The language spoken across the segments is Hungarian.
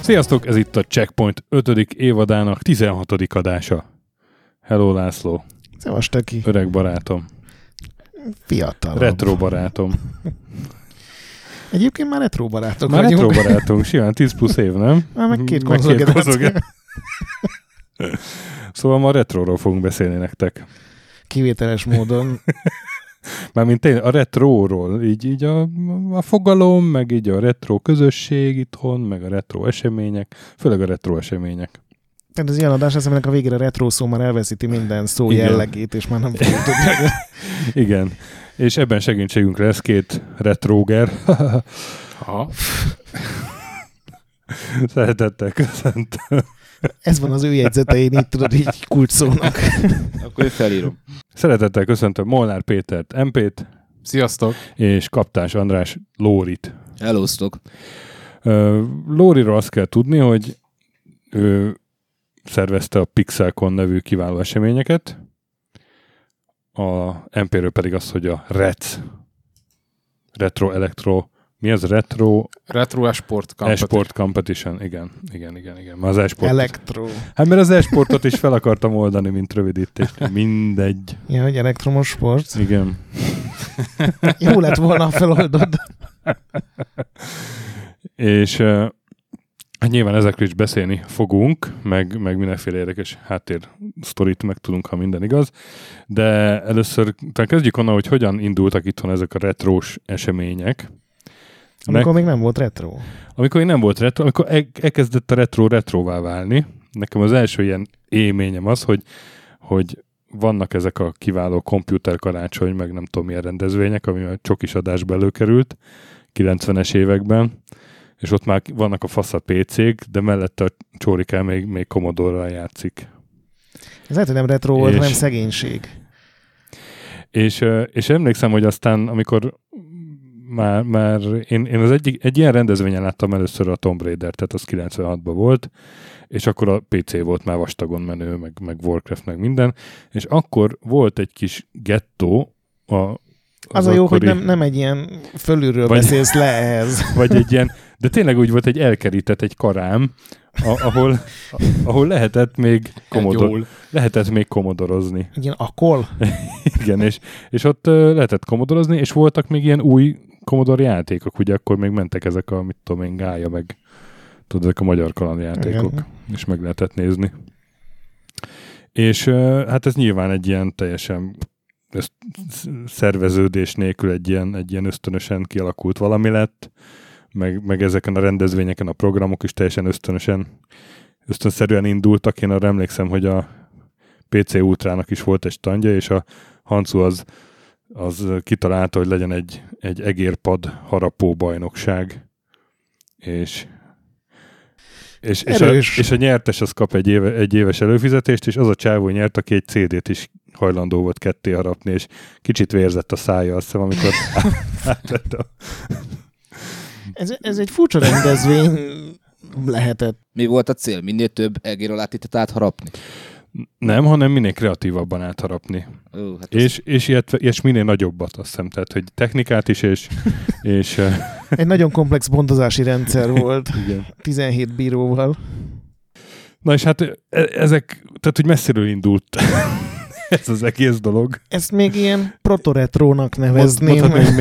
Sziasztok, ez itt a Checkpoint 5. évadának 16. adása. Hello László. Szevasz Töki. Öreg barátom. Fiatalabb. Retro barátom. Egyébként már retro barátok már vagyunk. Retro barátunk, simán 10 plusz év, nem? Már meg két konzolgedáció. Szóval ma retróról fogunk beszélni nektek. Kivételes módon. Mármint tényleg a retróról, így a fogalom, meg így a retro közösség itthon, meg a retro események, főleg a retro események. Tehát az ilyen adás, aminek a végére a retro szó már elveszíti minden szó jellegét, és már nem fogjuk tudni. Igen, és ebben segítségünkre lesz két retróger. Ha. Szeretettel köszöntöm. Ez van az ő jegyzetein, így tudod, így kulcsszónak. Akkor én felírom. Szeretettel köszöntöm Molnár Pétert, MP-t. Sziasztok. És Kaptás András Lórit. Elosztok. Lóriról azt kell tudni, hogy ő szervezte a Pixelcon nevű kiváló eseményeket. A MP-ről pedig az, hogy a REC. Retro Electro. Mi az retro? Retro e-sport competition. E-sport competition, igen. Már az e-sport. Elektro. Hát mert az e-sportot is fel akartam oldani, mint rövidítést. Mindegy. Ja, hogy elektromos sport. Igen. Jó lett volna, feloldod. És nyilván ezekről is beszélni fogunk, meg mindenféle érdekes háttérsztorit meg tudunk, ha minden igaz. De először kezdjük onnan, hogy hogyan indultak itthon ezek a retrós események. Amikor még nem volt retro. Amikor még nem volt retro, amikor elkezdett a retro retrová válni. Nekem az első ilyen élményem az, hogy vannak ezek a kiváló komputerkarácsony, meg nem tudom milyen rendezvények, ami a csokis adásba előkerült 90-es években, és ott már vannak a fasz a PC-k, de mellette a csórikál még Commodore-ral játszik. Ez lehet, hogy nem retro volt, hanem szegénység. És emlékszem, hogy aztán, amikor már én az egy ilyen rendezvényen láttam először a Tomb Raider-t, tehát az 96-ban volt, és akkor a PC volt már vastagon menő, meg Warcraft, meg minden, és akkor volt egy kis gettó. Az a jó, hogy nem egy ilyen fölülről beszélsz le ehhez. Vagy egy ilyen, de tényleg úgy volt, egy elkerített egy karám, ahol lehetett még komodorozni. Igen, akkor? Igen, és ott lehetett komodorozni, és voltak még ilyen új Commodore játékok, ugye akkor még mentek ezek a, mit tudom én, Gája, meg tudod, ezek a magyar kalandjátékok, és meg lehetett nézni. És hát ez nyilván egy ilyen teljesen szerveződés nélkül egy ilyen ösztönösen kialakult valami lett, meg ezeken a rendezvényeken a programok is teljesen ösztönszerűen indultak. Én arra emlékszem, hogy a PC Ultrának is volt egy standja, és a Hancu az kitalálta, hogy legyen egy egérpad harapó bajnokság, és a nyertes az kap egy éves előfizetést, és az a csávó nyert, aki egy CD-t is hajlandó volt ketté harapni, és kicsit vérzett a szája, azt hiszem, amikor átvette. Ez egy furcsa rendezvény lehetett. Mi volt a cél? Minél több egér alátétet átharapni? Nem, hanem minél kreatívabban átharapni. És minél nagyobbat, azt hiszem. Tehát, hogy technikát is, és egy nagyon komplex bontozási rendszer volt. Igen. 17 bíróval. Na és hát ezek, tehát, hogy messziről indult ez az egész dolog. Ezt még ilyen protoretrónak nevezném. Mondhatni,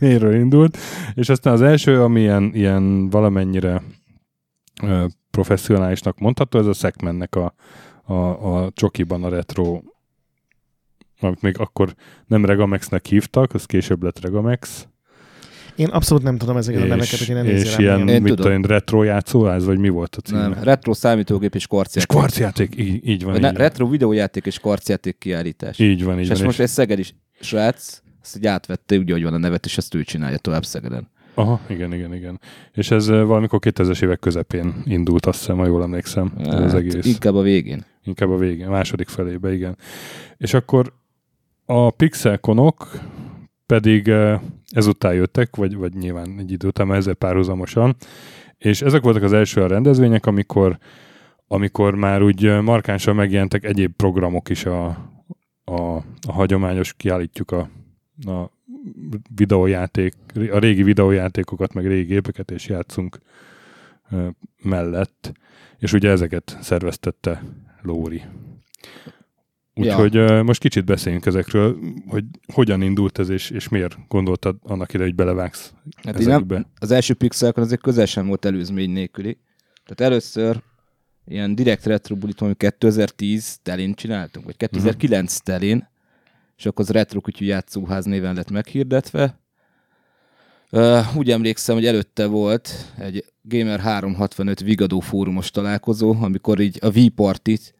mélyről indult. És aztán az első, ami ilyen valamennyire professzionálisnak mondható, ez a Szekmennek a csokiban a retro, amit még akkor nem Regamexnek hívtak, az később lett Regamex. Én abszolút nem tudom ezeket a neveket, hogy én nem nézem. És ilyen, mit tudom, retro játszóház, vagy mi volt a címe? Nem, retro számítógép és kvarcjáték. És kvarcjáték, így van. Retro videójáték és kvarcjáték kiállítás. Így van. És most egy szegedi srác ezt így átvette, úgy, hogy van a nevet, és ezt ő csinálja tovább Szegeden. Aha, igen. És ez valamikor 2000-es évek közepén indult, azt hiszem, ha jól emlékszem. Hát, az egész. Inkább a végén, második felébe, igen. És akkor a pixelkonok pedig ezután jöttek, vagy nyilván egy idő után, ezzel párhuzamosan, és ezek voltak az első a rendezvények, amikor már úgy markánsan megjelentek egyéb programok is a hagyományos, kiállítjuk a videójáték, a régi videójátékokat, meg régi gépeket, és játszunk mellett. És ugye ezeket szerveztette Lóri. Úgyhogy most kicsit beszéljünk ezekről, hogy hogyan indult ez, és miért gondoltad annak ide, hogy belevágsz ezekbe? Hát az első Pixelkon azért közel sem volt előzmény nélküli. Tehát először ilyen direkt retro bulit, amit 2010 telén csináltunk, vagy 2009 telén, és akkor az Retro Kutyú Játszóház néven lett meghirdetve. Úgy emlékszem, hogy előtte volt egy Gamer 365 Vigadó fórumos találkozó, amikor így a Wii-partit,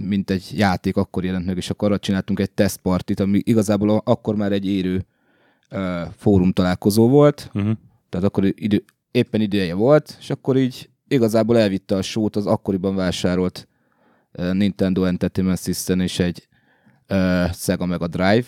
mint egy játék akkor jelent meg, és akkor arra csináltunk egy tesztpartit, ami igazából akkor már egy érő fórum találkozó volt, tehát akkor éppen ideje volt, és akkor így igazából elvitte a sót az akkoriban vásárolt Nintendo Entertainment System és egy Sega Mega Drive,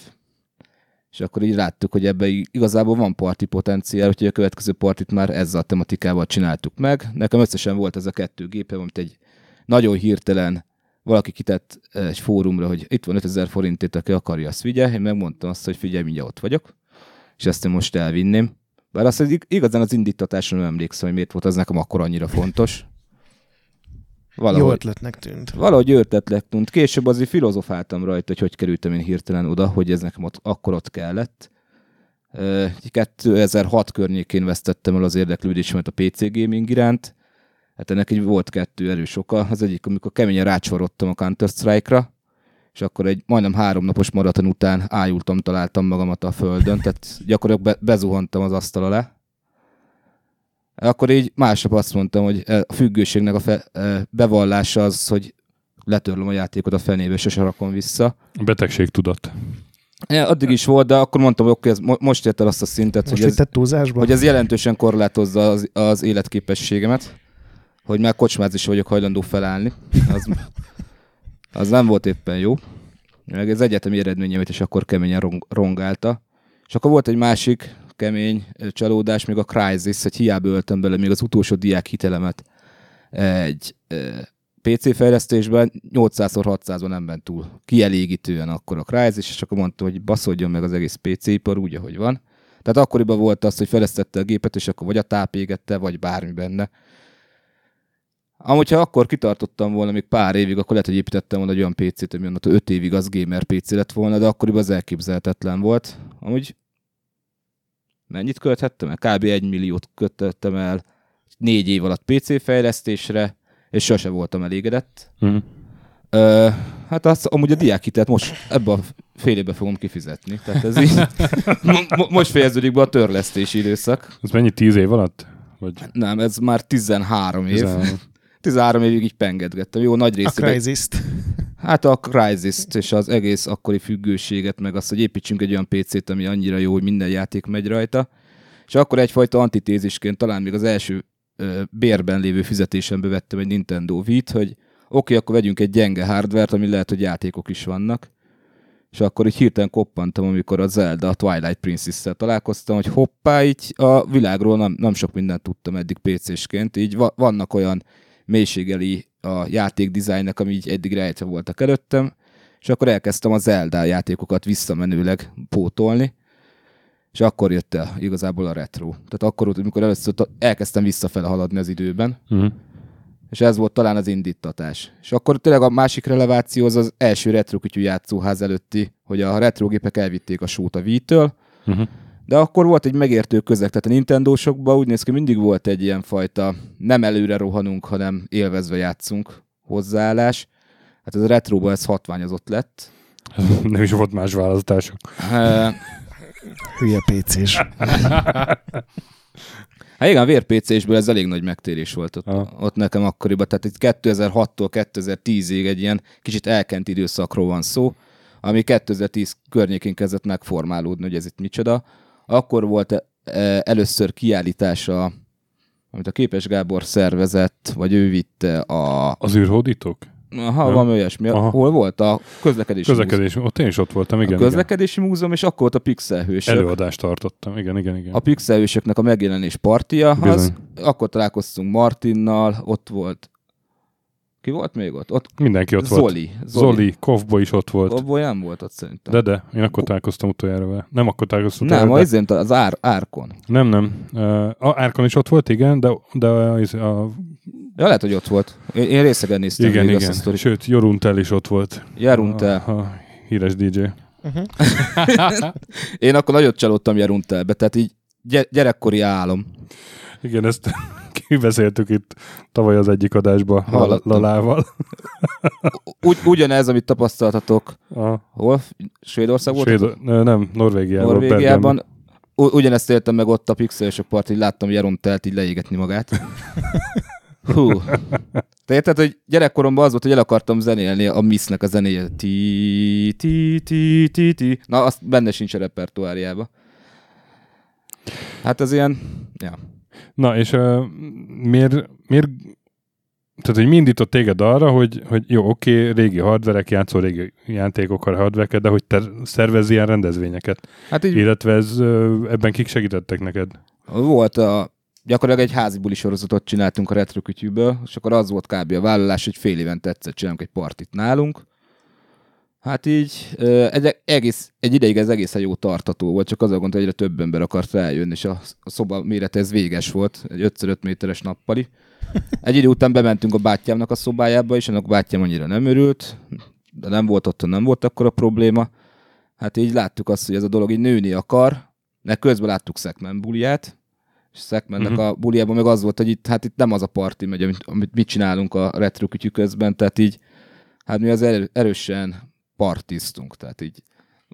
és akkor így láttuk, hogy ebben igazából van parti potenciál, úgyhogy a következő partit már ezzel a tematikával csináltuk meg. Nekem összesen volt ez a kettő gépem, amit egy nagyon hirtelen valaki kitett egy fórumra, hogy itt van 5000 forintét, aki akarja, azt vigye. Én megmondtam azt, hogy figyelj, mindjárt ott vagyok, és ezt én most elvinném. Bár azt, hogy igazán az indítatásra nem emlékszem, hogy miért volt az nekem akkor annyira fontos. Jó ötletnek tűnt. Valahogy ötletnek tűnt. Később azért filozofáltam rajta, hogy kerültem én hirtelen oda, hogy ez nekem akkor ott kellett. 2006 környékén vesztettem el az érdeklődésemet a PC gaming iránt. Hát ennek így volt kettő erős oka. Az egyik, amikor keményen rácsorodtam a Counter-Strike-ra, és akkor egy majdnem 3 napos maraton után ájultam, találtam magamat a földön, tehát gyakorlatilag bezuhantam az asztal alá. Akkor így másnap azt mondtam, hogy a függőségnek a bevallása az, hogy letörlöm a játékot a fenébe, és sose rakom vissza. Betegségtudat. Ja, addig is volt, de akkor mondtam, hogy oké, most ért el azt a szintet, hogy ez jelentősen korlátozza az életképességemet, hogy már kocsmázni sem vagyok hajlandó felállni. Az nem volt éppen jó. Meg az egyetemi eredményemet is akkor keményen rongálta. És akkor volt egy másik kemény csalódás, még a Crysis, hogy hiába öltem bele még az utolsó diák hitelemet egy PC fejlesztésben, 800x600-ban nem ment túl kielégítően akkor a Crysis, és akkor mondta, hogy baszodjon meg az egész PC ipar úgy, ahogy van. Tehát akkoriban volt az, hogy fejlesztette a gépet, és akkor vagy a táp égette, vagy bármi benne. Amúgy, ha akkor kitartottam volna még pár évig, akkor lehet, hogy építettem volna egy olyan PC-t, ami onnantól 5 évig az gamer PC lett volna, de akkoriban az elképzelhetetlen volt. Amúgy mennyit költhettem el? Kb. 1 milliót költöttem el 4 év alatt PC fejlesztésre, és sose voltam elégedett. Hát azt amúgy a diákhitelt most ebbe a fél évbe fogom kifizetni. Tehát ez így most fejeződik be a törlesztési időszak. Ez mennyi, 10 év alatt? Vagy? Nem, ez már 13 év. 13 évig így pengedgettem. Jó, nagy részében. A Crysis-t. Hát a Crysis-t és az egész akkori függőséget, meg azt, hogy építsünk egy olyan PC-t, ami annyira jó, hogy minden játék megy rajta. És akkor egyfajta antitézisként talán még az első bérben lévő fizetésembe vettem egy Nintendo Wii-t, hogy oké, akkor vegyünk egy gyenge hardvert, ami lehet, hogy játékok is vannak. És akkor így hirtelen koppantam, amikor a Zelda, a Twilight Princess-szel találkoztam, hogy hoppá, így a világról nem sok mindent tudtam eddig PC-sként. Így vannak olyan mélységeli a játék dizájnnak, ami így eddig rejtve voltak előttem, és akkor elkezdtem a Zelda játékokat visszamenőleg pótolni, és akkor jött el igazából a retro. Tehát akkor, amikor először elkezdtem visszafele haladni az időben, és ez volt talán az indítatás. És akkor tényleg a másik releváció az első Retro Kutyú Játszóház előtti, hogy a retrogépek elvitték a sót a Wii-től, de akkor volt egy megértő közeg, tehát a Nintendósokban úgy néz ki, mindig volt egy ilyen fajta nem előre rohanunk, hanem élvezve játszunk hozzáállás. Hát ez a retróban ez hatványozott lett. Nem is volt más választások. Hülye PC-s. Hát igen, vérpécésből ez elég nagy megtérés volt ott nekem akkoriban. Tehát itt 2006-tól 2010-ig egy ilyen kicsit elkent időszakról van szó, ami 2010 környékén kezdett megformálódni, hogy ez itt micsoda. Akkor volt először kiállítása, amit a Képes Gábor szervezett, vagy ő vitte a... Az űrhódítók? Aha, van olyasmi. Aha. Hol volt? A közlekedési múzeum. Ott én is ott voltam, igen. A közlekedési múzeum, és akkor ott a Pixelhősök. Előadást tartottam, igen. A Pixelhősöknek a megjelenés partia, az, akkor találkoztunk Martinnal, ott volt... Ki volt még ott? Mindenki ott Zoli. Volt. Zoli, Kovboy is ott volt. Kovboy nem volt ott szerintem. De, én akkor találkoztam utoljára vele. Nem akkor találkoztam utoljára. Nem, azért az Árkon. Nem. Árkon is ott volt, igen, de a... Ja, lehet, hogy ott volt. Én részegen néztem. Igen. Sőt, Joruntel is ott volt. Joruntel. A híres DJ. Uh-huh. Én akkor nagyon csalódtam Joruntelbe, tehát így gyerekkori álom. Igen, ezt... Beszéltük itt tavaly az egyik adásba Lalával. Ugyanez, amit tapasztaltatok. Hol? Svédország volt? Nem, Norvégiában. Ugyanezt éltem meg ott a Pixelesok part, így láttam Jerontelt így leégetni magát. Hú. Te érted, hogy gyerekkoromban az volt, hogy el akartam zenélni a Missnek a zenéje. Ti. Na, az benne sincs a repertoárjába. Hát ez ilyen... Ja. Na, és miért, tehát, hogy mi indított téged arra, hogy jó, oké, régi hardverek, játszol régi játékokkal hardvereket, de hogy te szervez ilyen rendezvényeket, hát így, illetve ebben kik segítettek neked? Volt gyakorlatilag egy házi buli sorozatot csináltunk a Retro Kütyűből, és akkor az volt kb. A vállalás, hogy fél évente egyszer csinálunk egy partit nálunk. Hát így egy ideig ez egészen jó tartató volt, csak az a gond, hogy egyre több ember akart rájönni, és a szoba mérete ez véges volt, egy 5x5 méteres nappali. Egy idő után bementünk a bátyámnak a szobájába, és annak bátyám annyira nem örült, de nem volt akkor a probléma. Hát így láttuk azt, hogy ez a dolog így nőni akar, de közben láttuk Szekmen buliát, és Szekmennek a buliában meg az volt, hogy itt nem az a parti megy, amit mit csinálunk a Retro Kütyű közben, tehát így hát mi az erősen partisztunk, tehát így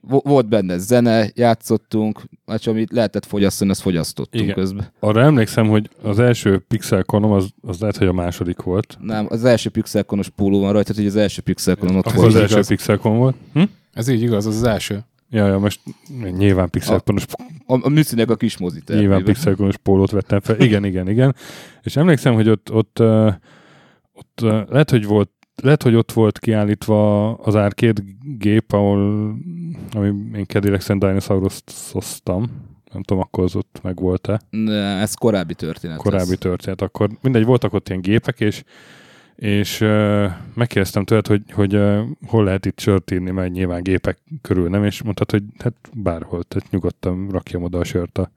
volt benne zene, játszottunk, és amit lehetett fogyasztani, azt fogyasztottunk közben. Arra emlékszem, hogy az első Pixelkonom, az lehet, hogy a második volt. Nem, az első Pixelkonos póló van rajta, tehát az első Pixelkonon ott volt. Az első Pixelkon volt? Ez így igaz, az első. Ja, most nyilván Pixelkonos... A műszínek a kis mozit. Nyilván Pixelkonos pólót vettem fel. Igen. És emlékszem, hogy ott lehet, hogy ott volt kiállítva az arcade gép, ami én Cadillac and Dinosaurust-oztam. Nem tudom, akkor az ott meg volt-e. Ne, ez korábbi történet. Akkor mindegy, voltak ott ilyen gépek, és megkérdeztem tőled, hogy hol lehet itt sört írni, mert nyilván gépek körül nem, és mondtad, hogy hát bárhol, tehát nyugodtan rakjam oda a sört a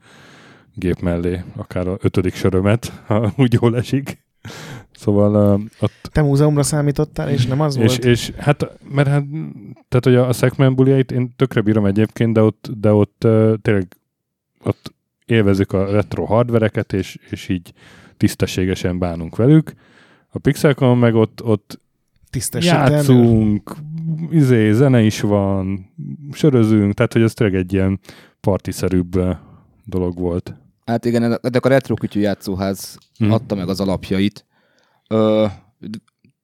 gép mellé, akár a 5. sörömet, ha úgy jól esik. Szóval ott... Te múzeumra számítottál, és nem az volt? És hát, mert hát, tehát, hogy a Szekmen buliait én tökre bírom egyébként, de ott tényleg ott élvezik a retro hardvereket, és így tisztességesen bánunk velük. A Pixelcon meg ott játszunk, zene is van, sörözünk, tehát, hogy ez tényleg egy ilyen partiszerűbb dolog volt. Hát igen, ennek a Retro Kütyű játszóház adta meg az alapjait.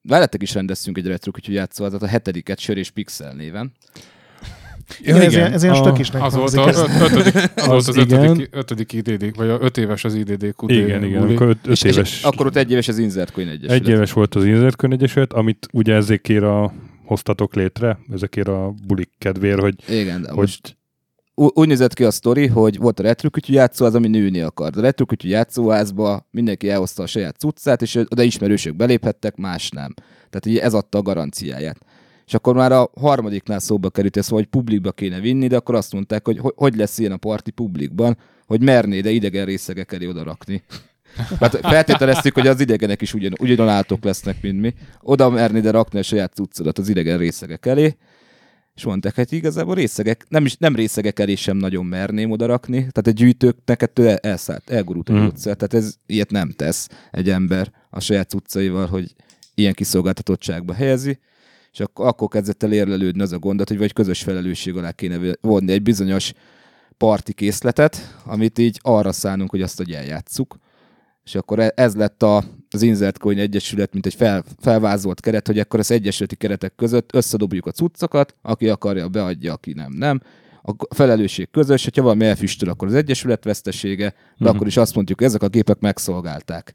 Veletek is rendeztünk egy Retro Kütyű játszóházat, a 7. Sör és Pixel néven. Ja, igen, ez ilyen stökisnek hangzik. Az 5. IDD, vagy a 5 éves az IDD QD. Igen, amikor 5 éves. Akkor ott 1 éves az Inzertkönyv Egyesület. 1 éves volt az Inzertkönyv Egyesület, amit ugye ezekért hoztatok létre, ezekért a bulik kedvéért, hogy... Igen, most... Úgy nézett ki a sztori, hogy volt a Retro Kütyű játszóház, ami nőni akart. A Retro Kütyű játszóházba mindenki elhozta a saját cuccát, és oda ismerősök beléphettek, más nem. Tehát így ez adta a garanciáját. És akkor már a 3. szóba került, szóval, hogy publikba kéne vinni, de akkor azt mondták, hogy hogy lesz ilyen a parti publikban, hogy merné, de idegen részegek elé oda rakni. Hát feltételeztük, hogy az idegenek is ugyanalátok lesznek, mint mi. Oda merné, de rakni a saját cuccodat az idegen részegek elé. És mondták, hogy igazából részegek, nem részegek elé sem nagyon merném odarakni, tehát a gyűjtőknek ettől elszállt, elgurult a gyógyszer, tehát ez ilyet nem tesz egy ember a saját cuccaival, hogy ilyen kiszolgáltatottságba helyezi, és akkor kezdett el érlelődni az a gondot, hogy vagy közös felelősség alá kéne vonni egy bizonyos parti készletet, amit így arra szánunk, hogy azt, hogy eljátsszuk. És akkor ez lett a az Inzert Coin Egyesület, mint egy felvázolt keret, hogy akkor az egyesületi keretek között összedobjuk a cuccokat, aki akarja, beadja, aki nem. A felelősség közös, hogyha valami elfüstöl, akkor az egyesület vesztesége, de akkor is azt mondjuk, ezek a gépek megszolgálták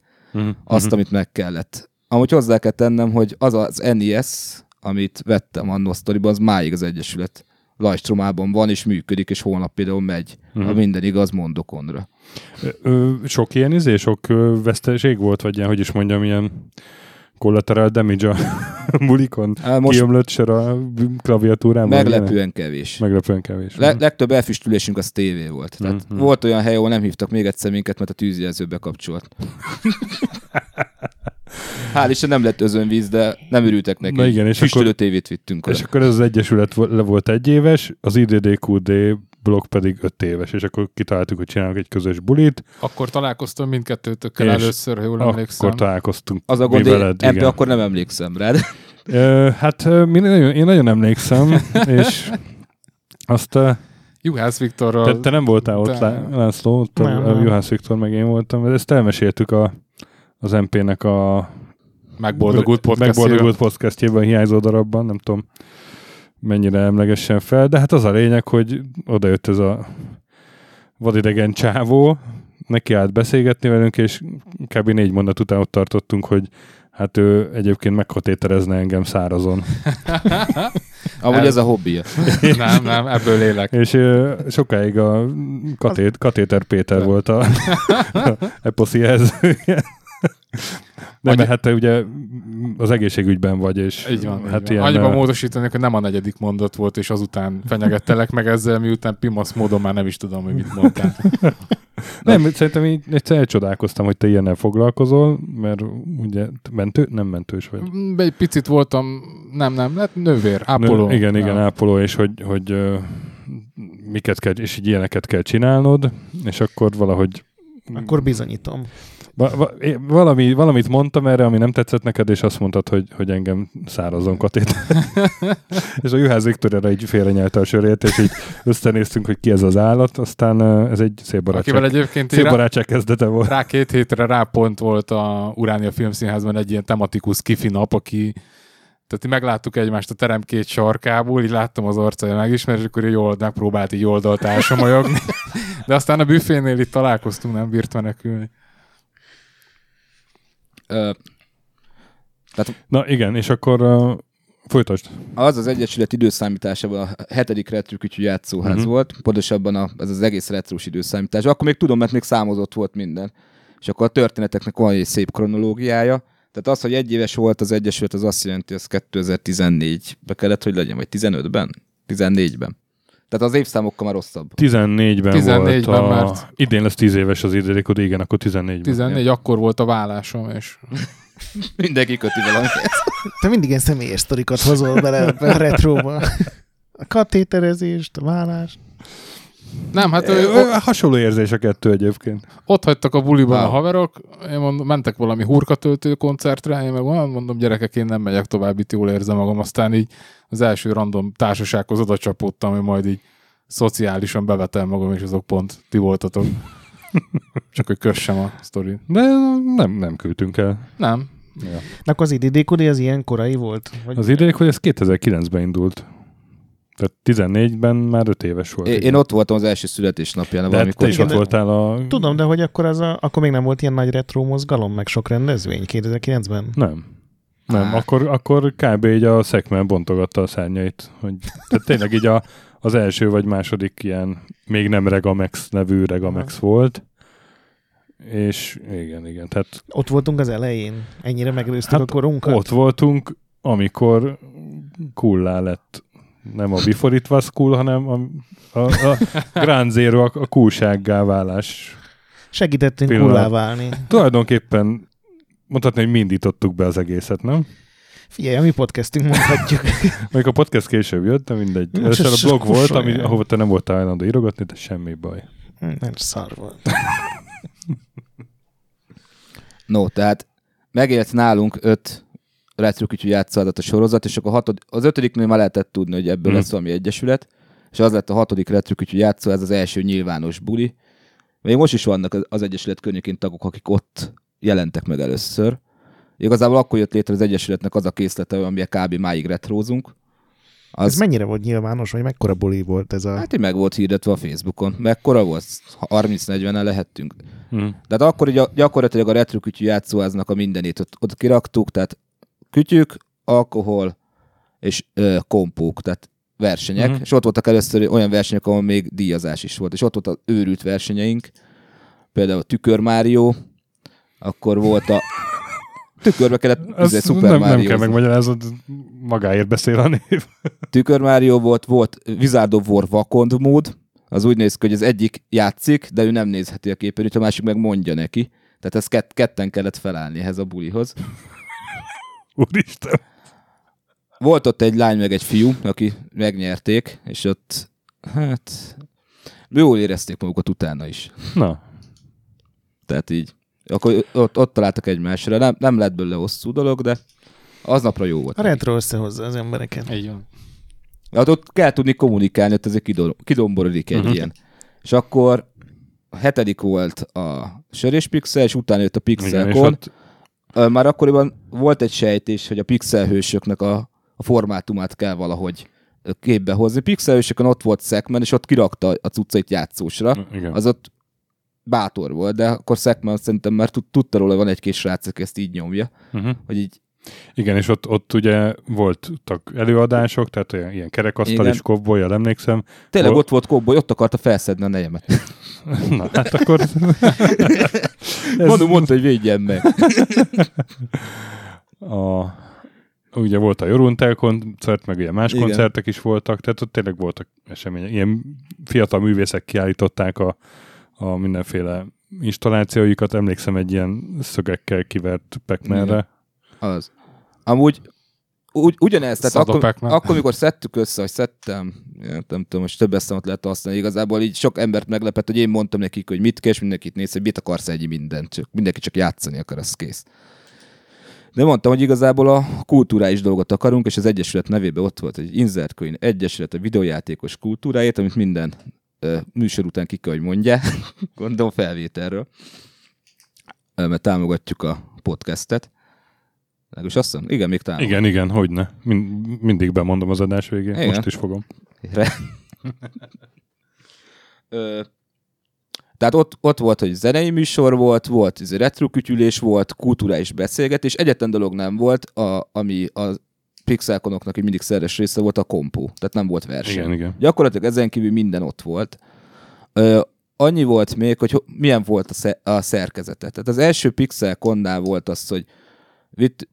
azt, amit meg kellett. Amúgy hozzá kell tennem, hogy az az NES, amit vettem annó sztoriban, az máig az egyesület Lajstromában van, és működik, és holnap például megy, ha minden igaz, mondokonra. Sok ilyen sok veszteség volt, vagy ilyen, hogy is mondjam, ilyen collateral damage a bulikon, kiömlött sör a klaviatúrában. Meglepően kevés. Legtöbb elfüstülésünk az tévé volt. Tehát volt olyan hely, ahol nem hívtak még egyszer minket, mert a tűzjelző bekapcsolt. Hál' Isten nem lett özönvíz, de nem örültek neki. Na igen, és füstölő tévét vittünk. És akkor ez az egyesület le volt 1 éves, az IDDQD blog pedig 5 éves, és akkor kitaláltuk, hogy csinálunk egy közös bulit. Akkor találkoztam mindkettőtökkel először, ha jól emlékszem. Akkor találkoztunk. Az a gond, ebbe akkor nem emlékszem rád. Hát én nagyon emlékszem, és azt... Juhász Viktorral... Te nem voltál ott, László, ott a Juhász Viktor, meg én voltam. Ezt elmeséltük az MP-nek a megboldogult podcastjében hiányzó darabban, nem tudom mennyire emlegessen fel, de hát az a lényeg, hogy odajött ez a vadidegen csávó, neki állt beszélgetni velünk, és kb. 4 mondat után ott tartottunk, hogy hát ő egyébként megkatéterezne engem szárazon. Amúgy ez a hobbija. nem, ebből élek. És sokáig a Katéter Péter volt a eposzi jelzője. Nem, mert hát te ugye az egészségügyben vagy, és így van, hát ilyen... Annyiban módosítanak, hogy nem a 4. mondat volt, és azután fenyegettelek meg ezzel, miután pimasz módon már nem is tudom, hogy mit mondtál. Nem, szerintem így egyszer elcsodálkoztam, hogy te ilyennel foglalkozol, mert ugye nem mentős vagy. Egy picit voltam, hát nővér, ápoló. Igen, ápoló, és hogy miket kell, és így ilyeneket kell csinálnod, és akkor valahogy... Akkor bizonyítom. Valamit mondtam erre, ami nem tetszett neked, és azt mondtad, hogy engem szárazon katét. És a Juhász Viktor erre így félrenyelte a sörét, és így összenéztünk, hogy ki ez az állat, aztán ez egy szép barátság. Akivel egyébként szép barátság kezdete volt. Rá 2 hétre rápont volt a Uránia Filmszínházban egy ilyen tematikus kifinap, aki... Tehát megláttuk egymást a terem 2 sarkából, így láttam az arcája megismerés, és akkor megpróbált így oldalt elsomolyogni. De aztán a büfénél itt találkoztunk, nem bírt menekülni. Na igen, és akkor folytasd. Az egyesület időszámításában a 7. retrokütyű játszóház volt, pontosabban ez az egész retrós időszámítás. Akkor még tudom, mert még számozott volt minden. És akkor a történeteknek van egy szép kronológiája. Tehát az, hogy 1 éves volt az egyesület, az azt jelenti, hogy ez 2014-ben kellett, hogy legyen, vagy 15-ben? 14-ben. Tehát az évszámokkal már rosszabb. 14-ben volt már... Idén lesz 10 éves az IDDQD, igen, akkor 14-ben. 14, ja. Akkor volt a vállásom, és... Mindenki köti valamit. Te mindig ilyen személyes sztorikat hozol bele a retróba. A katéterezést, a vállást. Nem, hát... hasonló érzés a 2 egyébként. Ott hagytak a buliban a haverok, én mondom, mentek valami hurkatöltő koncertre, én meg mondom, gyerekek, én nem megyek tovább, itt jól érzem magam, aztán így az első random társasághoz oda csapódtam, hogy majd így szociálisan bevetem magam, és azok pont ti voltatok. Csak hogy kössem a sztorit. De nem küldtünk el. Nem. Ja. De akkor az IDDQD az ilyen korai volt? Vagy az IDDQD az 2009-ben indult. Tehát 14-ben már 5 éves volt. Én ott voltam az első születésnapján. De te is ott voltál a... Tudom, de hogy akkor, akkor még nem volt ilyen nagy retro mozgalom, meg sok rendezvény 2009-ben? Nem. Akkor kb. Így a Szekmen bontogatta a szárnyait. Tehát tényleg így az első vagy második ilyen még nem Regamex nevű Regamex volt. És igen. Tehát... Ott voltunk az elején. Ennyire megelőztük a korunkat. Ott voltunk, amikor cool-lá lett. Nem a Before It Was Cool, hanem a Ground Zero a coolsággá válás. Segítettünk coolá válni. Tulajdonképpen mondhatni, hogy mi indítottuk be az egészet, nem? Figyelj, a mi podcastünk mondhatjuk. Mondjuk a podcast később jött, de mindegy. Először a blog volt, ahova te nem voltál hajlandó írogatni, de semmi baj. Nem szar volt. No, tehát megélt nálunk 5 retrokütyű játszóházat a sorozat, és akkor az 5-nél már lehetett tudni, hogy ebből lesz valami egyesület, és az lett a 6. retrokütyű játszóház, ez az első nyilvános buli. Még most is vannak az egyesület környékén tagok, akik ott jelentek meg először, Igazából akkor jött létre az Egyesületnek az a készlete, amilyen kb. Máig retrózunk. Az... Ez mennyire volt nyilvános, vagy mekkora buli volt ez a... Hát, hogy meg volt hirdetve a Facebookon. Mekkora volt? 30-40-en lehettünk. De hát akkor gyakorlatilag a retro kütyű játszóháznak a mindenét ott kiraktuk, tehát kütyük, alkohol és kompók, tehát versenyek. És ott voltak először olyan versenyek, ahol még díjazás is volt. És ott volt az őrült versenyeink, például a Tükör Mário, akkor volt a... Tükörbe kellett Super Mário. Nem kell megmagyaráznod, magáért beszél a név. Tükör Mário volt Wizard of War vakond mód, az úgy néz ki, hogy az egyik játszik, de ő nem nézheti a képernyőt, a másik meg mondja neki. Tehát ez ketten kellett felállni ehhez a bulihoz. Úristen! Volt ott egy lány meg egy fiú, aki megnyerték, és ott, hát, jól érezték magukat utána is. Na. Tehát így. Akkor ott találtak egymásra. Nem lett belőle hosszú dolog, de aznapra jó volt. A retro összehozza az embereket. Így van. Hát ott kell tudni kommunikálni, ott azért kidomborodik egy ilyen. És akkor a 7. volt a Sörés Pixel, és utána jött a Pixelkon. Már akkoriban volt egy sejtés, hogy a pixelhősöknek a formátumát kell valahogy képbe hozni. Pixelhősökön ott volt Szekmen, és ott kirakta a cuccait játszósra. Igen. Az ott bátor volt, de akkor Szekmen szerintem már tudta róla, van egy kis srác, aki ezt így nyomja. Hogy így... Igen, és ott ugye voltak előadások, tehát ilyen kerekasztal is kobbolyjal, emlékszem. Tényleg ott volt kobboly, ott akarta felszedni a nejemet. Na, hát akkor... Mondta, hogy védjen meg. Ugye volt a Joruntel koncert, meg ugye más koncertek is voltak, tehát ott tényleg voltak események. Ilyen fiatal művészek kiállították a mindenféle installációikat, emlékszem egy ilyen szögekkel kivert Pac-Manre. Az. Amúgy ugyanez, tehát akkor, mikor szedtük össze, hogy szedtem, nem tudom, most több eszemot lehet használni, igazából így sok embert meglepett, hogy én mondtam nekik, hogy mit kell, és mindenkit néz, hogy mit akarsz egy mindent, csak mindenki csak játszani akar, az kész. De mondtam, hogy igazából a kulturális dolgot akarunk, és az Egyesület nevében ott volt egy Insert Coin Egyesület a videójátékos kultúráért, amit minden műsor után ki kell, hogy mondja, gondolom felvételről, mert támogatjuk a podcastet. És azt hiszem, igen, még támogatom. Igen, hogyne. Mindig bemondom az adás végén, igen. Most is fogom. Tehát ott volt, hogy zenei műsor volt retrokütyülés volt, kulturális beszélgetés, egyetlen dolog nem volt, ami a Pixelkonoknak mindig szerves része volt a kompó, tehát nem volt verseny. Igen. Gyakorlatilag ezen kívül minden ott volt. Annyi volt még, hogy milyen volt a szerkezete. Tehát az első Pixelkonnál volt az, hogy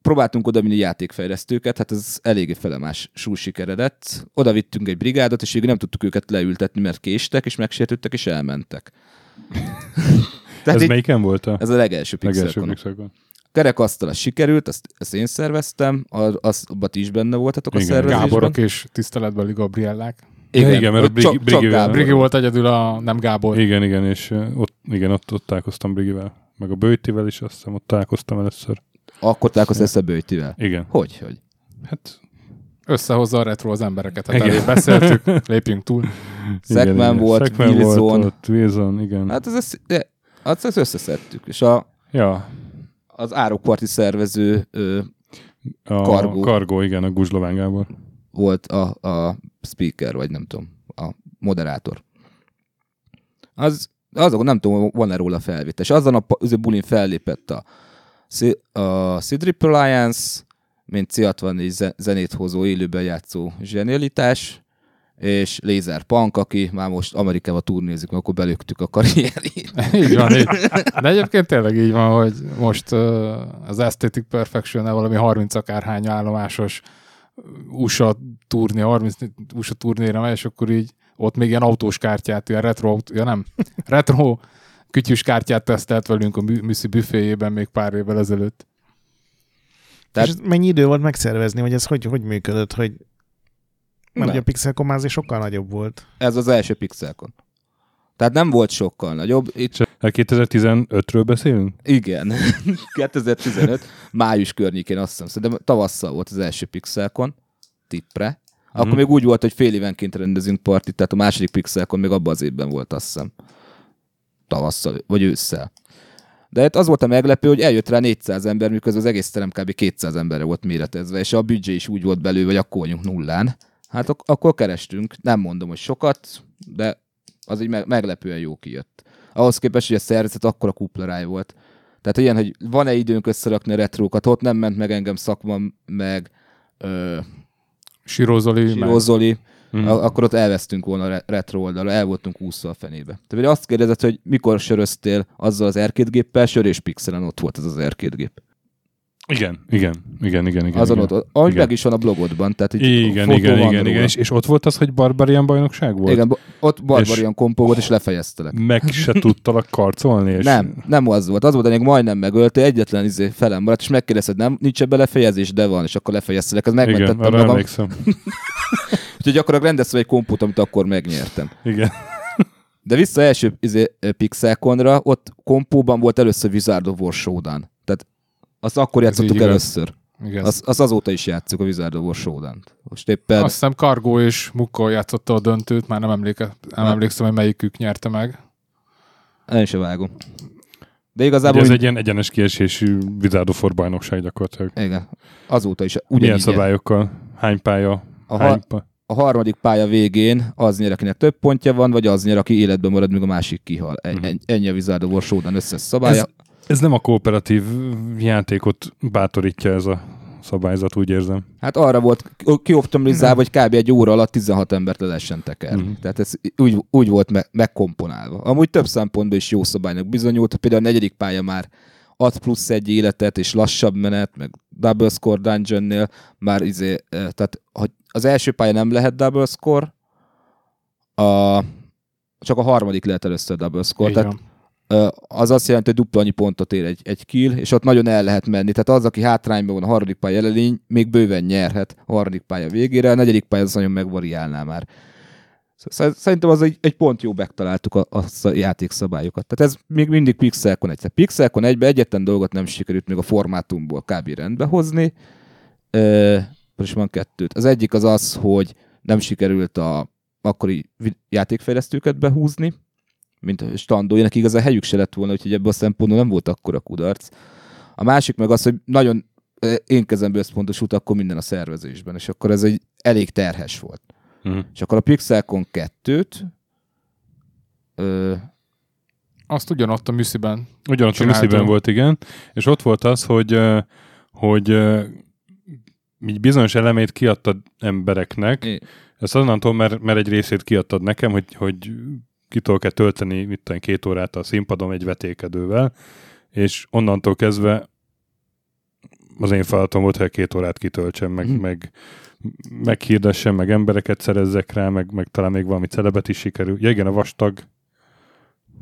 próbáltunk odavinni játékfejlesztőket, hát ez eléggé felemás siker lett. Oda vittünk egy brigádot, és így nem tudtuk őket leültetni, mert késtek, és megsértődtek, és elmentek. Ez melyiken volt? Ez a legelső Pixelkon. Kerekasztal az sikerült, ezt én szerveztem, abban ti is benne voltatok a szervezésben. Gáborok és tiszteletbeli Gabriellák. Igen, mert Brigi volt egyedül, nem Gábor. Igen, és ott találkoztam Brigivel. Meg a Böjtivel is, azt hiszem, ott találkoztam először. Akkor találkoztam a Böjtivel? Igen. Hogy? Hát összehozza a retro az embereket. Hát elég beszéltük, lépjünk túl. Szekmen volt, Wilson. Igen. Hát ezt összeszedtük. És az Árokparti szervező Kargó, igen, a Guzslován Gábor. Volt a speaker, vagy nem tudom, a moderátor. Azok nem tudom, van-e róla felvétel. És azon a bulin fellépett a C-Drip Alliance, mint C64 zenét hozó, élőben játszó zsenialitás, és Laser Punk, aki már most Amerikában turnézik, mert akkor belöktük a karrierjét. Így van. De egyébként tényleg így van, hogy most az Aesthetic Perfection-nel valami 30 akárhány állomásos USA turné, 30 USA turnéra megy, és akkor így ott még ilyen autós kártyát, ilyen retro kütyűs kártyát tesztelt velünk a Müszi büféjében még pár évvel ezelőtt. Tehát... És mennyi idő volt megszervezni, hogy ez hogy működött, hogy mert ugye a Pixelkon már azért sokkal nagyobb volt. Ez az első Pixelkon. Tehát nem volt sokkal nagyobb. 2015-ről beszélünk? Igen. 2015. Május környékén, azt hiszem. Szerintem tavasszal volt az első Pixelkon. Tippre. Akkor még úgy volt, hogy fél évenként rendezünk partit, tehát a második Pixelkon még abban az évben volt, azt hiszem. Tavasszal, vagy ősszel. De hát az volt a meglepő, hogy eljött rá 400 ember, miközben az egész terem kb. 200 emberre volt méretezve, és a büdzsé is úgy volt belőle, hogy akkor vagyunk nullán. Hát akkor kerestünk, nem mondom, hogy sokat, de az így meglepően jó kijött. Ahhoz képest, hogy a szervezet akkora kuplaráj volt. Tehát ilyen, hogy van-e időnk összerakni a retrókat, ott nem ment meg engem szakma, meg Sirozoli. Akkor ott elvesztünk volna a retro oldalra, el voltunk úszva a fenébe. Tehát azt kérdezett, hogy mikor söröztél azzal az arcade géppel, sör és pixelen ott volt ez az arcade gép. Igen. Azon ott, ahogy meg is van a blogodban. Tehát igen. És ott volt az, hogy Barbarian bajnokság volt? Igen, ott Barbarian kompó volt, és lefejeztelek. Meg se tudtalak karcolni? És... Nem az volt. Az volt, amíg majdnem megöltél, egyetlen felem maradt, és megkérdezted, nem, nincs ebben lefejezés, de van, és akkor lefejeztelek. Ez megmentettem magam. Igen, arra emlékszem. Úgyhogy gyakorlatilag rendeztem egy kompót, amit akkor megnyertem. Igen. De vissza első Pixelconra, ott kompóban volt először Wizard of War Showdown. Tehát azt akkor játszottuk először. Azt azóta is játszuk a Wizard of War Showdown-t. Most éppen... Azt hiszem Cargo és Mukko játszotta a döntőt, már nem emlékszem, hogy melyikük nyerte meg. Én sem vágom. De igazából... Ez egy ilyen egyenes kiesésű Wizard of War bajnokság gyakorlatilag. Igen, azóta is. Milyen szabályokkal? Hány pálya? A harmadik pálya végén az nyer, akinek több pontja van, vagy az nyer, aki életben marad, míg a másik kihal. Ennyi a Wizard of War Showdown összes szabálya. Ez nem a kooperatív játékot bátorítja ez a szabályzat, úgy érzem. Hát arra volt kioptimalizálva, hogy kb. Egy óra alatt 16 embert le lehessen tekerni. Tehát ez úgy volt megkomponálva. Amúgy több szempontból is jó szabálynak bizonyult, például a negyedik pálya már ad plusz egy életet, és lassabb menet, meg double score dungeonnél már tehát az első pálya nem lehet double score, csak a harmadik lehet először double score. Igen. Tehát az azt jelenti, hogy dupla annyi pontot ér egy kill, és ott nagyon el lehet menni. Tehát az, aki hátrányban van a harmadik pálya elején, még bőven nyerhet a harmadik pálya végére, a negyedik pálya az nagyon megvariálná már. Szerintem az egy pont jó, megtaláltuk a játékszabályokat. Tehát ez még mindig Pixelcon 1. Pixelcon 1-ben egyetlen dolgot nem sikerült még a formátumból kb. Rendbe hozni. Most van kettőt. Az egyik az az, hogy nem sikerült a akkori játékfejlesztőket behúzni, mint a standó, neki igazán helyük se lett volna, úgyhogy ebből a szempontból nem volt akkora kudarc. A másik meg az, hogy nagyon én kezembe összpontosult akkor minden a szervezésben, és akkor ez egy elég terhes volt. És akkor a Pixelcon 2-t azt ugyanott a műsziben. Ugyanott a műsziben volt, igen. És ott volt az, hogy bizonyos elemét kiadtad embereknek. Ezt onnantól, mert egy részét kiadtad nekem, hogy kitől kell tölteni mitten 2 órát a színpadon egy vetékedővel, és onnantól kezdve az én feladatom volt, hogy 2 órát kitöltsem, meg meghirdessen, meg embereket szerezzek rá, meg talán még valami celebet is sikerül. Ja, igen, a Vastag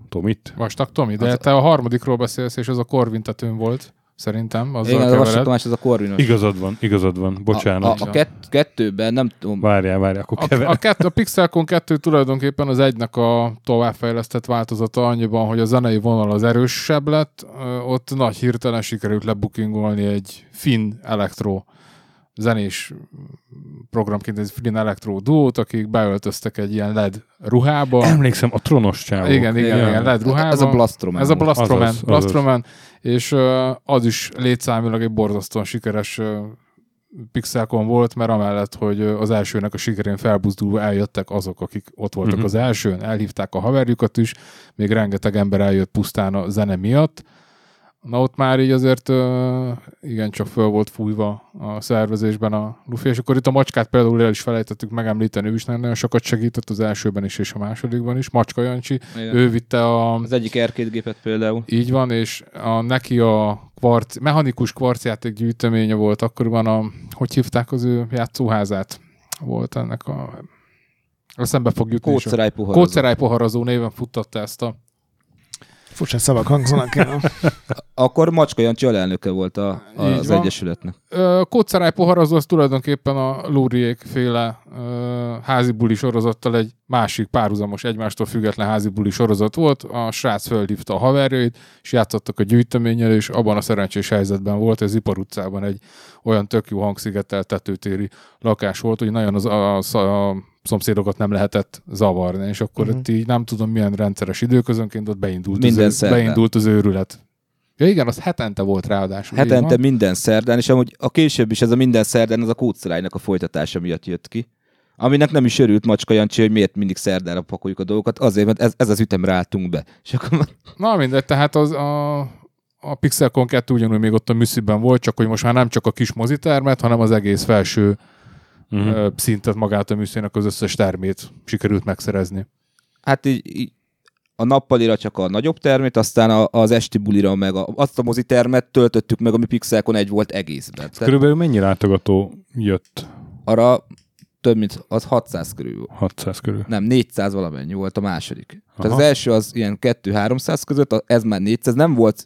Tomit. Vastag Tomi, de te a harmadikról beszélsz, és az a Corvin tetőn volt, szerintem. Igen, a Vastag Tomás, az a Corvinos. Igazad van, bocsánat. A kettőben nem tudom. Várjál, akkor a Pixelcon 2 tulajdonképpen az egynek a továbbfejlesztett változata annyiban, hogy a zenei vonal az erősebb lett, ott nagy hirtelen sikerült lebukingolni egy finn elektro zenés programként egy Free Electro duót, akik beöltöztek egy ilyen LED ruhába. Emlékszem, a tronos csávó. Igen, LED ruhába. Ez a Blastroman. Blastroman. És az is létszámilag egy borzasztóan sikeres Pixelcon volt, mert amellett, hogy az elsőnek a sikerén felbuzdulva eljöttek azok, akik ott voltak az elsőn, elhívták a haverjukat is, még rengeteg ember eljött pusztán a zene miatt. Na ott már így azért igencsak föl volt fújva a szervezésben a lufi, és akkor itt a macskát például el is felejtettük megemlíteni, ő is nagyon sokat segített az elsőben is, és a másodikban is, Macska Jancsi, igen. Ő vitte az egyik arcade gépet például. Így van, és neki a mechanikus kvarcjáték gyűjteménye volt, akkoriban hogy hívták az ő játszóházát? Volt ennek a szembe fog jutni. Kóceráj poharazó néven futtatta ezt a Furcsán szavak hangzanak el. Akkor Macska Jancsi alelnöke volt az egyesületnek. Kóceráj poharazó az tulajdonképpen a Lóriék féle házibuli sorozattal egy másik párhuzamos, egymástól független házibuli sorozat volt. A srác fölhívta a haverjait, és játszottak a gyűjteménnyel, és abban a szerencsés helyzetben volt, ez Ipar utcában egy olyan tök jó hangszigetel tetőtéri lakás volt, hogy nagyon a szomszédokat nem lehetett zavarni, és akkor itt így nem tudom milyen rendszeres időközönként ott beindult az őrület. Ja igen, az hetente volt ráadásul. Hetente minden szerdán, és amúgy a később is ez a minden szerdán, az a Kóciránynak a folytatása miatt jött ki. Aminek nem is örült Macska Jancsi, hogy miért mindig szerdára pakoljuk a dolgokat, azért, mert ez az ütemre álltunk be. És akkor... Na mindegy, tehát az a Pixelcon 2 ugyanúgy még ott a műsziben volt, csak hogy most már nem csak a kis mozitermet, hanem az egész felső szintet, magát a műszének az összes termét sikerült megszerezni. Hát így a nappalira csak a nagyobb termét, aztán az esti bulira meg azt a mozitermet töltöttük meg, ami Pixelcon 1 volt egészben. Körülbelül mennyi látogató jött? Arra több mint az 600 körül. 600 körül. Nem, 400 valamennyi volt a második. Aha. Tehát az első az ilyen 2-300 között, ez már 400, nem volt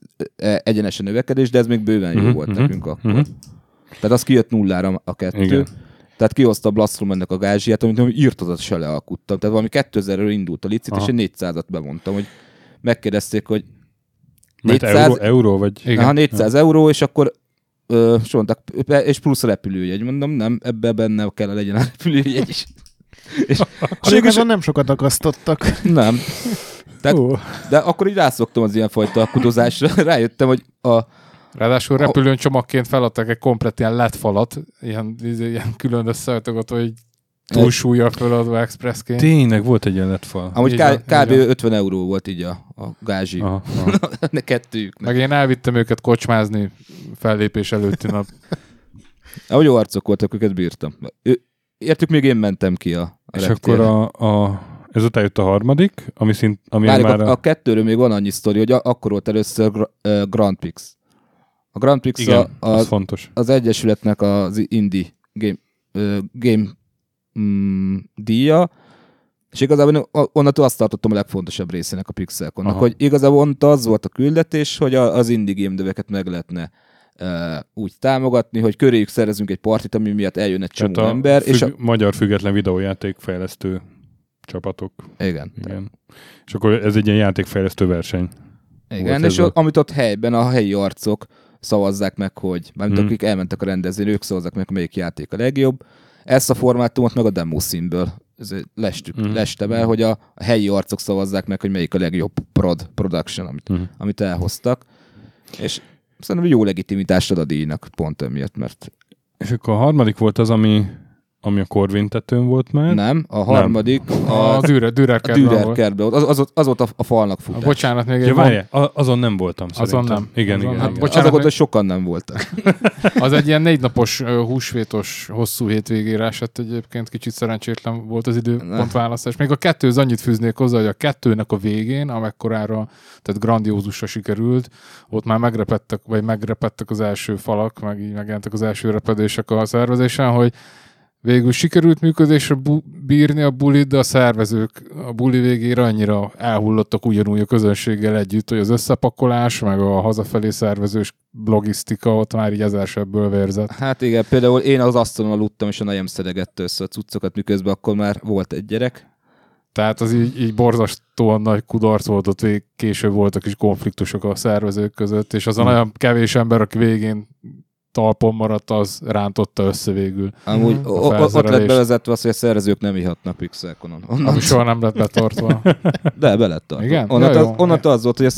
egyenesen növekedés, de ez még bőven jó volt nekünk akkor. Tehát az kijött nullára a 2. Igen. Tehát kihozta a Blastrum ennek a gázsiát, amit írtozatosan lealkuttam. Tehát valami 2000-ről indult a licit, és én 400-at bemondtam, hogy megkérdezték, hogy 400 euró vagy... Igen. Ha 400 euró, és akkor mondták, és plusz a repülőjegy. Mondom, nem, ebbe benne kell legyen a repülőjegy is. Azon nem sokat akasztottak. Nem. Tehát, de akkor így rászoktam az ilyenfajta kudozásra. Rájöttem, hogy ráadásul repülőn csomagként feladtak egy komplet ilyen LED falat, ilyen külön összeöltögot, hogy túlsúlya föladva expressként. Tényleg volt egy ilyen LED fal. Amúgy kb. 50 euró volt így a gázsi. Kettőjüknek. Meg én elvittem őket kocsmázni fellépés előtti nap. Ahogy jó arcok voltak, őket bírtam. Értük, még én mentem ki a reptére. És akkor ezután jött a harmadik, ami már... A kettőről még van annyi sztori, hogy akkor volt először Grand Prix. A Grand Prix igen, az Egyesületnek az indie game díja, és igazából onnantól azt tartottam a legfontosabb részének a Pixelconnak, hogy igazából az volt a küldetés, hogy az indie game döveket meg lehetne úgy támogatni, hogy köréjük szerezünk egy partit, ami miatt eljön egy csomó ember. És magyar független videójátékfejlesztő csapatok. Igen. És akkor ez egy ilyen játékfejlesztő verseny. Igen, és amit ott helyben a helyi arcok szavazzák meg, hogy mármint akik elmentek a rendezvény, ők szavazzák meg, melyik játék a legjobb. Ezt a formátumot meg a demo színből lestem el, hogy a helyi arcok szavazzák meg, hogy melyik a legjobb production, amit elhoztak. És szerintem jó legitimitást ad a díjnak pont emiatt, mert... És akkor a harmadik volt az, ami a Korvintetőn volt már? Nem, a harmadik a Dürer kertben volt. Az volt a falnak futás. Bocsánat, még egy van. Azon nem voltam szerintem. Azon nem. Igen. Hát, bocsánat, azok sokan nem voltak. Az egy ilyen 4 napos húsvétos hosszú hétvégére esett egyébként, kicsit szerencsétlen volt az időpontválasztás. Még a kettőhöz annyit fűznék hozzá, hogy a kettőnek a végén, amekkorára, tehát grandiózusra sikerült, ott már megrepettek az első falak, meg így megjelentek az első repedések a szervezésen, hogy végül sikerült működésre bírni a bulit, de a szervezők a buli végére annyira elhullottak ugyanúgy a közönséggel együtt, hogy az összepakolás, meg a hazafelé szervezős logisztika ott már így ezersebből vérzett. Hát igen, például én az asztalon aludtam, és a nejem szedegette össze a cuccokat, miközben akkor már volt egy gyerek. Tehát az így borzasztóan nagy kudarc volt, ott később voltak is konfliktusok a szervezők között, és az a nagyon kevés ember, aki végén talpon maradt, az rántotta össze végül. Amúgy ott lett bevezetve az, hogy a szervezők nem ihatnak Pixelconon. Ami soha nem lett betartva. De be lett tartva. Onnantól az volt, hogy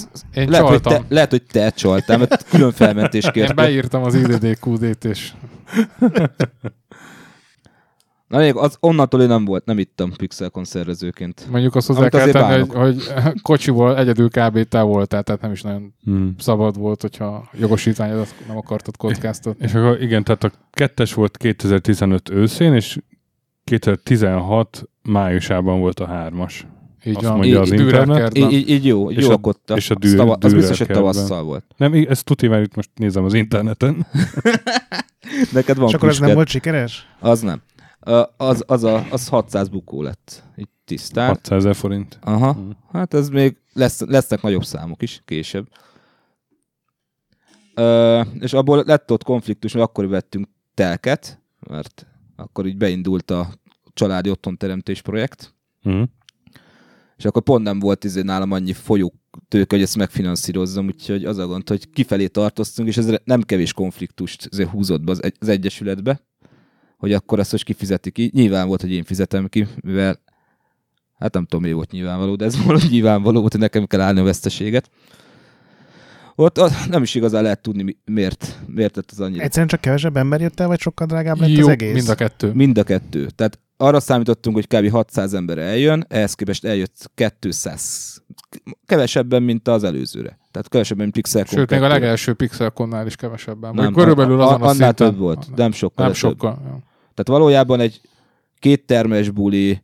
lehet, hogy te csaltál, mert külön felmentést kértek. Én beírtam az IDD-QD-t is. Na még onnantól én nem ittam Pixelcon szervezőként. Mondjuk azt hozzá kell tenni, hogy kocsiból egyedül kb. Távoltál, tehát nem is nagyon szabad volt, hogyha jogosítványodat nem akartad kockáztatni. És akkor igen, tehát a 2-es volt 2015 őszén, és 2016 májusában volt a 3-as. Így van, így jó akodta. És az biztos, hogy tavasszal volt. Nem, ez tuti, mert itt most nézem az interneten. Neked van. És akkor ez nem volt sikeres? Az nem. Az 600 bukó lett. Így tisztán. 600 000 forint. Aha. Hát ez még lesznek nagyobb számok is később. És abból lett ott konfliktus, mert akkor vettünk telket, mert akkor így beindult a családi otthonteremtés projekt. És akkor pont nem volt nálam annyi folyótőke, hogy ezt megfinanszírozzam, úgyhogy az a gond, hogy kifelé tartoztunk, és ez nem kevés konfliktust húzott be az Egyesületbe, hogy akkor azt most kifizeti ki. Nyilván volt, hogy én fizetem ki, mivel hát nem tudom, mi volt nyilvánvaló, de ez volt nyilvánvaló, hogy nekem kell állni a veszteséget. Ott nem is igazán lehet tudni, miért lett az annyira. Egyszerűen csak kevesebb ember jött el, vagy sokkal drágább lett az egész? Mind a kettő. Tehát arra számítottunk, hogy kb. 600 ember eljön, ehhez képest eljött 200. Kevesebben, mint az előzőre. Tehát kevesebben, mint Pixelcon. Sőt, még a legelső Pixelconnál is kevesebben. Nem, körülbelül azon a szinten. Több volt, nem sokkal. Tehát valójában egy kéttermes buli,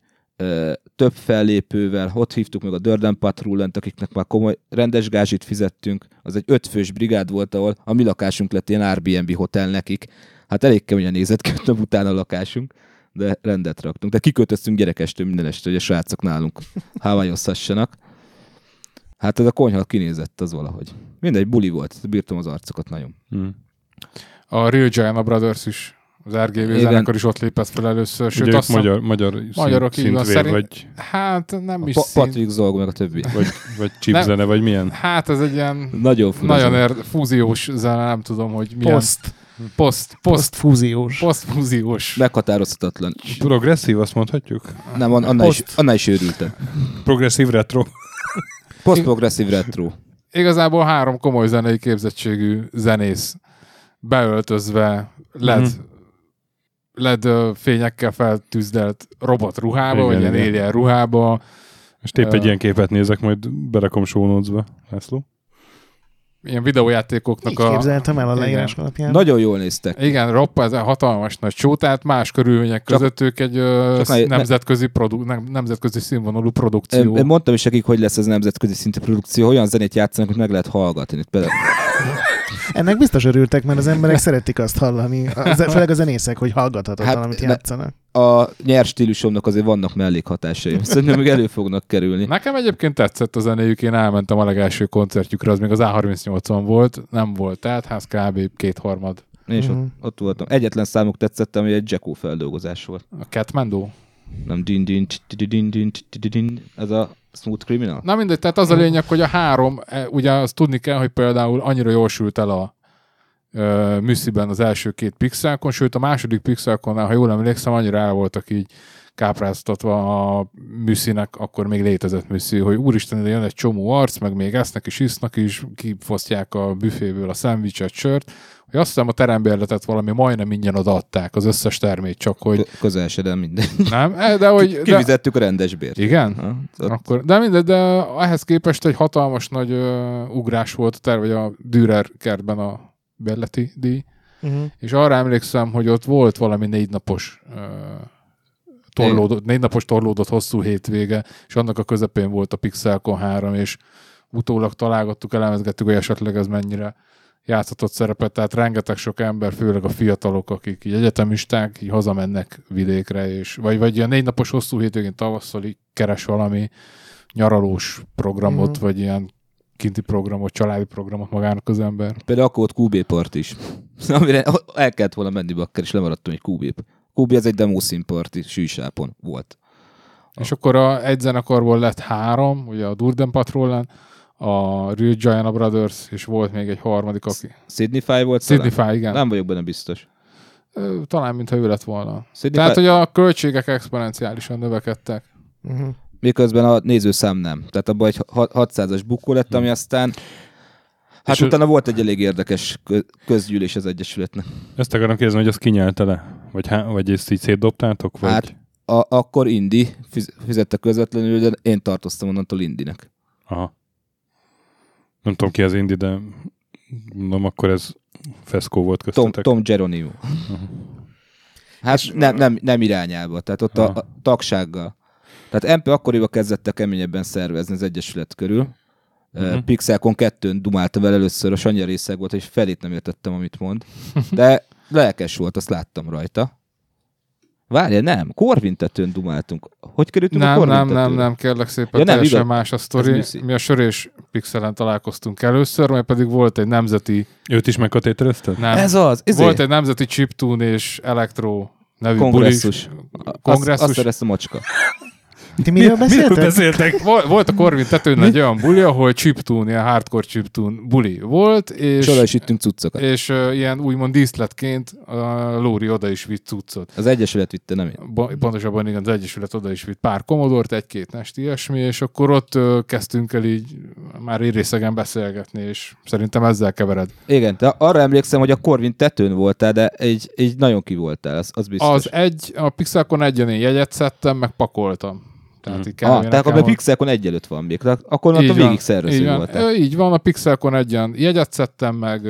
több fellépővel, ott hívtuk meg a Dörden Patrullant, akiknek már komoly rendes gázsit fizettünk, az egy 5 fős brigád volt, ahol a mi lakásunk lett ilyen Airbnb hotel nekik. Hát elég keményen nézett ki utána a lakásunk, de rendet raktunk. De kiköltöztünk gyerekestől minden este, hogy a srácok nálunk háványozhassanak. Hát ez a konyha kinézett az valahogy. Mindegy, buli volt, bírtam az arcokat nagyon. A Real Giant Brothers is, az RGV zenekar is ott lépett fel először. Sőt, azt magyarok szintvér, vagy... Hát nem is Patrik Zolgó, meg a többi. Vagy chipzene, vagy milyen? Hát ez egy ilyen... Nagyon fúziós zene, nem tudom, hogy milyen. Posztfúziós. Meghatározhatatlan. Progresszív, azt mondhatjuk? Nem, annál is őrültem. Progresszív retro. Posztprogresszív retro. Igazából 3 komoly zenei képzettségű zenész beöltözve LED fényekkel feltűzdelt robot ruhába, vagy ilyen alien ruhába. És épp egy ilyen képet nézek, majd berakom show notes-ba, László. Ilyen videójátékoknak így képzeltem el a leírás alapján. Nagyon jól néztek. Igen, Roppa, ez hatalmas nagy show, tehát más körülmények között ők egy nemzetközi színvonalú produkció. Én mondtam is nekik, hogy lesz ez nemzetközi szintű produkció, olyan zenét játszanak, hogy meg lehet hallgatni. Ennek biztos örültek, mert az emberek szeretik azt hallani, főleg a zenészek, hogy hallgathatatlan, amit játszanak. A nyers stílusomnak azért vannak mellékhatásai. Szerintem még elő fognak kerülni. Nekem egyébként tetszett a zenéjük, én elmentem a legelső koncertjükre, az még az A38-on volt, nem volt, tehát ház kb. 2/3. Én is ott voltam. Egyetlen számuk tetszett, ami egy Jacko feldolgozás volt. A Katmandó? Nem, din-din-din-din-din-din-din-din. Ez a Smooth Criminal? Na mindegy, tehát az a lényeg, hogy a 3, ugye azt tudni kell, hogy például annyira jól sült el a műsziben az első 2 Pixelcon, sőt a második Pixelconnál, ha jól emlékszem, annyira el voltak így kápráztatva a műszinek, akkor még létezett műszi, hogy úristen, ide jön egy csomó arc, meg még esznek és isznak is, kifosztják a büféből a szendvicset, sört, hogy azt hiszem a terembérletet valami majdnem ingyen odaadták, az összes termét, csak hogy... Közel se, de mindegy. Nem, de hogy... Kivizettük a rendes bért. Igen? Akkor, de mindegy, de ehhez képest egy hatalmas nagy ugrás volt vagy a Dürer kertben a bérleti díj, és arra emlékszem, hogy ott volt valami 4 napos torlódott, 4 napos torlódott hosszú hétvége, és annak a közepén volt a Pixelcon 3, és utólag találgattuk, elemezgettük, hogy esetleg ez mennyire játszhatott szerepet, tehát rengeteg sok ember, főleg a fiatalok, akik így egyetemisták, így hazamennek vidékre, és, vagy ilyen 4 napos hosszú hétvégén tavasszal így keres valami nyaralós programot, vagy ilyen kinti programot, családi programot magának az ember. Például akkor ott QB-part is. Amire el kellett volna menni bakker, és lemaradtam egy QB-t. QB az egy demószínparti Sűjsápon volt. És akkor egy zenekarból lett 3, ugye a Durden Patrollen, a Real Giant Brothers, és volt még egy harmadik, aki... Sydney Five volt? Sydney Five, igen. Nem vagyok benne biztos. Talán, mintha ő lett volna. Tehát, hogy a költségek exponenciálisan növekedtek. Miközben a nézőszám nem. Tehát abban egy 600-as bukkó lett, ami aztán... Hát utána volt egy elég érdekes közgyűlés az Egyesületnek. Ezt akarom kérdezni, hogy azt kinyelte le? Vagy ezt így szétdobtátok? Vagy? Hát akkor Indi fizette közvetlenül, de én tartoztam onnantól Indinek. Aha. Nem tudom ki az Indi, de mondom, akkor ez feszkó volt köztetek. Tom Geronimo. Hát nem irányába, tehát ott a tagsággal. Tehát MP akkoriban kezdett keményebben szervezni az Egyesület körül. Pixelcon 2-n dumáltam el először, a Sanya részeg volt, és felét nem értettem, amit mond. De lelkes volt, azt láttam rajta. Várjál, nem, Korvintetőn dumáltunk. Hogy kerültünk a Korvintetőn? Nem, kérlek szépen, teljesen más a sztori. Mi a Sörés Pixelen találkoztunk először, majd pedig volt egy nemzeti... Őt is megkatéterezted? Nem. Ez az. Volt egy nemzeti chiptune és elektro nevű kongresszus. Azt lesz a macska. Ti miről beszéltek? Volt a Korvintetőn egy olyan buli, ahol chiptune, ilyen hardcore chiptune buli volt, és oda is vittünk cuccokat. És ilyen úgymond díszletként Lóri oda is vitt cuccot. Az Egyesület vitte, nem én? Pontosabban igen, az Egyesület oda is vitt pár Commodore-t, 1-2 nest, ilyesmi, és akkor ott kezdtünk el így már részegen beszélgetni, és szerintem ezzel kevered. Igen, de arra emlékszem, hogy a Corvin tetőn voltál, de így nagyon ki voltál, az biztos. A Pixelkon egyen én jegyet szedtem, meg pakoltam. Tehát a Pixelkon egy előtt van még, akkor ott a végig szervező voltál. Így van, a Pixelkon egyen jegyet szedtem, meg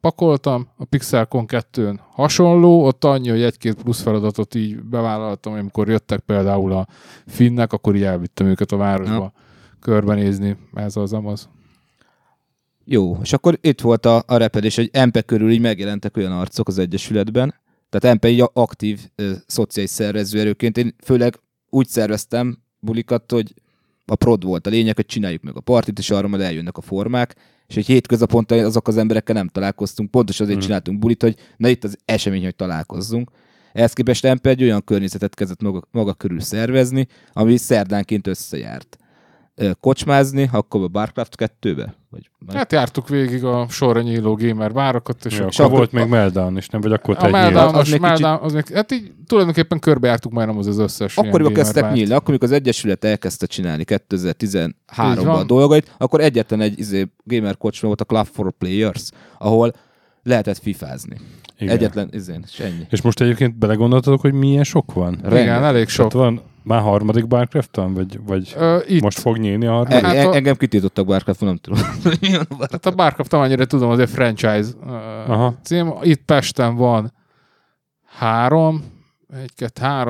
pakoltam, a Pixelkon 2-n hasonló, ott annyi, hogy egy-két plusz feladatot így bevállaltam, amikor jöttek például a finnek, akkor így elvittem őket a városba körbenézni, ez az amaz. Jó, és akkor itt volt a repedés, hogy Empe körül így megjelentek olyan arcok az Egyesületben, tehát Empe így aktív szociális szervezőerőként, én főleg úgy szerveztem bulikat, hogy a prod volt a lényeg, hogy csináljuk meg a partit, és arra majd eljönnek a formák, és egy hétköznaponta azok az emberekkel nem találkoztunk, pontosan azért csináltunk bulit, hogy na itt az esemény, hogy találkozzunk. Ehhez képest Empe egy olyan környezetet kezdett maga körül szervezni, ami szerdánként összejárt. Kocsmázni, akkor a Barcraft 2-be? Hát jártuk végig a sorra nyíló gamer bárokat. És akkor volt még Meltdown is, nem? Vagy akkor te egy Meltdown, hát így tulajdonképpen körbejártuk majdnem az összes ilyen gamer bárt. Akkoriban kezdtek nyílni, akkor amikor az Egyesület elkezdte csinálni 2013-ban a dolgait, akkor egyetlen egy gamer kocsma volt a Club for Players, ahol lehetett fifázni. Igen. Egyetlen, ennyi. És most egyébként belegondoltatok, hogy milyen sok van? Igen, elég sok. Van. Már harmadik Barcraft-on? Vagy most fog nyílni a harmadik? Engem kitiltottak Barcraft-on, nem tudom. Tehát a Barcraft-on annyira tudom, az egy franchise cím. Itt Pesten van 3,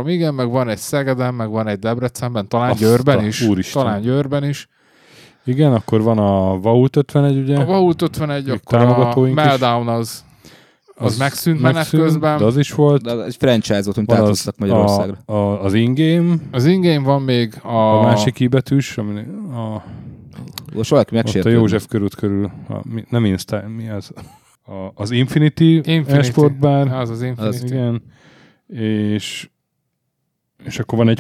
igen, meg van egy Szegeden, meg van egy Debrecenben, talán Győrben is. Úristen. Talán Győrben is. Igen, akkor van a Vault 51, ugye? A Vault 51, akkor a Meltdown az megszűnt menet közben. De az is volt. De egy franchise volt, amit áthoztak Magyarországra. Az in-game. Az in-game van még a másik ibetűs, ami a József körút körül. Nem Insta, mi az? Az Infinity. Esport Bar. Az Infinity. Igen. És akkor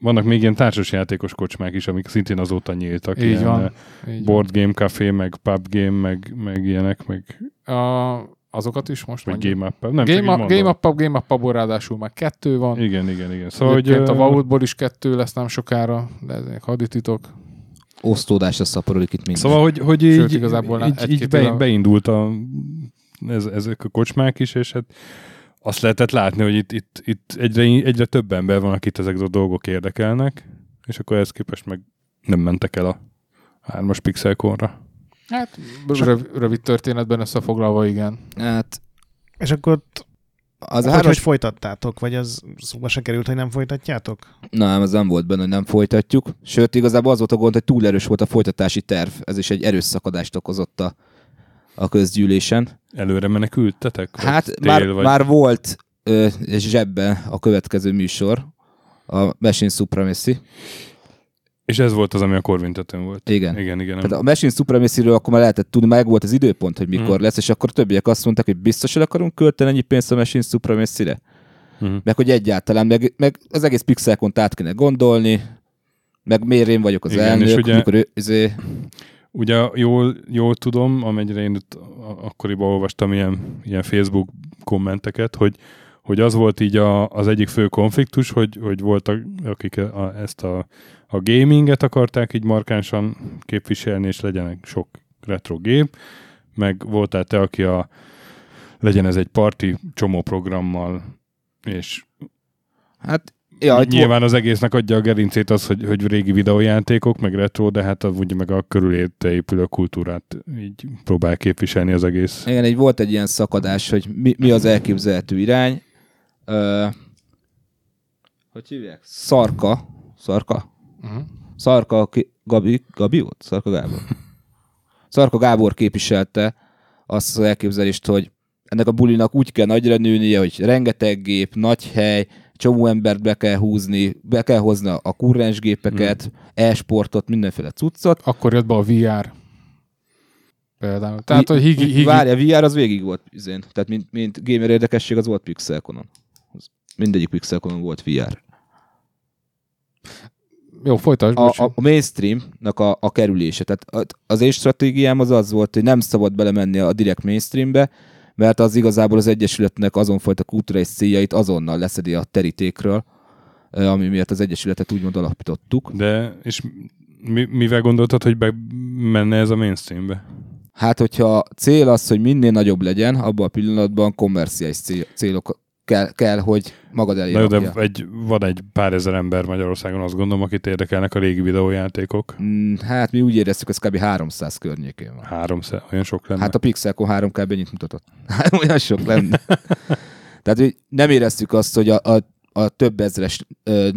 vannak még ilyen társasjátékos kocsmák is, amik szintén azóta nyíltak. Így van. Board Game Café, meg Pub Game, meg ilyenek, meg... Azokat is most mondjuk. Game Up-ból ráadásul már 2 van. Igen. Szóval egyébként a Vault-ból is 2 lesz nem sokára, de ez még hadititok. Osztódásra szaporodik itt minden. Szóval, hogy így beindult ezek a kocsmák is, és hát azt lehetett látni, hogy itt egyre több ember van, akit ezek a dolgok érdekelnek, és akkor ehhez képest meg nem mentek el a 3-as Pixelkonra. Hát, rövid történetben összefoglalva, igen. Hát, és akkor hogy folytattátok? Vagy az szóba se került, hogy nem folytatjátok? Nem, ez nem volt benne, hogy nem folytatjuk. Sőt, igazából az volt a gond, hogy túl erős volt a folytatási terv. Ez is egy erős szakadást okozott a közgyűlésen. Előre menekültetek? Hát, már volt zsebben a következő műsor, a Machine Supremacy. És ez volt az, ami a Corvin tetőn volt. Igen. Tehát a Machine Supremacy-ről akkor már lehetett tudni, meg volt az időpont, hogy mikor lesz, és akkor többiek azt mondták, hogy biztos, hogy akarunk költeni ennyi pénzt a Machine Supremacy-re. Meg hogy egyáltalán, meg az egész Pixelkont át kéne gondolni, meg miért én vagyok az elnök, mikor ő... Ugye jól tudom, amennyire én akkoriban olvastam ilyen Facebook kommenteket, hogy az volt így az egyik fő konfliktus, hogy voltak, akik ezt a gaminget akarták így markánsan képviselni, és legyenek sok retro gép, meg voltál te, aki legyen ez egy parti csomó programmal, és hát nyilván az egésznek adja a gerincét az, hogy régi videójátékok, meg retro, de hát úgy meg a körülérte épülő kultúrát így próbál képviselni az egész. Igen, így volt egy ilyen szakadás, hogy mi az elképzelhető irány. Hogy hívják? Szarka? Uh-huh. Szarka Gabi volt? Szarka Gábor. Szarka Gábor képviselte azt az elképzelést, hogy ennek a bulinak úgy kell nagyra nőnie, hogy rengeteg gép, nagy hely, csomó embert be kell húzni, be kell hozni a kurrensgépeket, e-sportot, mindenféle cuccot. Akkor jött be a VR. Például. Tehát, hogy várja, VR az végig volt. Tehát mint gamer érdekesség, az volt Pixelkonon. Mindegyik Pixelkonon volt VR. Jó, folytasd. A mainstreamnak a kerülése. Tehát az én stratégiám az volt, hogy nem szabad belemenni a direkt mainstreambe, mert az igazából az Egyesületnek azonfajta kulturális céljait azonnal leszedi a terítékről, ami miatt az Egyesületet úgymond alapítottuk. De, és mivel gondoltad, hogy menne ez a mainstreambe? Hát, hogyha cél az, hogy minél nagyobb legyen, abban a pillanatban kommerciális célok kell, hogy magad elé rakja. De van egy pár ezer ember Magyarországon, azt gondolom, akit érdekelnek a régi videójátékok. Hát mi úgy éreztük, ez kb. 300 környékén van. 300? Olyan sok lenne? Hát a Pixelcon 3K-ben ennyit mutatott. Olyan sok lenne. Tehát nem éreztük azt, hogy a több ezres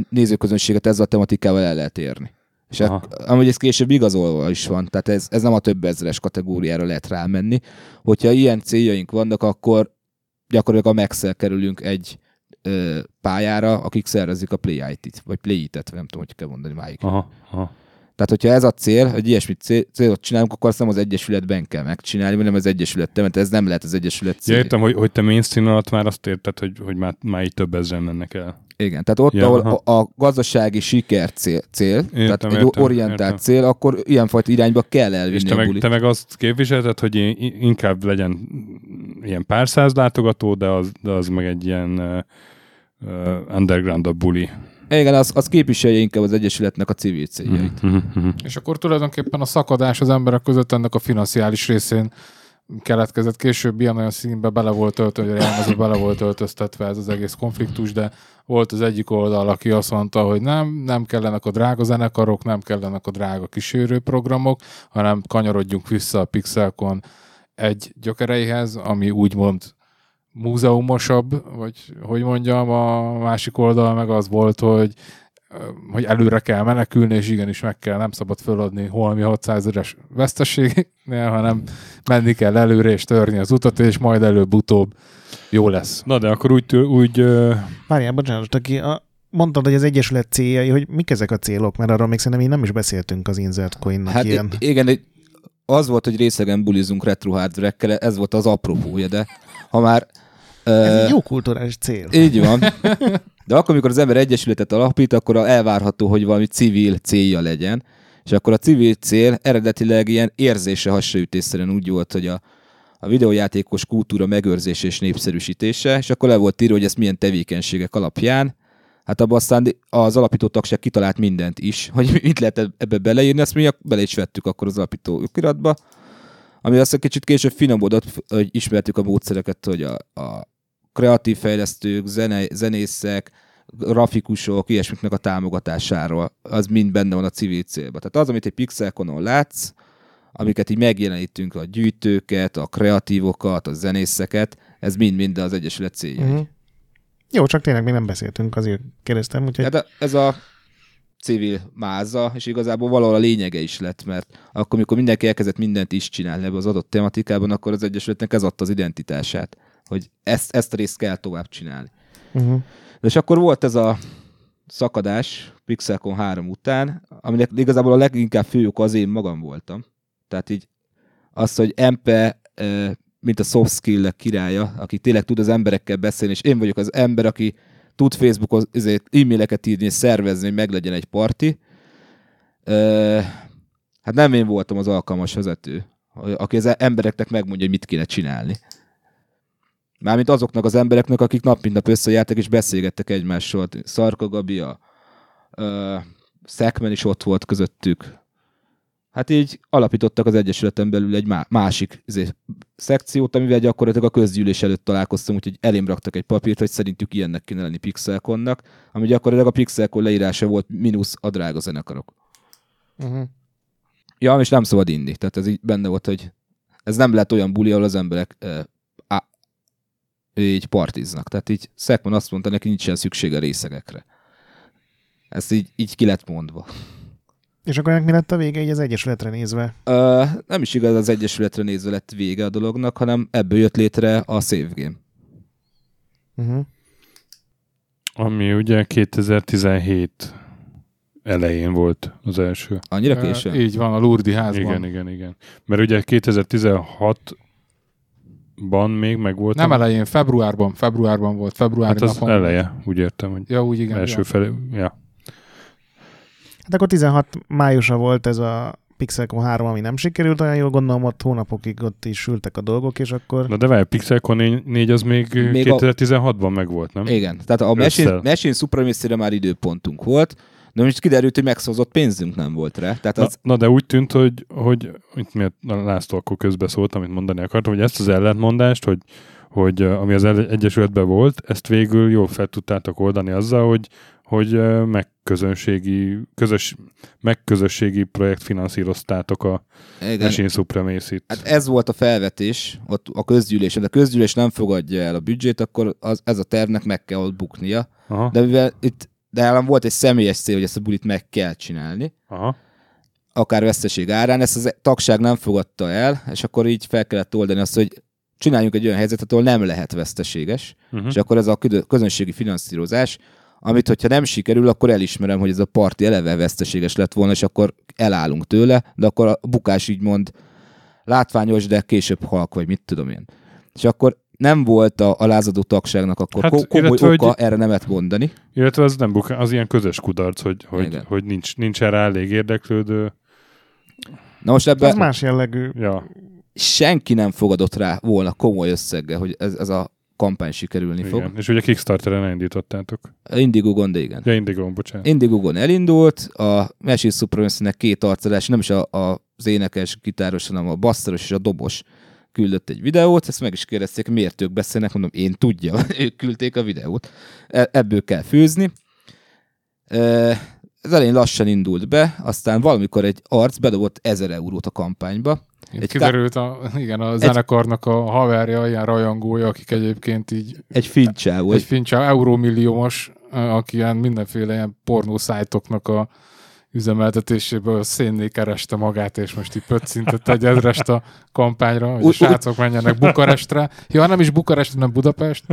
nézőközönséget ezzel a tematikával el lehet érni. És amúgy ez később igazolva is van, tehát ez nem a több ezres kategóriára lehet rámenni. Hogyha ilyen céljaink vannak, akkor gyakorlatilag a Max-el kerülünk egy pályára, akik szervezik a Play-it, vagy Play-it-et, nem tudom, hogy kell mondani máig. Tehát, hogyha ez a cél, hogy ilyesmi célot csinálunk, akkor azt nem az Egyesületben kell megcsinálni, vagy nem az Egyesület, mert ez nem lehet az Egyesület cél. Ja, értem, hogy te mainstream alatt már azt érted, hogy már így több ezren mennek el. Igen, tehát ott, ahol a gazdasági siker cél tehát egy orientált cél, akkor ilyenfajta irányba kell elvinni. És te meg azt képviselted, hogy inkább legyen ilyen pár száz látogató, de az meg egy ilyen underground-a buli. Igen, az képviselje inkább az Egyesületnek a civil céljait. És akkor tulajdonképpen a szakadás az emberek között ennek a financiális részén keletkezett. Később ilyen olyan színbe bele volt öltöztetve ez az egész konfliktus, de volt az egyik oldal, aki azt mondta, hogy nem kellenek a drága zenekarok, nem kellenek a drága kísérőprogramok, hanem kanyarodjunk vissza a Pixelcon egy gyökereihez, ami úgymond múzeumosabb, vagy hogy mondjam, a másik oldal meg az volt, hogy előre kell menekülni, és igenis nem szabad föladni holmi 600-es veszteségnél, hanem menni kell előre és törni az utat, és majd előbb-utóbb jó lesz. Na de akkor úgy... Várjál, bocsánat, mondtad, hogy az Egyesület céljai, hogy mik ezek a célok, mert arról még szerintem így nem is beszéltünk az Insert Coin-nak hát ilyen. Igen, az volt, hogy részegen bulizunk retro hardware-ekkel, ez volt az apropója, de ha már... Ez egy jó kulturális cél. Így van. De akkor, amikor az ember egyesületet alapít, akkor elvárható, hogy valami civil célja legyen. És akkor a civil cél eredetileg ilyen érzése hasraütésszerűen úgy volt, hogy a videójátékos kultúra megőrzése és népszerűsítése, és akkor le volt írva, hogy ez milyen tevékenységek alapján. Hát abban aztán az alapító tagság kitalált mindent is, hogy mit lehet ebbe beleírni, ezt mi bele is vettük akkor az alapító okiratba. Ami aztán kicsit később finomodott, hogy ismertük a módszereket, hogy a kreatív fejlesztők, zenészek, grafikusok, ilyesmiknek a támogatásáról, az mind benne van a civil célban. Tehát az, amit egy Pixelconon látsz, amiket így megjelenítünk, a gyűjtőket, a kreatívokat, a zenészeket, ez mind-mind az Egyesület céljai. Mm-hmm. Jó, csak tényleg még nem beszéltünk, azért kérdeztem, úgyhogy... Hát ez a civil máza, és igazából valahol a lényege is lett, mert akkor, amikor mindenki elkezdett mindent is csinálni ebbe az adott tematikában, akkor az Egyesületnek ez adta az identitását, hogy ezt a részt kell tovább csinálni. Uh-huh. És akkor volt ez a szakadás Pixelcon 3 után, aminek igazából a leginkább fő oka az én magam voltam. Tehát így az, hogy Empe, mint a soft skill-ek királya, aki tényleg tud az emberekkel beszélni, és én vagyok az ember, aki tud Facebookhoz e-maileket írni és szervezni, hogy meglegyen egy parti. Hát nem én voltam az alkalmas vezető, aki az embereknek megmondja, hogy mit kéne csinálni. Mármint azoknak az embereknek, akik nap mint nap összejártak és beszélgettek egymással. Szarka Gabi, a Szekmen is ott volt közöttük. Hát így alapítottak az Egyesületen belül egy másik szekciót, amivel gyakorlatilag a közgyűlés előtt találkoztam, úgyhogy elém raktak egy papírt, hogy szerintük ilyennek kéne lenni Pixelconnak, ami gyakorlatilag a Pixelcon leírása volt mínusz a drága zenekarok. Uh-huh. Ja, és nem szabad inni. Tehát ez így benne volt, hogy ez nem lehet olyan buli, ahol az emberek így partiznak. Tehát így Szekman azt mondta, neki nincsen szüksége részegekre. Ez így ki lett mondva. És akkor ennek mi lett a vége így az Egyesületre nézve? Nem is igaz, az Egyesületre nézve lett vége a dolognak, hanem ebből jött létre a Save Game. Uh-huh. Ami ugye 2017 elején volt az első. Annyira későn? Így van, a Lurdi házban. Igen. Mert ugye 2016-ban még meg volt... Nem elején, februárban volt. Februári hát az napon. Eleje, úgy értem, hogy ja, úgy igen, első felé... Ja. Hát akkor 16 májusa volt ez a Pixelcon 3, ami nem sikerült olyan jól, gondolom ott hónapokig ott is ültek a dolgok, és akkor... Na de várj, Pixelcon 4 az még 2016-ban megvolt, nem? Igen, tehát a Machine Supremacy-re már időpontunk volt, De most kiderült, hogy megszózott pénzünk nem volt rá. Tehát az... na, de úgy tűnt, hogy miért László akkor közbeszólt, amit mondani akartam, hogy ezt az ellentmondást, hogy ami az Egyesületben volt, ezt végül jól fel tudtátok oldani azzal, hogy megközösségi projekt finanszíroztátok a Machine Supremacy-t. Hát ez volt a felvetés ott a közgyűlésen. De a közgyűlés nem fogadja el a büdzsét, akkor ez a tervnek meg kell ott buknia. Aha. De mivel itt nálam volt egy személyes cél, hogy ezt a bulit meg kell csinálni. Aha. Akár veszteség árán. Ezt a tagság nem fogadta el, és akkor így fel kellett oldani azt, hogy csináljunk egy olyan helyzetet, ahol nem lehet veszteséges. Uh-huh. És akkor ez a közönségi finanszírozás, amit, hogyha nem sikerül, akkor elismerem, hogy ez a parti eleve veszteséges lett volna, és akkor elállunk tőle, de akkor a bukás úgymond látványos, de később halk, vagy mit tudom én. És akkor nem volt a lázadó tagságnak akkor komoly oka erre nemet mondani. Illetve ez nem bukás, az ilyen közös kudarc, hogy nincs erre elég érdeklődő. Na most ebben... Ez más jellegű. Ja. Senki nem fogadott rá volna komoly összeggel, hogy ez a kampány sikerülni igen. fog. És ugye Kickstarter-en elindítottátok. Indiegogon, de igen. Ja, Indiegogon, bocsánat. Indiegogon elindult, a Machine Supremacy-nek két arcadás, nem is az énekes, gitáros, hanem a basszoros és a dobos küldött egy videót, ezt meg is kérdezték, miért ők beszélnek, mondom, én tudjam, ők küldték a videót. Ebből kell főzni. Ez elején lassan indult be, aztán valamikor egy arc bedobott 1000 eurót a kampányba. Egy kiderült a zenekarnak a haverja, ilyen rajongója, akik egyébként így... Egy fincsávó. Egy fincsávó, eurómilliómos, aki ilyen mindenféle ilyen pornószájtoknak a üzemeltetéséből szénné kereste magát, és most így pöccintett egy 1000-est a kampányra, hogy a srácok menjenek Bukarestre. Ja, nem is Bukarest, hanem Budapest.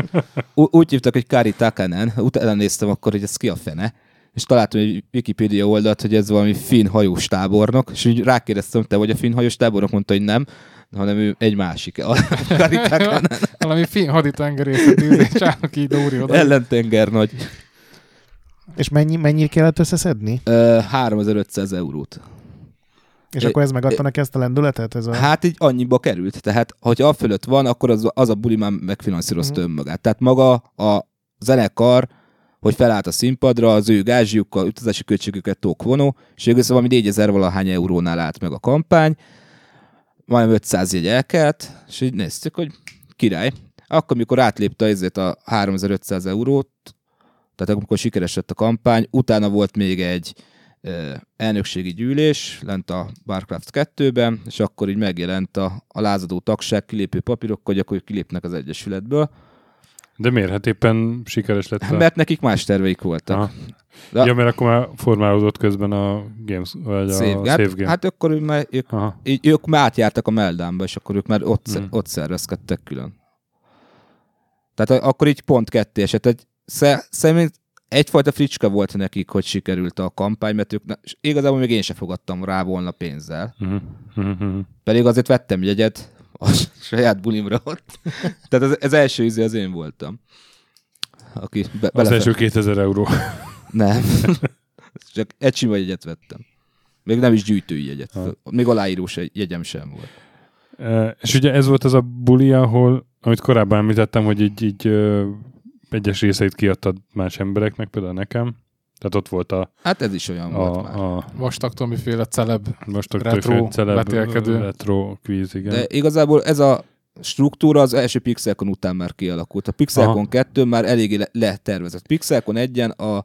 Úgy hívtak, hogy Kari Takanen, utána néztem akkor, hogy ez ki a fene. És találtam egy Wikipedia oldalt, hogy ez valami finn hajós tábornok, és így rákérdeztem, te vagy a finn hajós tábornok, mondta, hogy nem, hanem ő egy másik. Valami finn haditengerészet űzésálnak így Dóri oda. Ellentenger nagy. És mennyire kellett összeszedni? 3500 eurót. És akkor ez megadta neki ezt a lendületet? Hát így annyiba került. Tehát, hogyha a fölött van, akkor az a buli már megfinanszírozta önmagát. Tehát maga a zenekar, hogy felállt a színpadra, az ő gázsiukkal, utazási költségüket tókvonó, és egészen valami 4000-valahány eurónál állt meg a kampány, majdnem 500 jegy elkelt, és így néztük, hogy király. Akkor, mikor átlépte ezért a 3500 eurót, tehát amikor sikeres lett a kampány, utána volt még egy elnökségi gyűlés lent a Warcraft 2-ben, és akkor így megjelent a lázadó tagság kilépő papírok, hogy akkor kilépnek az Egyesületből. De miért? Hát éppen sikeres lett a... Mert nekik más terveik voltak. De... Ja, mert akkor már formálódott közben a Games, vagy a Save Game. Hát akkor ők már átjártak a Meldánba, és akkor ők már ott szervezkedtek külön. Tehát akkor így pont ketté esett. Szerintem egyfajta fricska volt nekik, hogy sikerült a kampány, mert ők igazából még én sem fogadtam rá volna pénzzel. Pedig azért vettem jegyet, a saját bulimra ott. Tehát az első ízé az én voltam. Aki az első 2000 euró. Nem. Csak egy sima jegyet vettem. Még nem is gyűjtői jegyet. Ha. Még aláírós jegyem sem volt. És ugye ez volt az a buli, ahol, amit korábban említettem, hogy így egyes részeit kiadtad más embereknek, például nekem. Tehát ott volt a... Hát ez is olyan volt már. A vastagtól miféle celeb, retro vetélkedő. Retro kvíz, igen. De igazából ez a struktúra az első Pixelkon után már kialakult. A Pixelkon 2 már eléggé letervezett. Pixelkon 1-en a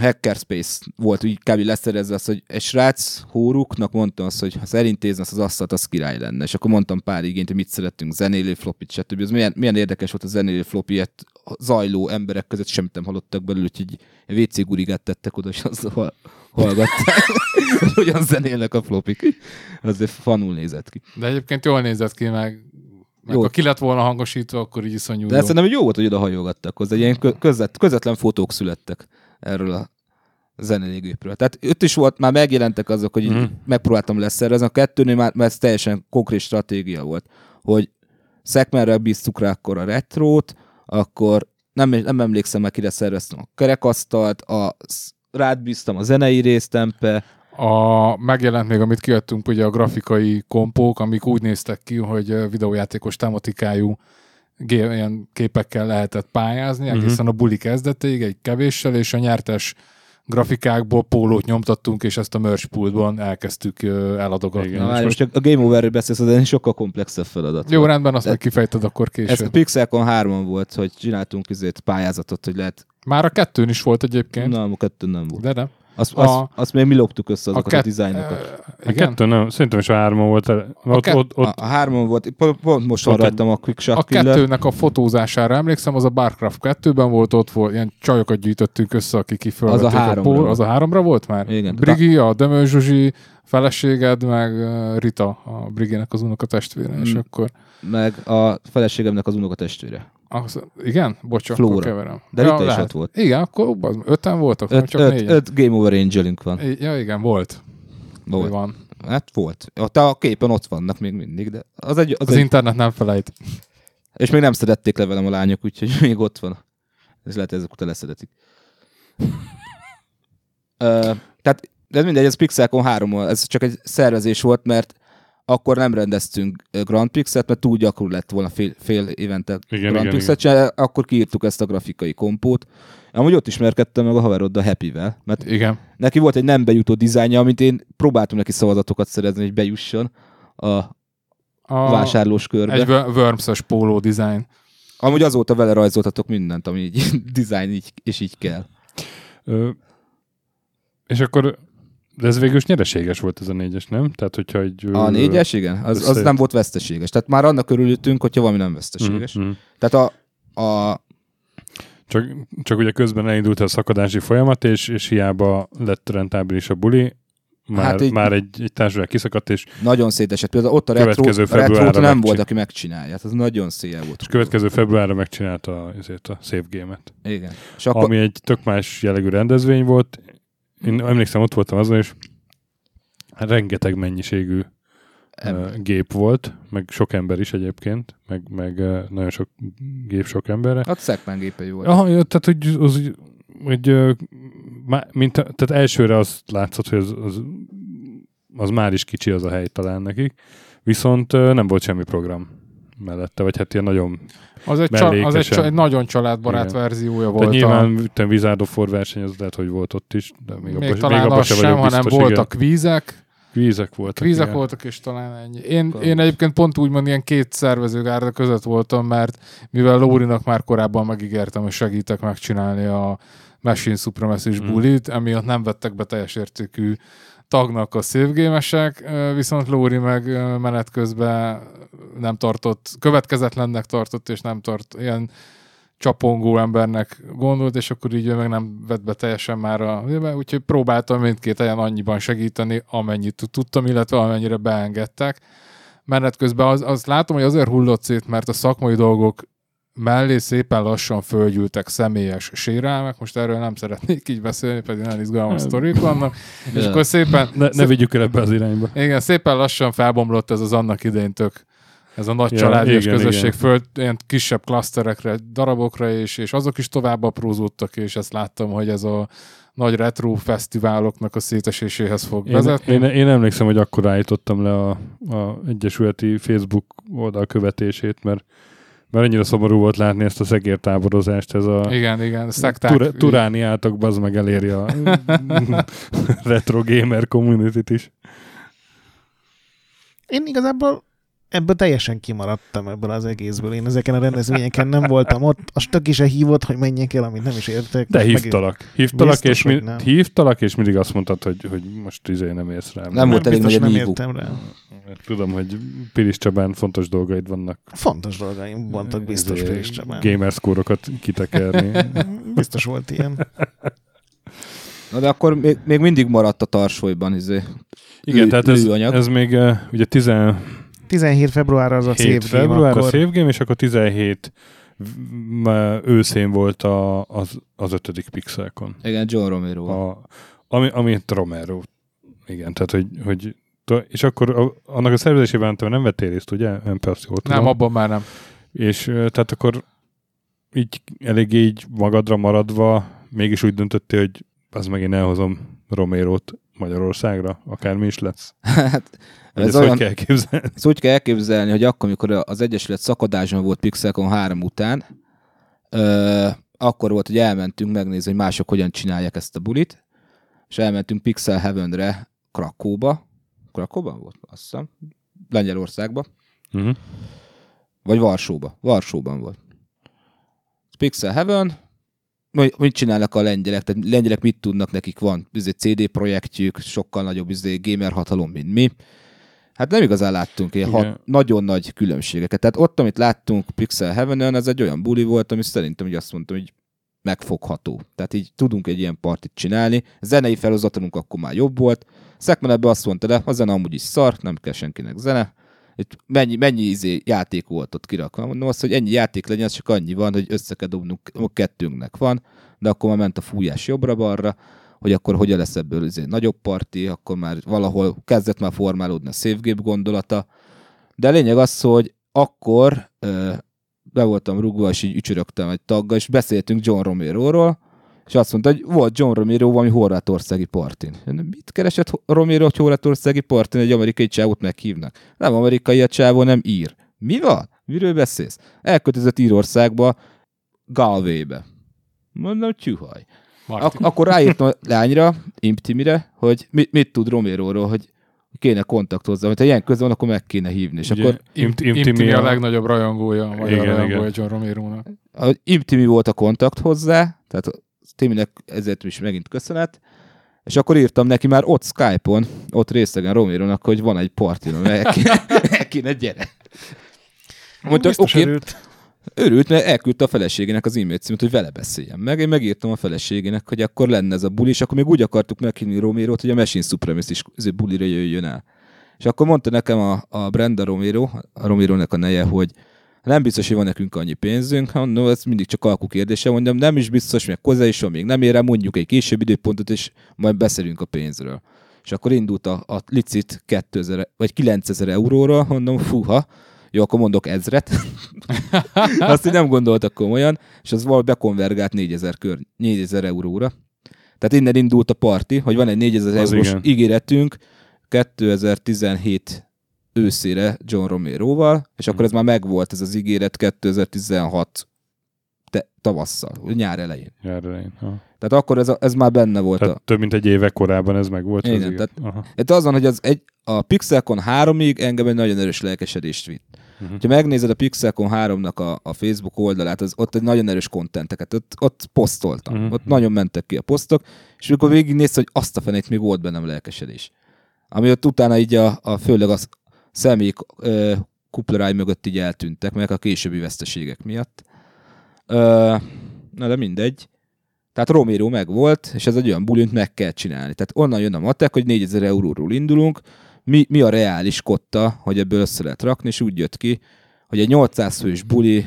Hackerspace volt, úgy kb. Leszerezve azt, hogy egy srác hóruknak mondtam azt, hogy ha elintézne azt az asztalt, az király lenne. És akkor mondtam pár igényt, hogy mit szerettünk, zenélő flopit, stb. Ez milyen érdekes volt a zenélő flopiet, zajló emberek között semmit nem hallottak belül, úgyhogy WC gurigát tettek oda, és azzal hallgatták, hogy hogyan zenélnek a flopik. Azért fanul nézett ki. De egyébként jól nézett ki, meg ha ki lett volna hangosítva, akkor így iszonyú. De szerintem jó volt, hogy oda hajolgattak hozzá. Ilyen közvetlen fotók születtek erről a zenelégépről. Tehát ott is volt, már megjelentek azok, hogy megpróbáltam leszervezni. A kettőnél már ez teljesen konkrét stratégia volt, hogy szekmerrel bíztuk rá akkor a retrót, akkor nem emlékszem már, kire szerveztem a kerekasztalt, rád bíztam a zenei résztempe. Megjelent még, amit kiadtunk, ugye a grafikai kompók, amik úgy néztek ki, hogy videójátékos tematikájú ilyen képekkel lehetett pályázni, egészen a buli kezdetéig, egy kevéssel, és a nyertes grafikákból pólót nyomtattunk, és ezt a merch poolban elkezdtük eladogatni. Na, most a Game Overről beszélsz, de sokkal komplexebb feladat. Jó, rendben, azt meg kifejted akkor később. Ez a Pixelcon 3-on volt, hogy csináltunk pályázatot, hogy lehet... Már a 2-n is volt egyébként. Na, a 2-n nem volt. De nem. Azt még mi loptuk össze azokat a dizájnokat. A 2-n nem, szerintem is a 3-on volt. A 3-on volt, pont most van rajtam a Quick Shot Killer. A 2-nek a fotózására emlékszem, az a Barcraft 2-ben volt, ott volt, ilyen csajokat gyűjtöttünk össze, aki kifölvették. Az a 3-ra volt már? Igen. Brigi, a Dömöl Zsuzsi, feleséged, meg Rita, a Briginek az unokatestvére, és akkor... Meg a feleségemnek az unokatestvére. Igen? Bocs, akkor keverem. De Rita is ott volt. Igen, akkor 5-en voltak, csak 4-en. 5 Game Over Angelünk van. Ja, igen, volt. Van. Hát volt. A képen ott vannak még mindig, de... Az internet nem felejt. És még nem szedették le velem a lányok, úgyhogy még ott van. Ez lehet, hogy ezek után leszedetik. Tehát, de mindegy, ez Pixelcon 3-on, ez csak egy szervezés volt, mert akkor nem rendeztünk Grand Pixelt, mert túl gyakran lett volna fél évente Grand Pixelt, akkor kiírtuk ezt a grafikai kompót. Amúgy ott ismerkedtem meg a haveroddal Happy-vel, mert neki volt egy nem bejutó dizájnja, amit én próbáltam neki szavazatokat szerezni, hogy bejusson a vásárlós körbe. Egy Worms-es póló dizájn. Amúgy azóta vele rajzoltatok mindent, ami így dizájn, és így kell. És akkor... De ez végül is nyereséges volt ez a 4-es, nem? Tehát, hogyha egy... A 4-es, igen. Az nem volt veszteséges. Tehát már annak örültünk, hogyha valami nem veszteséges. Mm-hmm. Tehát Csak ugye közben elindult a szakadási folyamat, és hiába lett rentábilis a buli, már egy társadalmi kiszakadt, és... Nagyon szétesett. Például ott a retro nem volt, aki megcsinálja. Ez nagyon széjjel volt. És következő februárra megcsinálta azért a Save Game-et. Igen. És akkor... Ami egy tök más jellegű rendezvény volt. Én emlékszem, ott voltam azon, és rengeteg mennyiségű gép volt, meg sok ember is egyébként, meg nagyon sok gép sok emberre. Hát Szekmen gépei volt. Aha, tehát tehát elsőre azt látszott, hogy az már is kicsi az a hely talán nekik, viszont nem volt semmi program mellette, vagy hát ilyen nagyon egy nagyon családbarát verziója volt. De nyilván Wizard of War verseny, az lehet, hogy volt ott is. De még talán az sem, hanem voltak vízek. Kvízek voltak, és talán ennyi. Én egyébként pont úgymond ilyen két szervezőgárda között voltam, mert mivel Lórinak már korábban megígértem, hogy segítek megcsinálni a Machine Supremacy-s bulit, emiatt nem vettek be teljes értékű tagnak a szépgémesek, viszont Lóri meg menet közben nem tartott, következetlennek tartott, és nem ilyen csapongó embernek gondolt, és akkor így meg nem vett be teljesen már úgyhogy próbáltam mindkét helyen annyiban segíteni, amennyit tudtam, illetve amennyire beengedtek. Menet közben azt látom, hogy azért hullott szét, mert a szakmai dolgok mellé szépen lassan fölgyűltek személyes sérelmek, most erről nem szeretnék így beszélni, pedig nagyon izgalmas sztorik vannak, és akkor szépen... Ne vigyük el ebbe az irányba. Igen, szépen lassan felbomlott ez az annak idején ez a nagy családi és közösség föl, ilyen kisebb klaszterekre, darabokra, és azok is tovább aprózódtak, és ezt láttam, hogy ez a nagy retro fesztiváloknak a széteséséhez fog vezetni. Én emlékszem, hogy akkor állítottam le a egyesületi Facebook oldal követését, mert annyira szomorú volt látni ezt a szegértáborozást, ez a igen, szekták. Turáni álltak, bazd meg eléri a retro gamer community-t is. Én igazából ebből teljesen kimaradtam ebből az egészből. Én ezeken a rendezvényeken nem voltam ott, az töki se hívott, hogy menjek el, amit nem is értek. De hívtalak, és mindig azt mondtad, hogy most nem érsz rá. Nem volt elég, hogy nem értem rá. Tudom, hogy Pilis Csabán fontos dolgaid vannak. Fontos dolgaim voltak biztos Pilis Csabán. Gamerscore-okat kitekerni. Biztos volt ilyen. Na de akkor még mindig maradt a Tarsolyban igen, tehát ez még ugye 17 februárra az a Save Game. 7 februárra a Save Game, és akkor 17 őszén volt az 5. Pixelcon. Igen, John Romero. Amit Romero. Igen, tehát hogy és akkor annak a szervezésében nem vettél részt, ugye? Nem, abban már nem. És tehát akkor így elég magadra maradva mégis úgy döntöttél, hogy azt meg én elhozom Romerót Magyarországra, akármi is lesz. Hát, ez olyan, kell elképzelni? Ezt úgy kell elképzelni, hogy akkor, amikor az Egyesület szakadáson volt Pixelcon 3 után, akkor volt, hogy elmentünk megnézni, hogy mások hogyan csinálják ezt a bulit, és elmentünk Pixel Heavenre Krakóba. Krakóban volt? Azt hiszem. Lengyelországba. Uh-huh. Vagy Varsóba. Varsóban volt. Pixel Heaven, mit csinálnak a lengyelek? Tehát lengyelek mit tudnak, nekik van CD projektjük, sokkal nagyobb gamer hatalom, mint mi. Hát nem igazán láttunk ilyen nagyon nagy különbségeket. Tehát ott, amit láttunk Pixel Heaven-en, az egy olyan buli volt, ami szerintem így azt mondtam, hogy megfogható. Tehát így tudunk egy ilyen partit csinálni. A zenei felhozatalunk akkor már jobb volt. Szekmenebbe azt mondta, de a zene amúgy is szar, nem kell senkinek zene. Mennyi játék volt ott kirakva? Mondom azt, hogy ennyi játék legyen, az csak annyi van, hogy össze kell dobnunk, a kettőnknek van, de akkor már ment a fújás jobbra-balra, hogy akkor hogyan lesz ebből nagyobb parti, akkor már valahol kezdett már formálódni a szépgép gondolata. De a lényeg az, hogy akkor be voltam rúgva, és így ücsörögtem egy taggal, és beszéltünk John Romero-ról, és azt mondta, hogy volt John Romero valami horvátországi partin. Mit keresett Romero, hogy horvátországi partin egy amerikai csávót meghívnak? Nem amerikai a csávó, nem ír. Mi van? Miről beszélsz? Elköltözött Írországba, Galwaybe. Mondom, csúhaj. Akkor ráírtam a lányra, Imtimire, hogy mit tud Romeroról, hogy kéne kontaktozza, mert ha ilyen köz van, akkor meg kéne hívni. És ugye, akkor Imtimi a legnagyobb rajongója, a magyar rajongója John Romerónak. Imtimi volt a kontakt hozzá, tehát Timinek ezért is megint köszönet, és akkor írtam neki már ott Skype-on, ott részegen Romerónak, hogy van egy partin, amely kéne gyere. Mondta, oké, örült, mert elküldte a feleségének az e-mail címet, hogy vele beszéljem meg. Én megírtam a feleségének, hogy akkor lenne ez a buli, és akkor még úgy akartuk meghívni Romerót, hogy a Machine Supremacy is bulira jöjjön el. És akkor mondta nekem a Brenda Romero, a Romerónak a neje, hogy nem biztos, hogy van nekünk annyi pénzünk, no, ez mindig csak alkú kérdése, mondjam, nem is biztos, meg hozzá is van, még nem ér, mondjuk egy később időpontot, és majd beszélünk a pénzről. És akkor indult a licit 2000 vagy 9000 euróra, mondom, fúha, jó, akkor mondok 1000-et. Azt így nem gondoltak komolyan, és az valahogy bekonvergált 4000 euróra. Tehát innen indult a parti, hogy van egy 4000 eurós ígéretünk 2017 őszére John Romeroval, és akkor ez már megvolt, ez az ígéret 2016 tavasszal, nyár elején. Tehát akkor ez már benne volt. Tehát több mint egy éve korábban ez megvolt. Igen, tehát azon, hogy a Pixelcon 3-ig engem egy nagyon erős lelkesedést vitt. Ha megnézed a Pixelcon 3-nak a Facebook oldalát, ott egy nagyon erős kontenteket, ott posztoltam, ott nagyon mentek ki a posztok, és akkor végignézted, hogy azt a fenét még volt bennem lelkesedés. Ami ott utána így főleg az személyi kupleráj mögött így eltűntek, meg a későbbi veszteségek miatt. Na de mindegy. Tehát Romero megvolt, és ez egy olyan bulint meg kell csinálni. Tehát onnan jön a matek, hogy 4000 euróról indulunk, mi a reális kotta, hogy ebből össze lehet rakni, és úgy jött ki, hogy egy 800 fős buli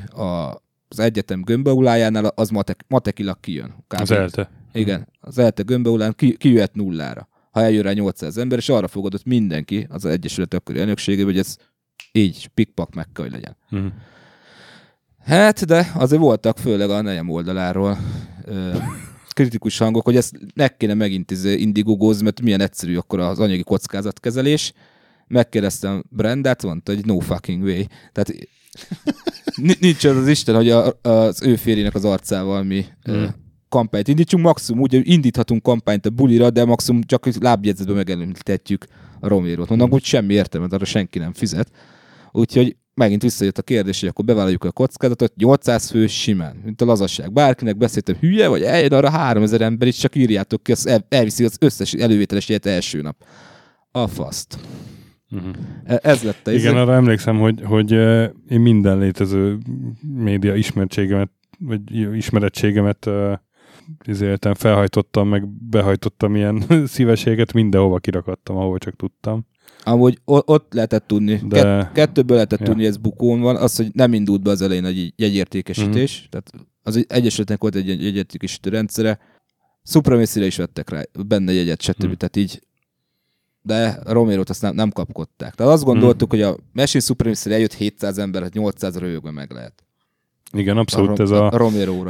az egyetem gömbaulájánál az matekilag kijön. Kb. Az ELTE. Igen, az ELTE gömbaulán kijöhet nullára, ha eljön rá 800 ember, és arra fogadott mindenki az Egyesület akkori elnökségében, hogy ez így pikpak meg kell, hogy legyen. Mm. Hát, de azért voltak főleg a nejem oldaláról kritikus hangok, hogy ezt meg kéne megint indigogózni, mert milyen egyszerű akkor az anyagi kockázatkezelés. Megkérdeztem Brendát, mondta, hogy no fucking way. Tehát nincs az Isten, hogy az ő férjének az arcával mi kampányt indítsunk. Maximum úgy, hogy indíthatunk kampányt a bulira, de maximum csak lábjegyzetben megelőltetjük a Romerót. Mondom, hogy semmi értelme, arra senki nem fizet. Úgyhogy megint visszajött a kérdés, hogy akkor bevállaljuk a kockázatot, 800 fő simán, mint a lazasság. Bárkinek beszéltem, hülye vagy, eljön arra 3000 ember, és csak írjátok ki, az elviszi az összes elővételes ilyet első nap. A faszt. Uh-huh. Ez lett a izé. Igen, arra emlékszem, hogy én minden létező média ismertségemet, vagy ismerettségemet izéltem, felhajtottam, meg behajtottam ilyen szíveséget, mindenhova kirakadtam, ahova csak tudtam. Amúgy ott lehetett tudni, de... kettőből lehetett tudni, hogy ez bukón van, az, hogy nem indult be az elején egy jegyértékesítés, tehát az Egyesületnek volt egy jegyértékesítő rendszere, Supremacy-re is vettek rá, benne jegyet, stb. Tehát így, de Romerót azt nem kapkodták. Tehát azt gondoltuk, hogy a Machine Supremacy-re eljött 700 ember, hát 800 röjögben meg lehet. Igen, abszolút ez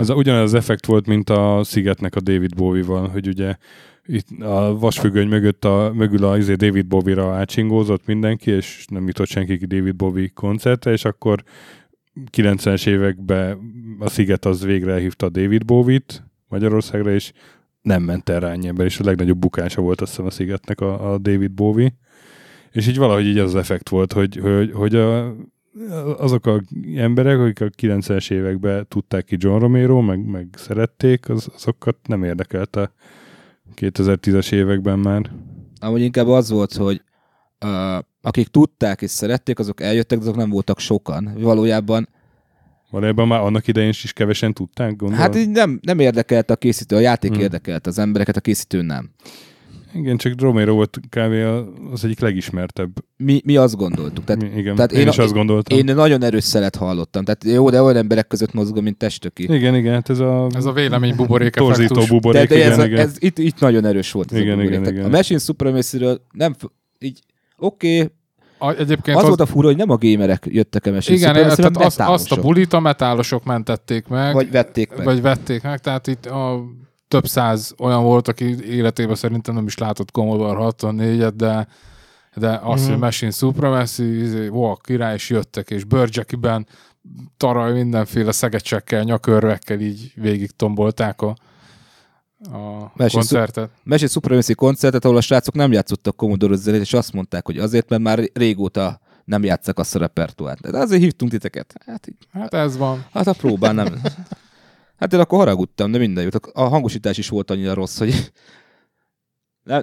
ugyanaz az effekt volt, mint a Szigetnek a David Bowie-val, hogy ugye itt a vasfüggöny mögött mögül a David Bowie-ra átsingózott mindenki, és nem jutott senki David Bowie koncertre, és akkor 90-es években a Sziget az végre elhívta David Bowie-t Magyarországra, és nem ment el rá annyi ember, és a legnagyobb bukása volt azt hiszem a Szigetnek a David Bowie. És így valahogy így az effekt volt, hogy azok az emberek, akik a 90-es években tudták ki John Romero, meg szerették, azokat nem érdekelte 2010-es években már. Amúgy inkább az volt, hogy akik tudták és szerették, azok eljöttek, de azok nem voltak sokan. Valójában már annak idején is kevesen tudták, gondolom. Hát így nem érdekelt a készítő, a játék érdekelt az embereket, a készítő nem. Igen, csak Romero volt kb. Az egyik legismertebb. Mi azt gondoltuk. Tehát én is azt gondoltam. Én nagyon erős szelet hallottam. Tehát jó, de olyan emberek között mozgom, mint testöki. Igen, hát ez a vélemény buborék effektus. Torzító buborék, igen. Ez itt nagyon erős volt. Igen. A Machine Supremacy-ről nem... Így, oké. Egyébként az volt a fura, hogy nem a gémerek jöttek a Machine Supremacy-ről, hanem azt a bulit a metálosok mentették meg. Vagy vették meg. Tehát itt a... Több száz olyan volt, aki életében szerintem nem is látott Commodore 64-et, de azt, hogy Machine Supremacy, király, és jöttek, és Bőrcsekiben taraj mindenféle szegecsekkel, nyakörvekkel így végig tombolták a koncertet. Machine Supremacy koncertet, ahol a srácok nem játszottak Commodore zenét, és azt mondták, hogy azért, mert már régóta nem játsszak azt a repertoárt. De azért hívtunk titeket. Hát ez van. Hát a próbán nem... Hát én akkor haragudtam, de minden jut. A hangosítás is volt annyira rossz, hogy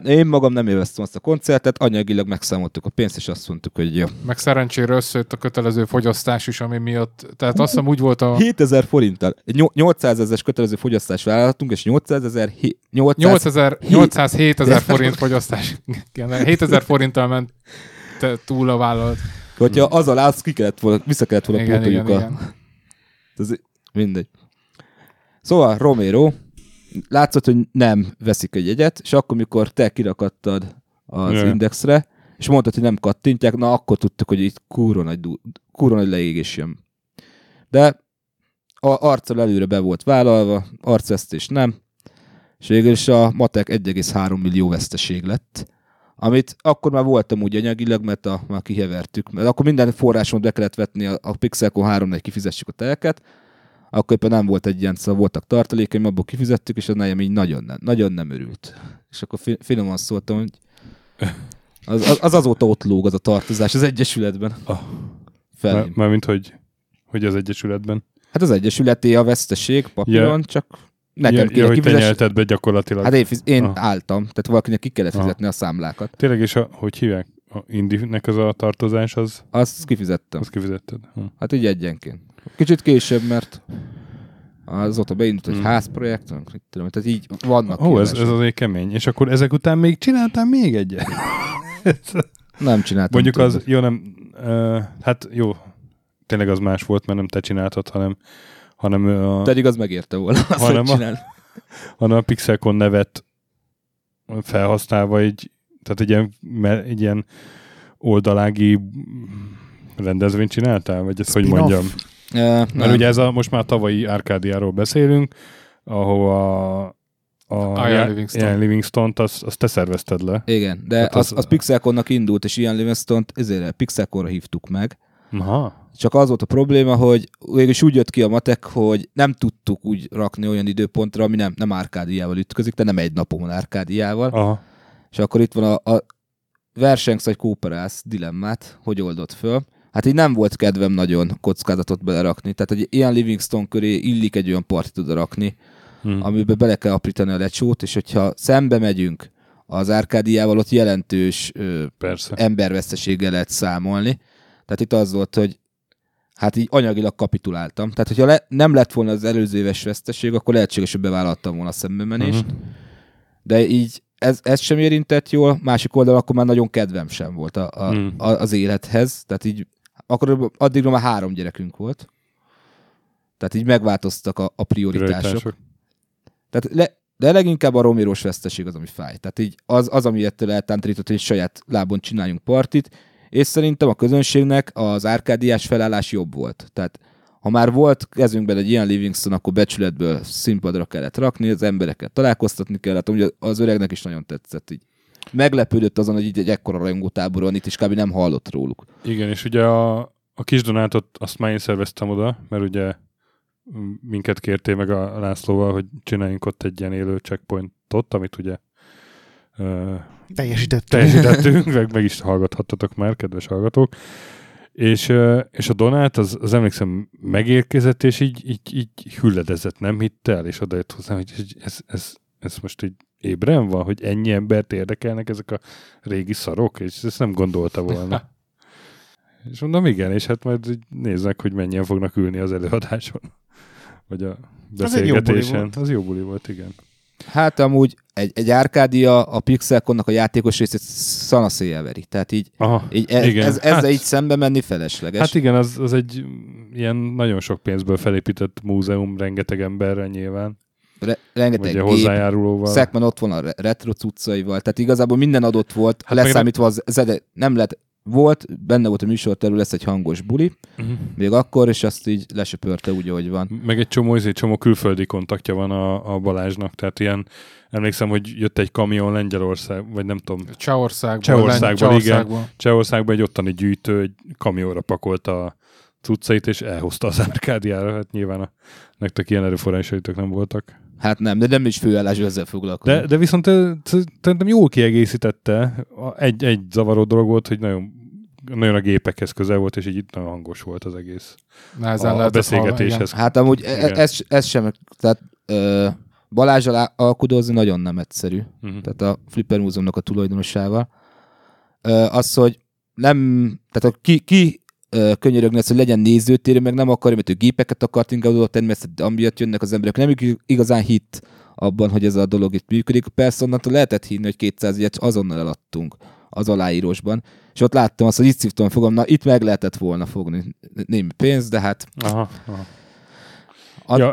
én magam nem élveztem azt a koncertet, anyagilag megszámoltuk a pénzt, és azt mondtuk, hogy jó. Meg szerencsére összejött a kötelező fogyasztás is, ami miatt, tehát azt hiszem úgy volt a... 7000 forinttal. 800 000-es kötelező fogyasztás vállaltunk, és 807 000 forint fogyasztás. 7000 forinttal ment túl a vállalat. Hogyha azzal állsz, vissza kellett volna pótoljuk. Mindegy. Szóval Romero, látszott, hogy nem veszik egy jegyet, és akkor, mikor te kirakattad az Indexre, és mondtad, hogy nem kattintják, na akkor tudtuk, hogy itt kurva nagy leégés jön. De arccal előre be volt vállalva, arcvesztés nem, és végül is a matek 1,3 millió veszteség lett, amit akkor már voltam úgy anyagilag, mert már kihevertük, mert akkor minden forráson be kellett vetni a Pixelco 3-nál, kifizessük a telket, akkor éppen nem volt egy ilyen, szóval voltak tartalékaim, abból kifizettük, és az nekem így nagyon nem örült. És akkor finoman szóltam, hogy az azóta ott lóg az a tartozás az Egyesületben. Mármint, hogy az Egyesületben? Hát az Egyesületé a veszteség papíron, csak nekem kéne hogy te nyelted be gyakorlatilag. Hát én álltam, tehát valakinek ki kellett fizetni a számlákat. Tényleg, és hogy hívják? A Indinek az a tartozás az... Azt kifizettem. Azt kifizetted. Hát így egyenként. Kicsit később, mert azóta beindult egy házprojekt, tehát így vannak. Ez azért kemény. És akkor ezek után még csináltam még egyet? Nem csináltam. Mondjuk tőle. Az, jó nem, hát jó, tényleg az más volt, mert nem te csináltad, hanem a... Pedig az megérte volna azt, hogy csinálni. Hanem a Pixelcon nevet felhasználva így, tehát egy ilyen oldalági rendezvényt csináltál? Vagy ezt hogy mondjam? Mert ugye ez most már tavalyi Arcadiáról beszélünk, ahova a Ian Livingstone-t azt te szervezted le. Igen, de hát az Pixelconnak indult, és Ian Livingstone-t ezért Pixelconra hívtuk meg. Aha. Csak az volt a probléma, hogy végülis úgy jött ki a matek, hogy nem tudtuk úgy rakni olyan időpontra, ami nem Arcadiával ütközik, de nem egy napon Arcadiával. Aha. És akkor itt van a versengsz vagy kooperálsz dilemmát, hogy oldott föl. Hát így nem volt kedvem nagyon kockázatot belerakni. Tehát egy Ian Livingstone köré illik egy olyan partit oda rakni, amiben bele kell aprítani a lecsót, és hogyha szembe megyünk az Arcadiával, ott jelentős emberveszteséggel lehet számolni. Tehát itt az volt, hogy hát így anyagilag kapituláltam. Tehát hogyha nem lett volna az előző éves veszteség, akkor lehetséges, hogy bevállaltam volna a szembemenést. De így ez sem érintett jól, másik oldalon akkor már nagyon kedvem sem volt az élethez, tehát így akkor addigra már 3 gyerekünk volt. Tehát így megváltoztak a prioritások. Tehát de leginkább a Romero-s veszteség az, ami fáj. Tehát így az ami ettől eltántorított, hogy saját lábon csináljunk partit, és szerintem a közönségnek az Arcadiás felállás jobb volt. Tehát Ha már volt kezünkben egy ilyen Livingston, akkor becsületből színpadra kellett rakni, az embereket találkoztatni kellett, ugye az öregnek is nagyon tetszett így. Meglepődött azon, hogy így egy ekkora rajongótábor van itt, és kb. Nem hallott róluk. Igen, és ugye a kis Donátot azt már én szerveztem oda, mert ugye minket kértél meg a Lászlóval, hogy csináljunk ott egy ilyen élő checkpointot, amit ugye teljesítettünk, meg is hallgathattatok már, kedves hallgatók. És a Donát, az emlékszem, megérkezett, és így hülledezett, nem hitt el, és odajött hozzám, hogy ez most így ébren van, hogy ennyi embert érdekelnek ezek a régi szarok, és ezt nem gondolta volna. És mondom, igen, és hát majd nézzük, hogy mennyien fognak ülni az előadáson, vagy a beszélgetésen. Az jó buli volt, igen. Hát amúgy egy Arcadia a Pixelconnak a játékos részét szanaszéjjel veri. Tehát így, ezzel így szembe menni felesleges. Hát igen, az egy ilyen nagyon sok pénzből felépített múzeum, rengeteg emberrel nyilván. Rengeteg gép, hozzájárulóval. Szekman ott van a retro cuccaival, tehát igazából minden adott volt, hát leszámítva nem lett, volt, benne volt a műsorterül, lesz egy hangos buli, még akkor, és azt így lesöpörte úgy, ahogy van. Meg egy csomó külföldi kontaktja van a Balázsnak, tehát ilyen, emlékszem, hogy jött egy kamion Lengyelország, vagy nem tudom. Csehországban egy ottani gyűjtő egy kamionra pakolta a cuccait, és elhozta az Arcadiára. Hát nyilván nektek ilyen erőforrásaitok nem voltak. Hát nem, de nem is főállásra ezzel foglalkozni. De viszont szerintem jól kiegészítette. Egy zavaró dolog volt, hogy nagyon, nagyon a gépekhez közel volt, és így itt nagyon hangos volt az egész. Na, a beszélgetéshez. Hát amúgy ez sem, tehát Balázsral alkudozni nagyon nem egyszerű. Tehát a Flipper Múzeumnak a tulajdonosával. Az, hogy nem, tehát ki könyörögni azt, hogy legyen nézőtér, meg nem akarja, mert ő gépeket akart inkább oda tenni, mert amiatt jönnek az emberek. Nem igazán hitt abban, hogy ez a dolog itt működik. Persze onnantól lehetett hinni, hogy 200 ilyet azonnal eladtunk az aláírásban. És ott láttam azt, hogy itt szívtam fogom, na itt meg lehetett volna fogni némi pénz, de hát...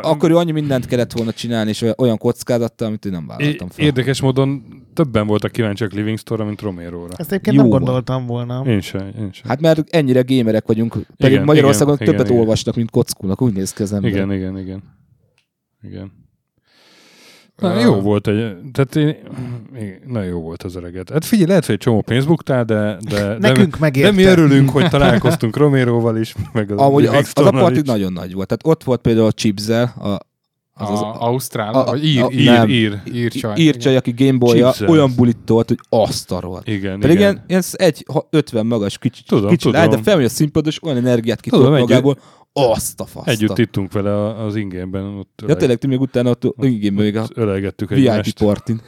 Akkor ő annyi mindent kellett volna csinálni, és olyan kockázattal, amit én nem vállaltam fel. Érdekes módon többen voltak kíváncsiak Livingstonra, mint Romero-ra. Ezt egyébként nem gondoltam volna. Én sem. Hát mert ennyire gémerek vagyunk, pedig igen, Magyarországon többet olvasnak, mint kockónak, úgy néz ki az ember. Igen. Na, jó volt egy... Tehát nagyon jó volt az öreget. Hát figyelj, lehet, hogy egy csomó pénzt buktál, de mi örülünk, hogy találkoztunk Romeroval is, meg az Livingston-nal is. Az a partik nagyon nagy volt. Tehát ott volt például a Chipzel, ír csaj, aki Gameboy-ja olyan bulit tolt, hogy azt tarolt. Pedig ilyen 1,50 magas kicsi lány, de felmegy a színpadon, és olyan energiát kitolt magából, azt a faszta. Együtt ittunk vele az ingémben. Ja tényleg, még utána ott ingémben még ölelgettük egymást. VIP partin.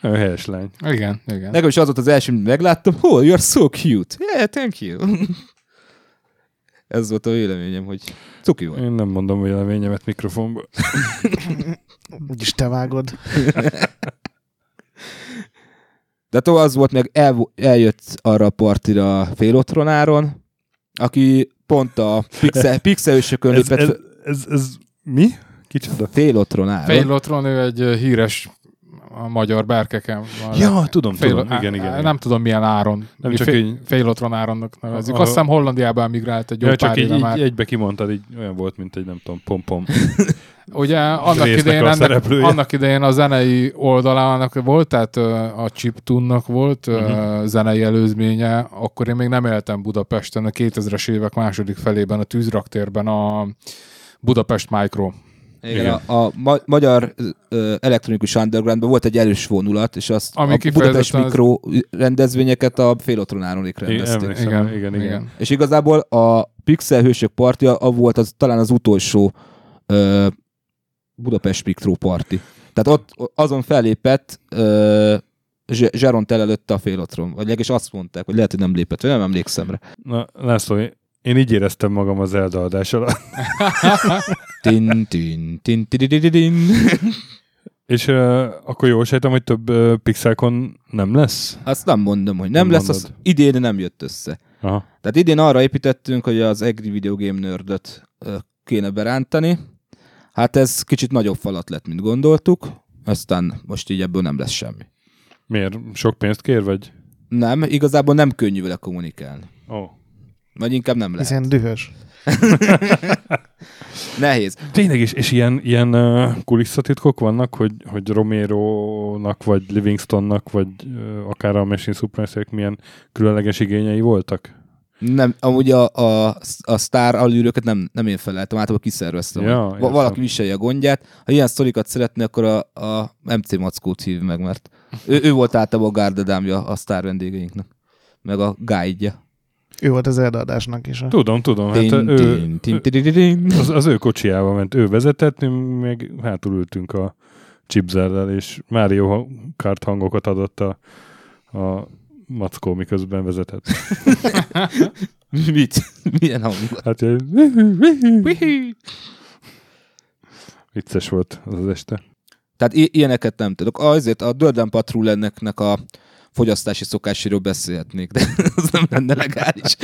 Nagyon helyes lány. Igen. Nekem is az volt az első, amit megláttam. Oh, you are so cute. Yeah, thank you. Ez volt a véleményem, hogy cuki volt. Én nem mondom véleményemet mikrofonba. Úgyis te vágod. De tovább az volt, meg eljött arra a partira a Félotronáron, aki pont a pixelősökön lépett... Ez mi? Kicsoda? Félotronáron. Félotron, ő egy híres a magyar berkeken. Ja, tudom. Igen. Nem tudom, milyen áron. Félotron áronnak nevezik. Azt hiszem Hollandiában migrált egy jó pár éve már. Egybe kimondtad, így olyan volt, mint egy nem tudom, pom-pom. Ugye annak idején a zenei oldalának volt, tehát a chiptune-nak volt zenei előzménye. Akkor én még nem éltem Budapesten, a 2000-es évek második felében a Tűzraktérben a Budapest Micro. Igen. A magyar elektronikus undergroundban volt egy erős vonulat, és azt a Budapest Mikro rendezvényeket a Félotronáronik rendezték. Igen. És igazából a Pixel Hősök partja volt talán az utolsó Budapest Mikro parti. Tehát ott azon fellépett Zserontel előtte a Félotron. És azt mondták, hogy lehet, hogy nem lépett, vagy nem emlékszem rá. Na, László, én így éreztem magam az Zelda adás alatt. És akkor jól sejtem, hogy több Pixelcon nem lesz? Azt nem mondom, hogy nem lesz, az idén nem jött össze. Aha. Tehát idén arra építettünk, hogy az Egri Video Game Nerdöt kéne berántani. Hát ez kicsit nagyobb falat lett, mint gondoltuk. Aztán most így ebből nem lesz semmi. Miért? Sok pénzt kér, vagy? Nem, igazából nem könnyű vele kommunikálni. Vagy inkább nem lehet. Hiszen dühös. Nehéz. Tényleg is, és ilyen kulisszatitkok vannak, hogy Romeronak, vagy Livingstonnak, vagy akár a Machine Supremacy-ek milyen különleges igényei voltak? Nem, amúgy a sztár alűröket nem én feleltem, általában kiszerveztem. Ja, valaki viselje a gondját. Ha ilyen sztorikat szeretné, akkor a MC Mackót hív meg, mert ő volt általában a gárdadámja a sztár vendégeinknek, meg a guide-ja. Ő volt az előadásnak is. Tudom. Az ő kocsiával ment. Ő vezetett, mi meg hátul ültünk a Chipzerrel, és Mario Kart hangokat adott a Mackó, miközben vezetett. Mit? Milyen hangot? Hát vicces volt az este. Tehát ilyeneket nem tudok. Azért a Dördön Patrol enneknek a fogyasztási szokásáról beszélhetnék, de az nem lenne legális.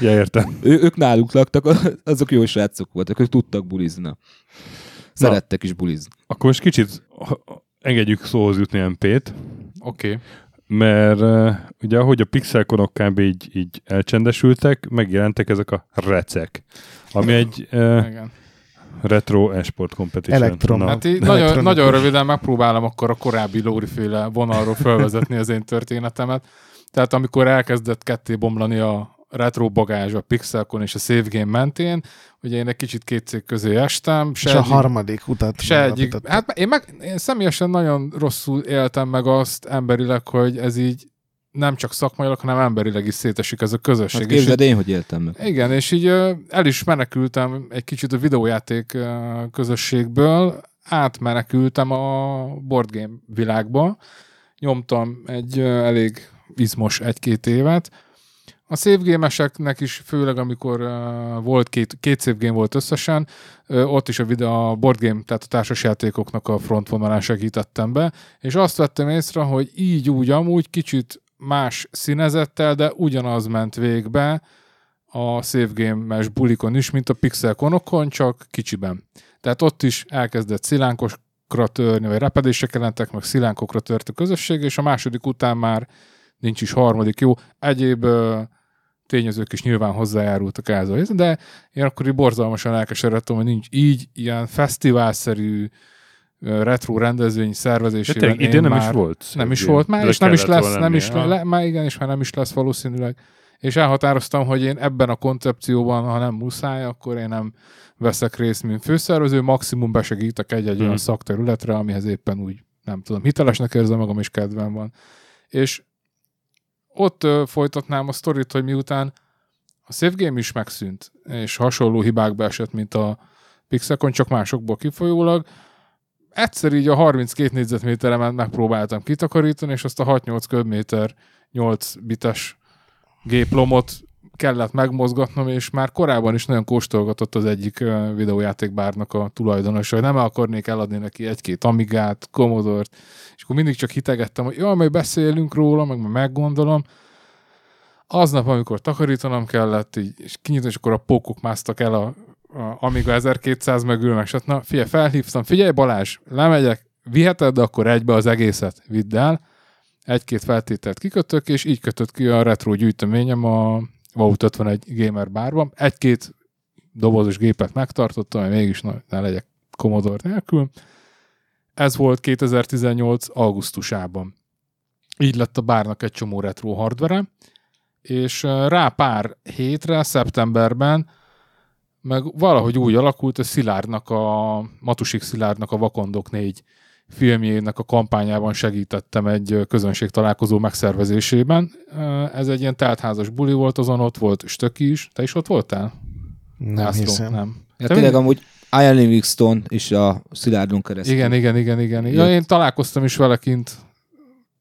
Ja, értem. Ők nálunk laktak, azok jó srácok voltak, ők tudtak bulizni. Szerettek is bulizni. Akkor most kicsit engedjük szóhoz jutni MP-t. Oké. Okay. Mert ugye ahogy a pixelkonok kb. Így elcsendesültek, megjelentek ezek a recek, ami egy retro e-sport competition. Hát nagyon, nagyon röviden megpróbálom akkor a korábbi Lóri-féle vonalról felvezetni az én történetemet. Tehát amikor elkezdett ketté bomlani a retro bagázs a Pixelkon és a Save Game mentén, ugye én egy kicsit két cég közé estem. És a harmadik utat. Hát én személyesen nagyon rosszul éltem meg azt emberileg, hogy ez így nem csak szakmailag, hanem emberileg is szétesik ez a közösség. Hát képzeld én, hogy éltem meg. Igen, és így el is menekültem egy kicsit a videójáték közösségből, átmenekültem a board game világba, nyomtam egy elég izmos 1-2 évet. A szépgémeseknek is, főleg amikor volt két szépgém volt összesen, ott is a boardgame, tehát a társasjátékoknak a frontvonalán segítettem be, és azt vettem észre, hogy így úgy amúgy kicsit más színezettel, de ugyanaz ment végbe a szépgémes bulikon is, mint a pixelkonokon, csak kicsiben. Tehát ott is elkezdett szilánkokra törni, vagy repedések jelentek, meg szilánkokra tört a közösség, és a második után már nincs is harmadik, jó. Egyéb tényezők is nyilván hozzájárultak ezzel, de én akkor borzalmasan elkeseredtem, hogy nincs így ilyen fesztiválszerű retro rendezvény szervezésében. De idén nem is volt. Nem is volt már, és nem is lesz, már nem is lesz valószínűleg. És elhatároztam, hogy én ebben a koncepcióban, ha nem muszáj, akkor én nem veszek részt, mint főszervező, maximum besegítek egy-egy olyan szakterületre, amihez éppen úgy, nem tudom, hitelesnek érzem magam, és kedvem van. És ott folytatnám a sztorit, hogy miután a save game is megszűnt, és hasonló hibákba esett, mint a Pixelkon, csak másokból kifolyólag. Egyszer így a 32 négyzetméteremet megpróbáltam kitakarítani, és azt a 6-8 köbméter 8 bites géplomot kellett megmozgatnom, és már korábban is nagyon kóstolgatott az egyik videójátékbárnak a tulajdonosa, hogy nem akarnék eladni neki 1-2 Amigát, Commodore-t, és akkor mindig csak hitegettem, hogy jaj, majd beszélünk róla, meg meggondolom. Aznap, amikor takarítanom kellett, így, és kinyitom, és akkor a pókok másztak el a Amiga 1200 megül, meg stb. Na, felhívtam, Balázs, lemegyek, viheted, de akkor egybe az egészet vidd el. 1-2 feltételt kikötök, és így kötött ki a retro gyűjteményem a Vault 51 Gamer bárban. 1-2 dobozos gépet megtartottam, mégis ne legyek Commodore nélkül. Ez volt 2018. augusztusában. Így lett a bárnak egy csomó retro hardvere, és rá pár hétre, szeptemberben meg valahogy úgy alakult, hogy Szilárdnak, a Matusik Szilárdnak a Vakondok 4 filmjének a kampányában segítettem egy közönségtalálkozó megszervezésében. Ez egy ilyen teltházas buli volt, azon ott volt Stöki is. Te is ott voltál? Nem László, hiszem. Nem. Ja, tényleg amúgy Ian Livingstone és a Szilárdon keresztül. Igen. Ja, én találkoztam is vele kint.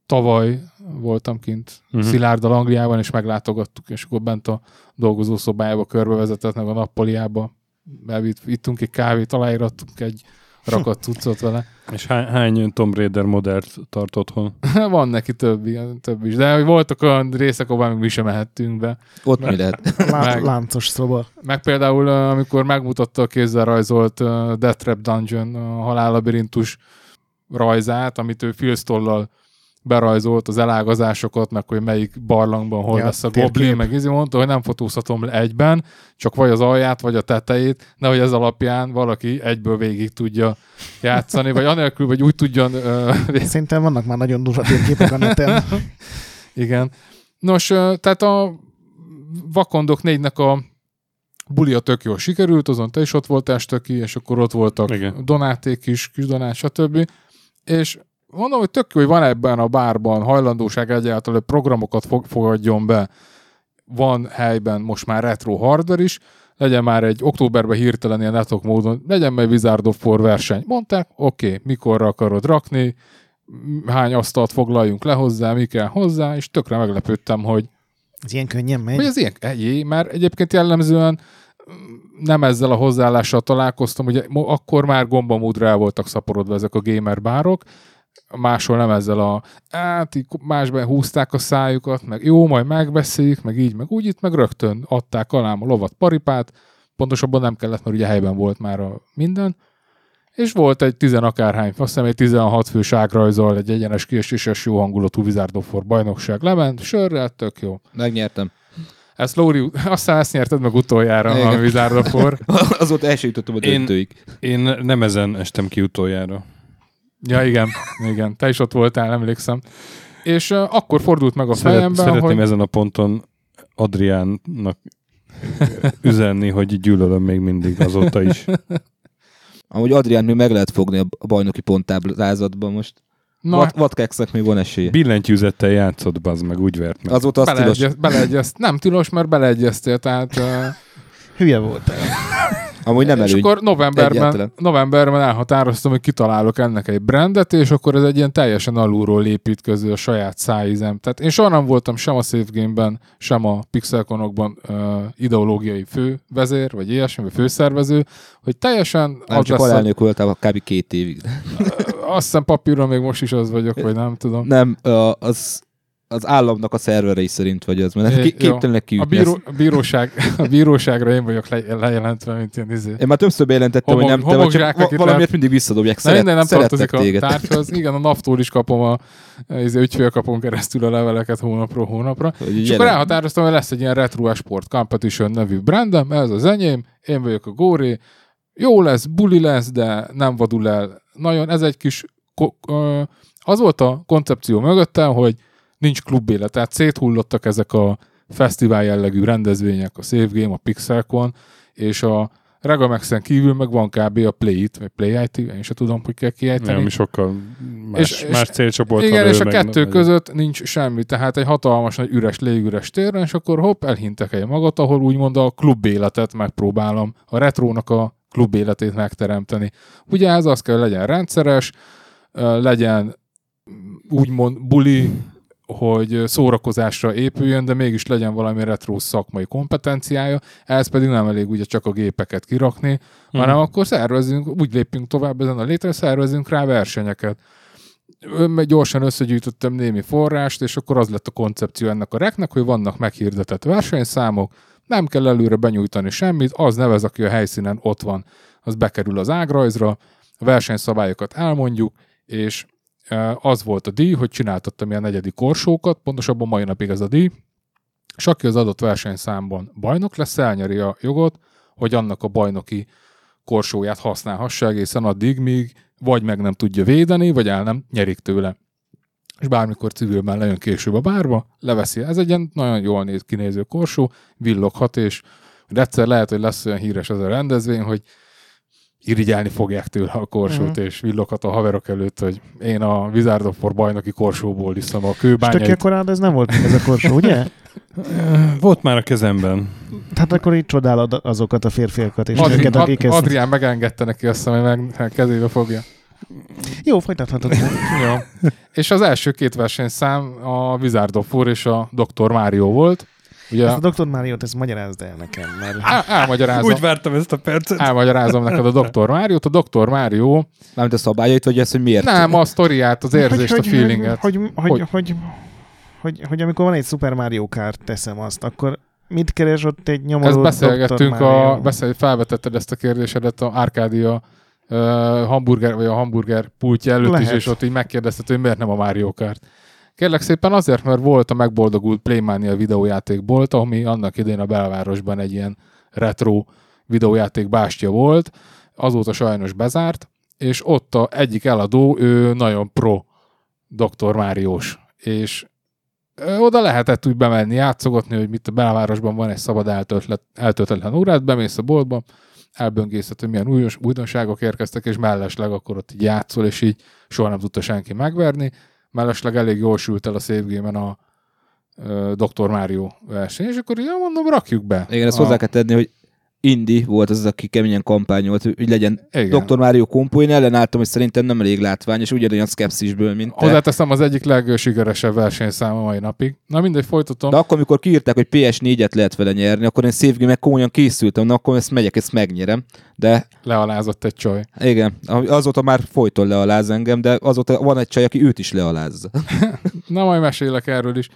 Tavaly voltam kint Szilárddal Angliában, és meglátogattuk, és akkor bent a dolgozószobájába körbevezetett, meg a nappaliába. Ittunk egy kávét, aláírattunk egy rakat cuccot vele. És hány Tomb Raider modellt tart otthon? Van neki több is, de voltak olyan részek, ahol mi sem mehettünk be. Ott mi lehet? Láncos szoba. Meg például, amikor megmutatta a kézzel rajzolt Death Trap Dungeon, a halállabirintus rajzát, amit ő filztollal berajzolt az elágazásokatnak, hogy melyik barlangban hol lesz a goblin, meg izi, mondta, hogy nem fotózhatom le egyben, csak vagy az alját, vagy a tetejét, nehogy ez alapján valaki egyből végig tudja játszani, vagy anélkül, vagy úgy tudjon... Szerintem vannak már nagyon durva térképek a neten. Igen. Nos, tehát a Vakondok 4-nek a bulia tök jól sikerült, azon te is ott voltál, Stöki, és akkor ott voltak igen. Donáték is, Kis Donát, stb. És mondom, hogy tök jó, hogy van ebben a bárban hajlandóság egyáltalán, programokat fogadjon be. Van helyben most már retro hardware is, legyen már egy októberben hirtelen ilyen netok módon, legyen meg Wizard of War verseny. Mondták, oké, mikorra akarod rakni, hány asztalt foglaljunk le hozzá, mi kell hozzá, és tökre meglepődtem, hogy ez ilyen könnyen megy. Hogy ez ilyen egyé, már egyébként jellemzően nem ezzel a hozzáállással találkoztam, ugye akkor már gombamódra el voltak szaporodva ezek a gamer bárok, máshol nem ezzel a másban húzták a szájukat, meg jó, majd megbeszéljük, meg így, meg úgy, itt meg rögtön adták alám a lovat paripát, pontosabban nem kellett, mert ugye helyben volt már a minden, és volt egy 10 akárhány, azt hiszem egy 16 fős ágrajzal, egy egyenes kieséses jó hangulatú Wizard of War bajnokság, lement sörrel, tök jó. Megnyertem. Ezt Lóri, aztán ezt nyerted meg utoljára igen. A Wizard of War. Azóta el sem jutottam a döntőig. Én nem ezen estem ki utoljára. Ja, igen. Te is ott voltál, emlékszem. És akkor fordult meg a fejemben, Szeretném ezen a ponton Adriánnak üzenni, hogy gyűlölöm még mindig azóta is. Amúgy Adrián még meg lehet fogni a bajnoki ponttáblázatban most. Vadkekszek még van esélye. Billentyűzettel játszott, bazd meg, úgy vert meg. Azóta az tilos. Nem tilos, mert beleegyeztél, tehát... Hülye voltál. Amúgy nem előny. És akkor novemberben elhatároztam, hogy kitalálok ennek egy brandet, és akkor ez egy ilyen teljesen alulról építkező a saját szájízem. Tehát én soha nem voltam sem a Safe Game-ben, sem a Pixelconokban ideológiai fővezér, vagy ilyesmi, vagy főszervező, hogy teljesen... Nem csak alelnök voltál kb. 2 évig. Azt hiszem papíron még most is az vagyok, vagy nem tudom. Nem, az államnak a szerverei szerint vagy az, mert képtelenek kiütni. A bíróságra én vagyok lejelentve, mint ilyen izé. Én már többször bejelentettem, hogy nem te vagy, csak valamiért mindig visszadobják. Szerettek téged. A tárgyhoz. Igen, a NAV-tól is kapom, ügyfélkapon keresztül a leveleket hónapról hónapra. És akkor elhatároztam, hogy lesz egy ilyen retro sport competition nevű brandem, ez az enyém, én vagyok a góré, jó lesz, buli lesz, de nem vadul el. Nagyon, ez egy kis... Az volt a koncepció mögöttem, hogy nincs klubélet, tehát széthullottak ezek a fesztivál jellegű rendezvények, a Safe Game, a Pixelcon, és a Regamexen kívül meg van kb. A Play It, vagy Play IT, én sem tudom, hogy kell kiejteni. Nem, sokkal más célcsoportra. Igen, és a kettő között nincs semmi, tehát egy hatalmas nagy üres, légüres térben, és akkor hopp, elhintek el magat, ahol úgymond a klubéletet megpróbálom, a retrónak a klubéletét megteremteni. Ugye ez az kell, legyen rendszeres, legyen úgymond buli, hogy szórakozásra épüljön, de mégis legyen valami retro szakmai kompetenciája, ehhez pedig nem elég ugye csak a gépeket kirakni, hanem akkor szervezünk, úgy lépünk tovább ezen a létre, szervezünk rá versenyeket. Gyorsan összegyűjtöttem némi forrást, és akkor az lett a koncepció ennek a reknek, hogy vannak meghirdetett versenyszámok, nem kell előre benyújtani semmit, az nevez, aki a helyszínen ott van, az bekerül az ágrajzra, a versenyszabályokat elmondjuk, és az volt a díj, hogy csináltattam ilyen negyedik korsókat, pontosabban mai napig ez a díj, és aki az adott versenyszámban bajnok lesz, elnyeri a jogot, hogy annak a bajnoki korsóját használhassa egészen addig, míg vagy meg nem tudja védeni, vagy el nem nyerik tőle. És bármikor civilben lejön később a bárba, leveszi. Ez egy ilyen nagyon jól kinéző korsó, villoghat, és egyszer lehet, hogy lesz olyan híres ez a rendezvény, hogy irigyelni fogják tőle a korsót, és villoghat a haverok előtt, hogy én a Wizard of War bajnoki korsóból iszom a kőbányait. Stöki, akkor ez nem volt ez a korsó, ugye? Volt már a kezemben. Hát akkor így csodálod azokat a férfiakat és őket, akik ezt... Adrián megengedte neki azt, hogy meg kezébe fogja. Jó, folytathatod. Jó. És az első 2 versenyszám a Wizard of War és a Dr. Mario volt. Ugye, ezt a Dr. Máriót, ezt magyarázd el nekem. Mert... Elmagyarázom. Úgy vártam ezt a percet. Elmagyarázom neked a Dr. Máriót. A Dr. Márió... Mármint a szabályait, vagy ezt, hogy miért? Nem, a sztoriát, az érzést, a feelinget. Hogy amikor van egy Super Mario Kart, teszem azt, akkor mit keres ott egy nyomorult Dr. Márió? Ezt beszélgettünk, felvetetted ezt a kérdésedet a Arkádia hamburger, vagy a hamburger pultja előtt is, és ott így megkérdezted, hogy miért nem a Mario Kart. Kérlek szépen azért, mert volt a megboldogult Playmania videójátékbolt, ami annak idején a belvárosban egy ilyen retro videójáték bástya volt, azóta sajnos bezárt, és ott a egyik eladó, ő nagyon pro Dr. Máriós, és oda lehetett úgy bemenni, játszogatni, hogy itt a belvárosban van egy szabad eltöltetlen órát, bemész a boltba, elböngészed, hogy milyen újdonságok érkeztek, és mellesleg akkor ott így játszol, és így soha nem tudta senki megverni. Mellesleg elég jól sült el a szépgémen a Dr. Mario verseny, és akkor így mondom, rakjuk be. Igen, ezt hozzá kell tenni, hogy Indi volt az, aki keményen kampányolt, hogy legyen igen. Dr. Mario kompó, én ellenálltam, hogy szerintem nem elég látvány, és ugyanolyan szkepszisből, mint te. Hozzáteszem, az egyik legsikeresebb versenyszám a mai napig. Na mindegy, folytatom. De akkor, amikor kiírták, hogy PS4-et lehet vele nyerni, akkor én szívgé meg komolyan készültem, na akkor ezt megyek, ezt megnyerem. De... lealázott egy csaj. Igen, azóta már folyton lealáz engem, de azóta van egy csaj, aki őt is lealázza. Na majd mesélek erről is.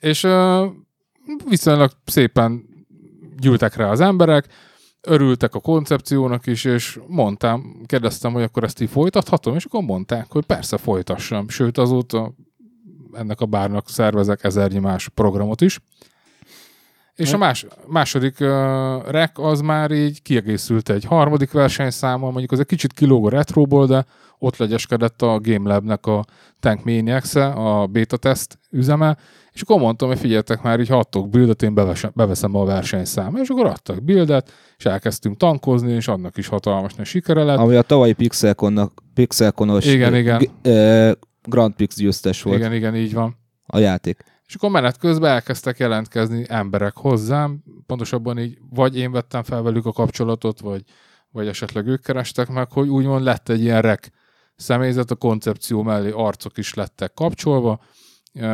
És viszonylag szépen gyűltek rá az emberek, örültek a koncepciónak is, és mondtam, kérdeztem, hogy akkor ezt így folytathatom, és akkor mondták, hogy persze folytassam. Sőt, azóta ennek a bárnak szervezek ezernyi más programot is. És a második rek az már így kiegészült egy harmadik versenyszámmal, mondjuk az egy kicsit kilóg a retróból, de ott legyeskedett a Game Lab-nek a Tank Maniacs-e, a beta test üzeme, és akkor mondtam, hogy figyeltek már, így ha adtok buildet, én beveszem a versenyszámmal, és akkor adtak buildet, és elkezdtünk tankozni, és annak is hatalmas nagy sikere lett. Ami a tavalyi Pixelconos Grand Prix győztes volt. Igen, igen, így van. A játék. És akkor menet közben elkezdtek jelentkezni emberek hozzám, pontosabban így vagy én vettem fel velük a kapcsolatot, vagy esetleg ők kerestek meg, hogy úgymond lett egy ilyen rek személyzet, a koncepció mellé arcok is lettek kapcsolva.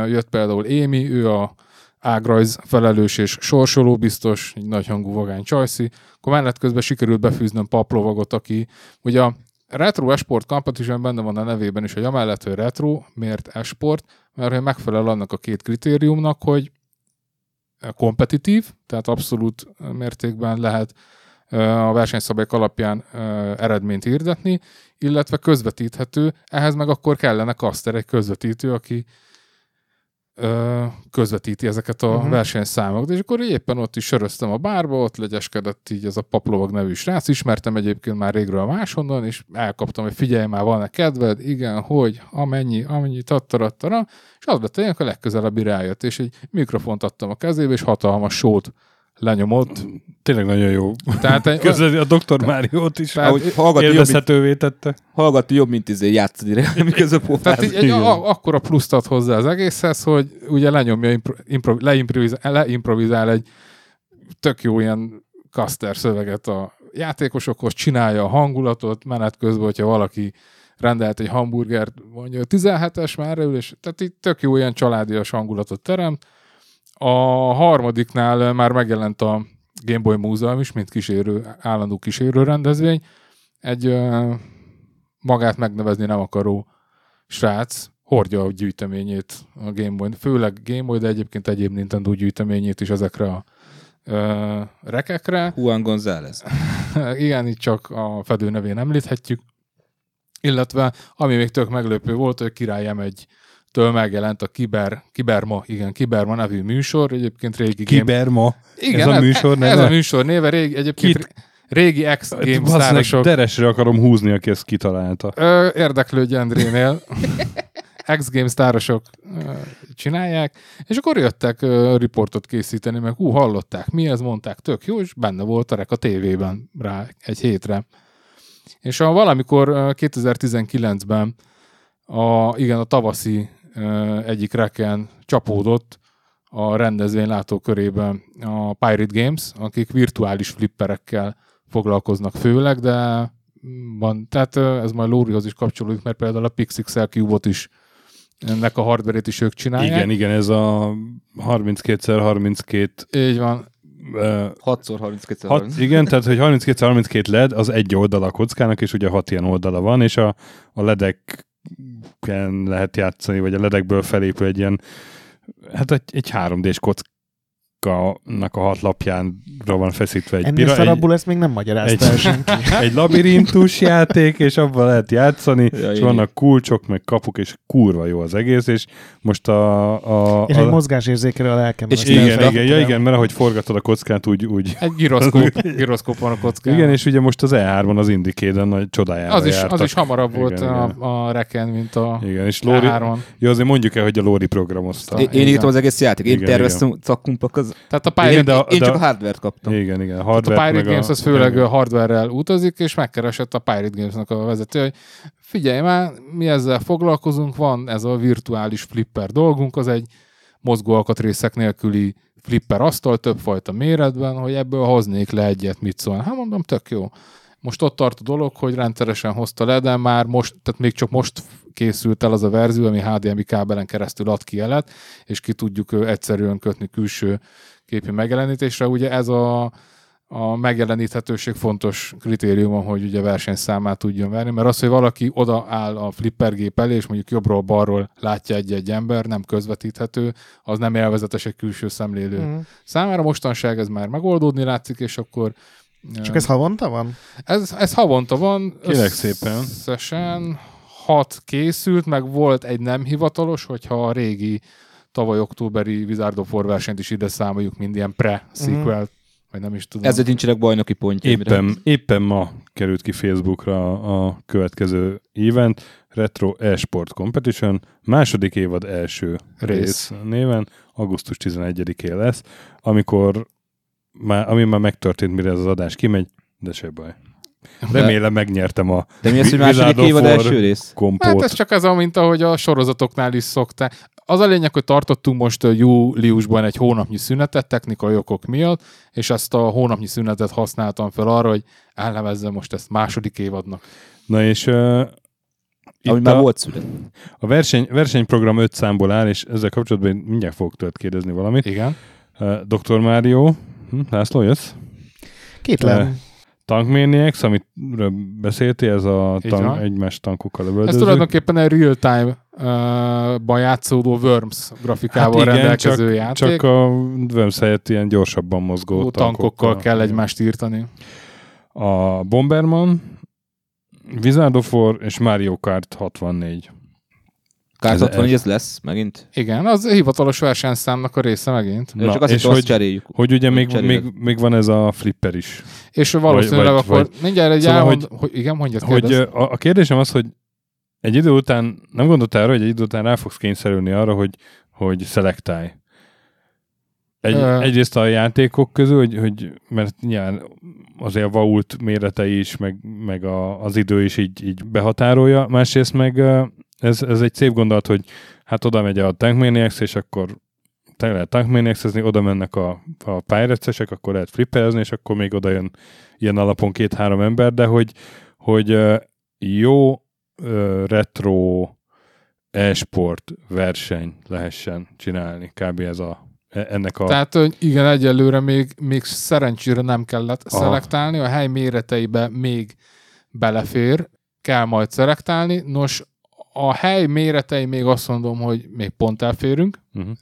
Jött például Émi, ő a ágrajz felelős és sorsoló biztos, egy nagyhangú vagány csajszi. Akkor menet közben sikerült befűznöm Paplovagot, aki ugye a Retro Esport Competition benne van a nevében is, hogy amellett, hogy retro, miért esport, mert hogy megfelel annak a két kritériumnak, hogy kompetitív, tehát abszolút mértékben lehet a versenyszabályok alapján eredményt hirdetni, illetve közvetíthető, ehhez meg akkor kellene caster, egy közvetítő, aki közvetíti ezeket a versenyszámokat, és akkor éppen ott is söröztem a bárba, ott legyeskedett így ez a Paplovag nevű srác, ismertem egyébként már régről máshonnan, és elkaptam, hogy figyelj már, van-e kedved, igen, hogy, amennyi, tattarattara, és az lett, hogy a legközelebbi rájött, és egy mikrofont adtam a kezébe, és hatalmas sót lenyomott. Tényleg nagyon jó. Tehát a Dr. Máriót is élvezhetővé tette. Hallgatni jobb, mint izé játszani rá, miközben pofázni. Tehát akkora pluszt ad hozzá az egészhez, hogy ugye lenyomja, leimprovizál egy tök jó ilyen caster szöveget a játékosokhoz, csinálja a hangulatot, menet közben, hogyha valaki rendelt egy hamburgert, mondja 17-es már ül, és tehát itt tök jó ilyen családias hangulatot teremt. A harmadiknál már megjelent a Game Boy Múzeum is, mint állandó kísérő rendezvény. Egy magát megnevezni nem akaró srác hordja a gyűjteményét a Game Boy, főleg Game Boy, de egyébként egyéb Nintendo gyűjteményét is ezekre a rekekre. Juan González. Igen, itt csak a fedő nevén említhetjük. Illetve, ami még tök meglepő volt, hogy Királyem egy-től megjelent a Kiberma nevű műsor, egyébként régi Kiberma? Igen, ez a műsor neve? Ez a műsor néve, egyébként régi ex-game sztárosok. Teresre akarom húzni, aki ezt kitalálta. Érdeklődj Endrénél. Ex-game sztárosok csinálják, és akkor jöttek riportot készíteni, meg hallották mi, ez mondták, tök jó, és benne volt a rek a tévében rá egy hétre. És valamikor 2019-ben a tavaszi egyik reken csapódott a rendezvény látókörében a Pirate Games, akik virtuális flipperekkel foglalkoznak főleg, de van, tehát ez majd Lórihoz is kapcsolódik, mert például a PixXL Cube-ot is, ennek a hardware-ét is ők csinálják. Igen, ez a 32x32... Így van. 6x32. Igen, tehát hogy 32x32 LED az egy oldala a kockának, és ugye 6 ilyen oldala van, és a ledek lehet játszani, vagy a ledekből felépül egy ilyen, hát egy 3D-s a hat lapjánra van feszítve egy ennél szarabbul ezt még nem magyarázta senki. Egy labirintus játék, és abban lehet játszani, ja, és vannak kulcsok, meg kapuk, és kurva jó az egész, és most és egy mozgásérzékre a lelkemben. És igen, mert ahogy forgatod a kockát, úgy... Egy gyroszkóp van a kockán. Igen, és ugye most az E3-on az Indikéden nagy csodájára jártak. Az is hamarabb volt a Reken, mint a E3-on. Jó, azért mondjuk el, hogy a Lóri programozta. Én írtam az egész játék, én terveztem cakkumpak az. Tehát a Pirate, én csak a hardware-t kaptam. Igen. A Pirate Games az főleg hardware-rel utazik, és megkeresett a Pirate Games-nak a vezető, hogy figyelj már, mi ezzel foglalkozunk, van ez a virtuális flipper dolgunk, az egy mozgó alkatrészek nélküli flipper asztal többfajta méretben, hogy ebből hoznék le egyet, mit szól. Hát mondom, tök jó. Most ott tart a dolog, hogy rendszeresen hozta le, de már most, tehát még csak most készült el az a verzió, ami HDMI kábelen keresztül ad ki jelet, és ki tudjuk egyszerűen kötni külső képi megjelenítésre. Ugye ez a megjeleníthetőség fontos kritériuma, hogy ugye versenyszámát tudjon verni, mert az, hogy valaki oda áll a flippergép elé, és mondjuk jobbról-balról látja egy-egy ember, nem közvetíthető, az nem élvezetes egy külső szemlélő. Számára mostanság ez már megoldódni látszik, és akkor... Csak ez havonta van? Ez havonta van. Kérlek szépen. Összesen 6 készült, meg volt egy nem hivatalos, hogyha a régi tavaly októberi Wizard of War versenyt is ide számoljuk, mind ilyen pre-sequel, vagy nem is tudom. Ezért nincsenek bajnoki pontja. Éppen ma került ki Facebookra a következő event, Retro eSport Competition, második évad első rész néven, augusztus 11-én lesz, amikor ami már megtörtént, mire ez az adás kimegy, de se baj. Remélem megnyertem a Wizard of War kompót. Hát ez csak az, mint ahogy a sorozatoknál is szokták. Az a lényeg, hogy tartottunk most júliusban egy hónapnyi szünetet technikai okok miatt, és ezt a hónapnyi szünetet használtam fel arra, hogy elnevezzem most ezt második évadnak. Na és... Ami már volt szület. A versenyprogram 5 számból áll, és ezzel kapcsolatban mindjárt fogok tőled kérdezni valamit. Igen. Dr. Mario... László, jössz? Kétlem. Tankmaniacs, amiről beszéltél, ez a egymás tankokkal lövöldözők. Ez tulajdonképpen egy real-time-ban játszódó Worms grafikával rendelkező csak, játék. Csak a Worms helyett ilyen gyorsabban mozgó tankokkal kell egymást írtani. A Bomberman, Wizard of War és Mario Kart 64. Kár 64, ez lesz megint? Igen, az hivatalos versenyszámnak a része megint. Na, csak azt és hogy cseréljük. Hogy ugye még van ez a flipper is. És valószínűleg akkor mindjárt egy a kérdésem az, hogy egy idő után, nem gondoltál arra, hogy egy idő után rá fogsz kényszerülni arra, hogy szelektálj. Egyrészt a játékok közül, hogy mert nyilván azért a vault méretei is, meg az idő is így behatárolja, másrészt meg ez egy szép gondolat, hogy hát oda megy a Tankmaniacs, és akkor te lehet tankmaniacsezni, oda mennek a pirates-esek, akkor lehet flipperezni, és akkor még oda jön ilyen alapon 2-3 ember, de hogy jó retro e-sport verseny lehessen csinálni. Kb. Ez ennek a... Tehát igen, egyelőre még szerencsére nem kellett szelektálni, a hely méreteibe még belefér, kell majd szelektálni, nos, a hely méretei még azt mondom, hogy még pont elférünk,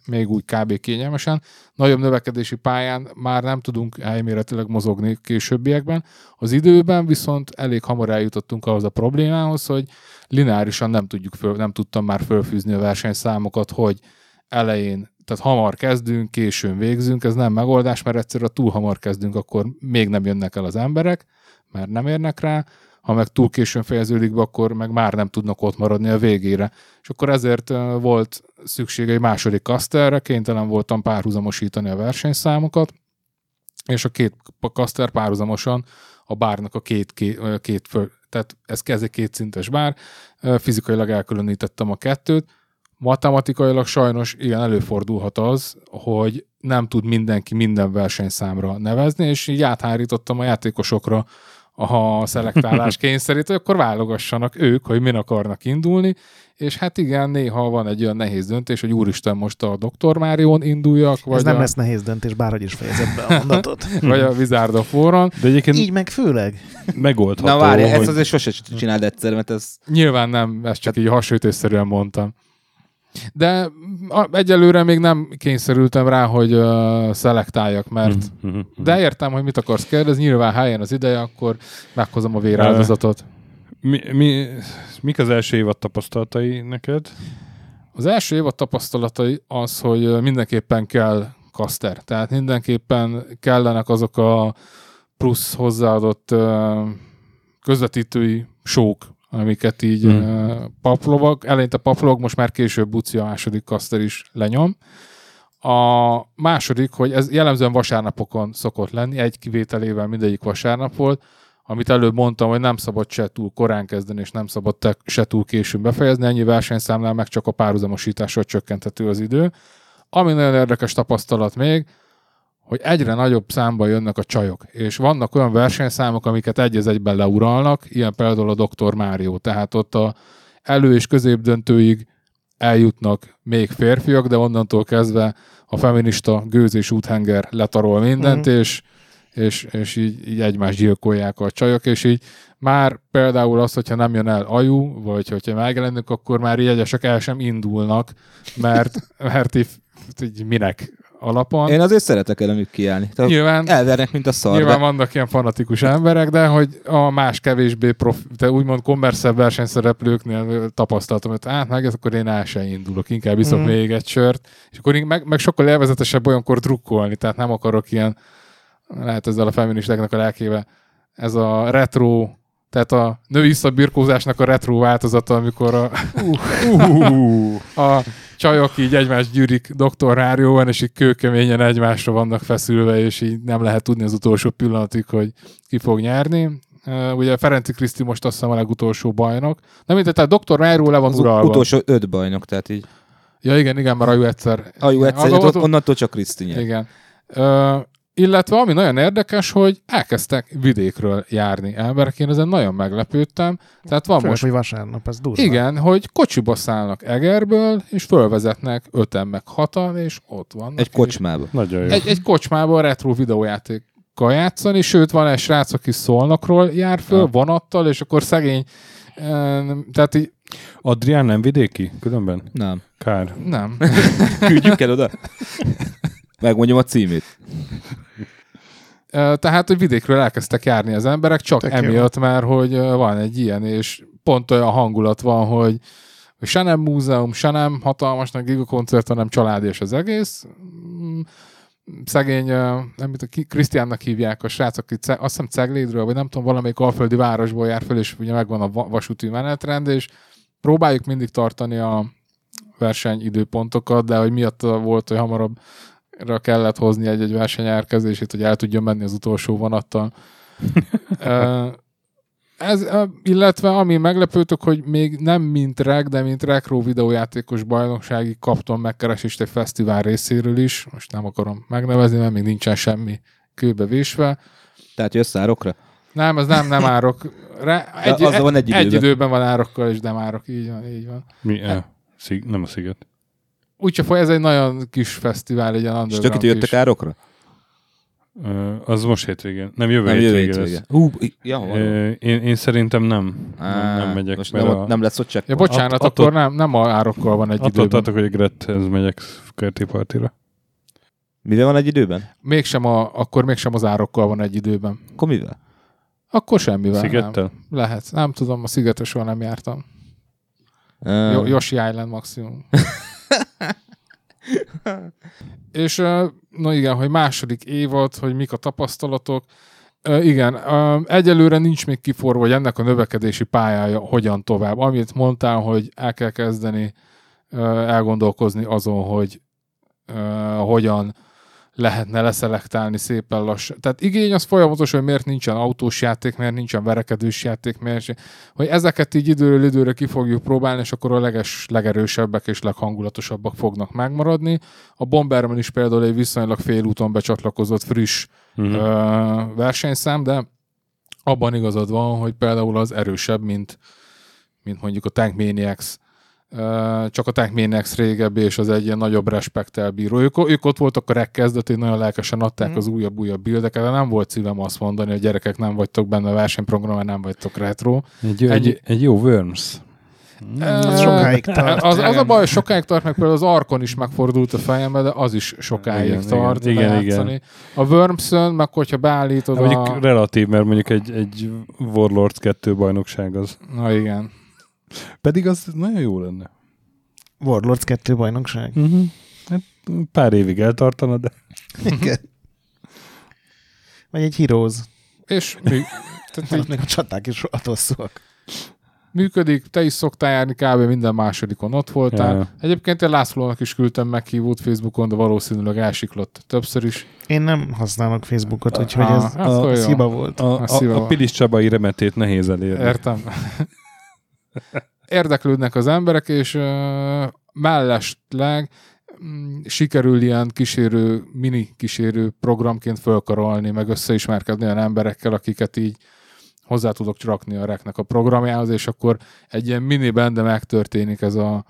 még úgy kb. Kényelmesen. Nagyobb növekedési pályán már nem tudunk helyméretileg mozogni későbbiekben. Az időben viszont elég hamar eljutottunk ahhoz a problémához, hogy lineárisan nem tudtam már fölfűzni a versenyszámokat, hogy elején, tehát hamar kezdünk, későn végzünk, ez nem megoldás, mert egyszerűen túl hamar kezdünk, akkor még nem jönnek el az emberek, mert nem érnek rá, ha meg túl későn fejeződik be, akkor meg már nem tudnak ott maradni a végére. És akkor ezért volt szüksége egy második kaszterre, kénytelen voltam párhuzamosítani a versenyszámokat, és a 2 kaszter párhuzamosan a bárnak a tehát ez egy 2 szintes bár, fizikailag elkülönítettem a 2-t, matematikailag sajnos ilyen előfordulhat az, hogy nem tud mindenki minden versenyszámra nevezni, és így áthárítottam a játékosokra, ha a szelektálás kényszerít, akkor válogassanak ők, hogy min akarnak indulni, és hát igen, néha van egy olyan nehéz döntés, hogy úristen, most a Dr. Márión induljak, vagy ez nem lesz nehéz döntés, bárhogy is fejezed be a mondatot. Vagy a Wizard of War-on. De egyébként így meg főleg megoldható. Na várj, ezt azért sose csináld egyszer, mert ez... Nyilván nem, ezt csak így hasonlítésszerűen mondtam. De egyelőre még nem kényszerültem rá, hogy szelektáljak, mert de értem, hogy mit akarsz kérdezni, nyilván helyen az ideje, akkor meghozom a véráldozatot. Mik az első évad tapasztalatai neked? Az első évad tapasztalatai az, hogy mindenképpen kell caster, tehát mindenképpen kellenek azok a plusz hozzáadott közvetítői show-k, amiket így paplovak, eleinte paplog, most már később Buci a második caster is lenyom. A második, hogy ez jellemzően vasárnapokon szokott lenni, egy kivételével mindegyik vasárnap volt, amit előbb mondtam, hogy nem szabad se túl korán kezdeni, és nem szabad se túl későn befejezni, ennyi versenyszámnál meg csak a párhuzamosítással csökkenthető az idő. Ami nagyon érdekes tapasztalat még, hogy egyre nagyobb számban jönnek a csajok, és vannak olyan versenyszámok, amiket egy az egyben leuralnak, ilyen például a Dr. Mário, tehát ott a elő- és középdöntőig eljutnak még férfiak, de onnantól kezdve a feminista gőz és úthenger letarol mindent, és így egymást gyilkolják a csajok, és így már például az, hogyha nem jön el Ajú, vagy hogyha megjelennek, akkor már így egyesek el sem indulnak, mert így minek alapon. Én azért szeretek elemük kiállni. Nyilván, elvernek, mint a szar. Nyilván de... vannak ilyen fanatikus emberek, de hogy a más kevésbé profi, de úgymond kommerszebb versenyszereplőknél tapasztaltam, hogy meg ez, akkor én el sem indulok, inkább iszok még egy sört. És akkor meg sokkal élvezetesebb olyankor drukkolni, tehát nem akarok ilyen, lehet ezzel a feministáknak a lelkével, ez a retro, tehát a női szabirkózásnak a retro változata, amikor a csajok így egymást gyűrik Dr. Rárióban, és így kőkeményen egymásra vannak feszülve, és így nem lehet tudni az utolsó pillanatig, hogy ki fog nyerni. Ugye Ferenczy Kriszti most azt hiszem a legutolsó bajnok. Nem mindegy, tehát Dr. Rárió le van uralva. Utolsó 5 bajnok, tehát így. Ja igen, már Ajú egyszer, onnantól csak Kriszti nyer. Igen. Illetve ami nagyon érdekes, hogy elkezdtek vidékről járni emberek. Én ezen nagyon meglepődtem. Tehát van főleg, most... hogy vasárnap, ez durva. Igen, hogy kocsiba szállnak Egerből, és fölvezetnek 5-en meg 6-an, és ott vannak. Egy kocsmába. Nagyon jó. Egy kocsmába a retro videójátékkal játszani, sőt van egy srác, aki Szolnokról jár föl, vonattal, és akkor szegény... Tehát így... Adrián nem vidéki különben? Nem. Kár. Nem. Küldjük el oda? Megmondjam a címét. Tehát, hogy vidékről elkezdtek járni az emberek, csak emiatt már, hogy van egy ilyen, és pont olyan hangulat van, hogy se nem múzeum, se nem hatalmas nagy gigakoncert, hanem család és az egész. Szegény, nem tudom, Krisztiánnak hívják a srác, aki azt hiszem Ceglédről, vagy nem tudom, valamelyik alföldi városból jár föl, és ugye megvan a vasúti menetrend, és próbáljuk mindig tartani a versenyidőpontokat, de hogy miatt volt, hogy hamarabb kellett hozni egy-egy verseny elkezdését, hogy el tudjon menni az utolsó vonattal. Ez, illetve ami meglepődtök, hogy még nem mint reg, de mint retro videójátékos bajnokságig kaptam megkeresést egy fesztivál részéről is, most nem akarom megnevezni, mert még nincsen semmi kőbe vésve. Tehát jössz árokra? Nem, ez nem árok. Egy időben van árokkal, és nem árok. Így van. Mi? Nem a Sziget. Úgyse fog, ez egy nagyon kis fesztivál, egy ilyen underground. És tökéletesen jöttek árokra? Az most hétvégén. Nem, jövő hétvégén. Én szerintem nem megyek. Most nem lesz ott csekkor. Ja, bocsánat, akkor nem a árokkal van egy időben. Attól hogy Grethez megyek kerti partira. Mivel van egy időben? Mégsem az árokkal van egy időben. Akkor mivel? Akkor semmivel. Szigettel? Nem. Lehet. Nem tudom, a Szigetre soha nem jártam. Yoshi Island maximum. És na igen, hogy második évad, hogy mik a tapasztalatok. Igen, egyelőre nincs még kiforrva, hogy ennek a növekedési pályája hogyan tovább. Amit mondtál, hogy el kell kezdeni elgondolkozni azon, hogy hogyan lehetne leszelektálni szépen lassan. Tehát igény az folyamatos, hogy miért nincsen autós játék, miért nincsen verekedős játék, miért, hogy ezeket így időről időre ki fogjuk próbálni, és akkor a legerősebbek és leghangulatosabbak fognak megmaradni. A Bomberman is például egy viszonylag félúton becsatlakozott friss versenyszám, de abban igazad van, hogy például az erősebb, mint mondjuk a Tank Maniacs. Csak a Tank Maniacs régebbi, és az egy ilyen nagyobb respekttel bíró. Ők ott voltak a reg kezdetén, nagyon lelkesen adták az újabb bildeket, de nem volt szívem azt mondani, hogy gyerekek, nem vagytok benne a versenyprogramban, nem vagytok retro. Egy jó Worms. Az sokáig tart. Az a baj, sokáig tart, meg például az Arkon is megfordult a fejembe, de az is sokáig tart. Igen. A Wormsön, meg hogyha beállítod hát, mondjuk relatív, mert mondjuk egy Warlords 2 bajnokság az. Na igen. Pedig az nagyon jó lenne. Warlords 2 bajnokság? Uh-huh. Hát, pár évig eltartana, de... Igen. Vagy egy Heroes. És... még a csaták is attól szólak. Működik, te is szoktál járni, kb. Minden másodikon ott voltál. Ja. Egyébként én Lászlónak is küldtem meghívót Facebookon, de valószínűleg elsiklott többször is. Én nem használok Facebookot, úgyhogy ez hiba volt. A Pilis Csabai remetét nehéz elérni. Értem. Érdeklődnek az emberek, és mellesleg sikerül ilyen kísérő, mini kísérő programként fölkarolni, meg összeismerkedni olyan emberekkel, akiket így hozzá tudok rakni a reknek a programjához, és akkor egy ilyen miniben, de megtörténik ez a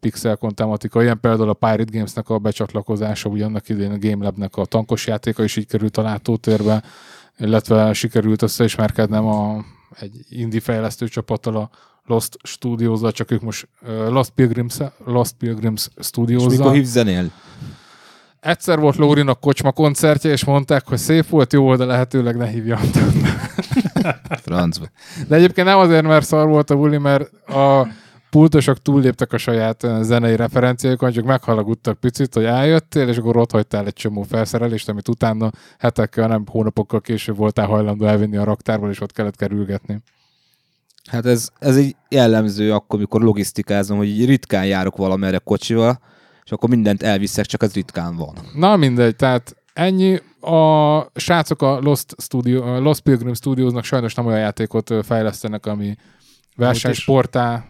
Pixelkon tematika. Ilyen például a Pirate Games-nek a becsatlakozása, ugyannak idején a GameLab-nek a tankos játéka is így került a látótérbe, illetve sikerült összeismerkednem egy indie fejlesztő csapattal, a Lost Studios-zal, csak ők most Lost Pilgrims Studios-zal. És mikor hívsz zenél? Egyszer volt Lórinak kocsma koncertje, és mondták, hogy szép volt, jó volt, de lehetőleg ne hívjam többet. Francba. De egyébként nem azért, mert szar volt a buli, mert a pultosok túlléptek a saját zenei referenciájukon, csak meghallagudtak picit, hogy eljöttél, és akkor ott hagytál egy csomó felszerelést, amit utána hetekkel, nem hónapokkal később voltál hajlandó elvinni a raktárból, és ott kellett kerülgetni. Hát ez egy jellemző akkor, amikor logisztikázom, hogy ritkán járok valamerre kocsival, és akkor mindent elviszek, csak ez ritkán van. Na mindegy, tehát ennyi. A srácok a Lost Pilgrim Studiosnak sajnos nem olyan játékot fejlesztenek, ami versenysporttá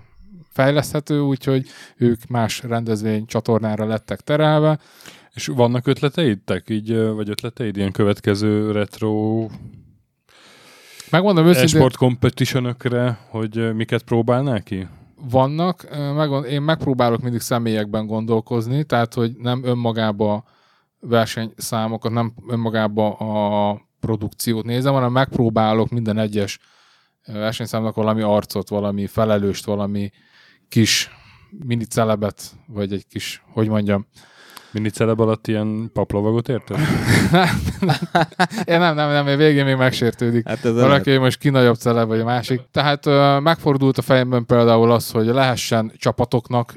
fejleszthető, úgyhogy ők más rendezvény csatornára lettek terelve. És vannak ötleteidtek? Vagy ötleteid ilyen következő retro... Megmondom őszintén... E-sport competition-ökre, hogy miket próbálnál ki? Vannak. Én megpróbálok mindig személyekben gondolkozni, tehát hogy nem önmagába versenyszámokat, nem önmagába a produkciót nézem, hanem megpróbálok minden egyes versenyszámnak valami arcot, valami felelőst, valami kis mini celebet, vagy egy kis, hogy mondjam, miniceleb alatt ilyen paplovagot érted? nem, végén még megsértődik. Hát valaki lehet. Most ki nagyobb celeb, vagy a másik. Tehát megfordult a fejemben például az, hogy lehessen csapatoknak,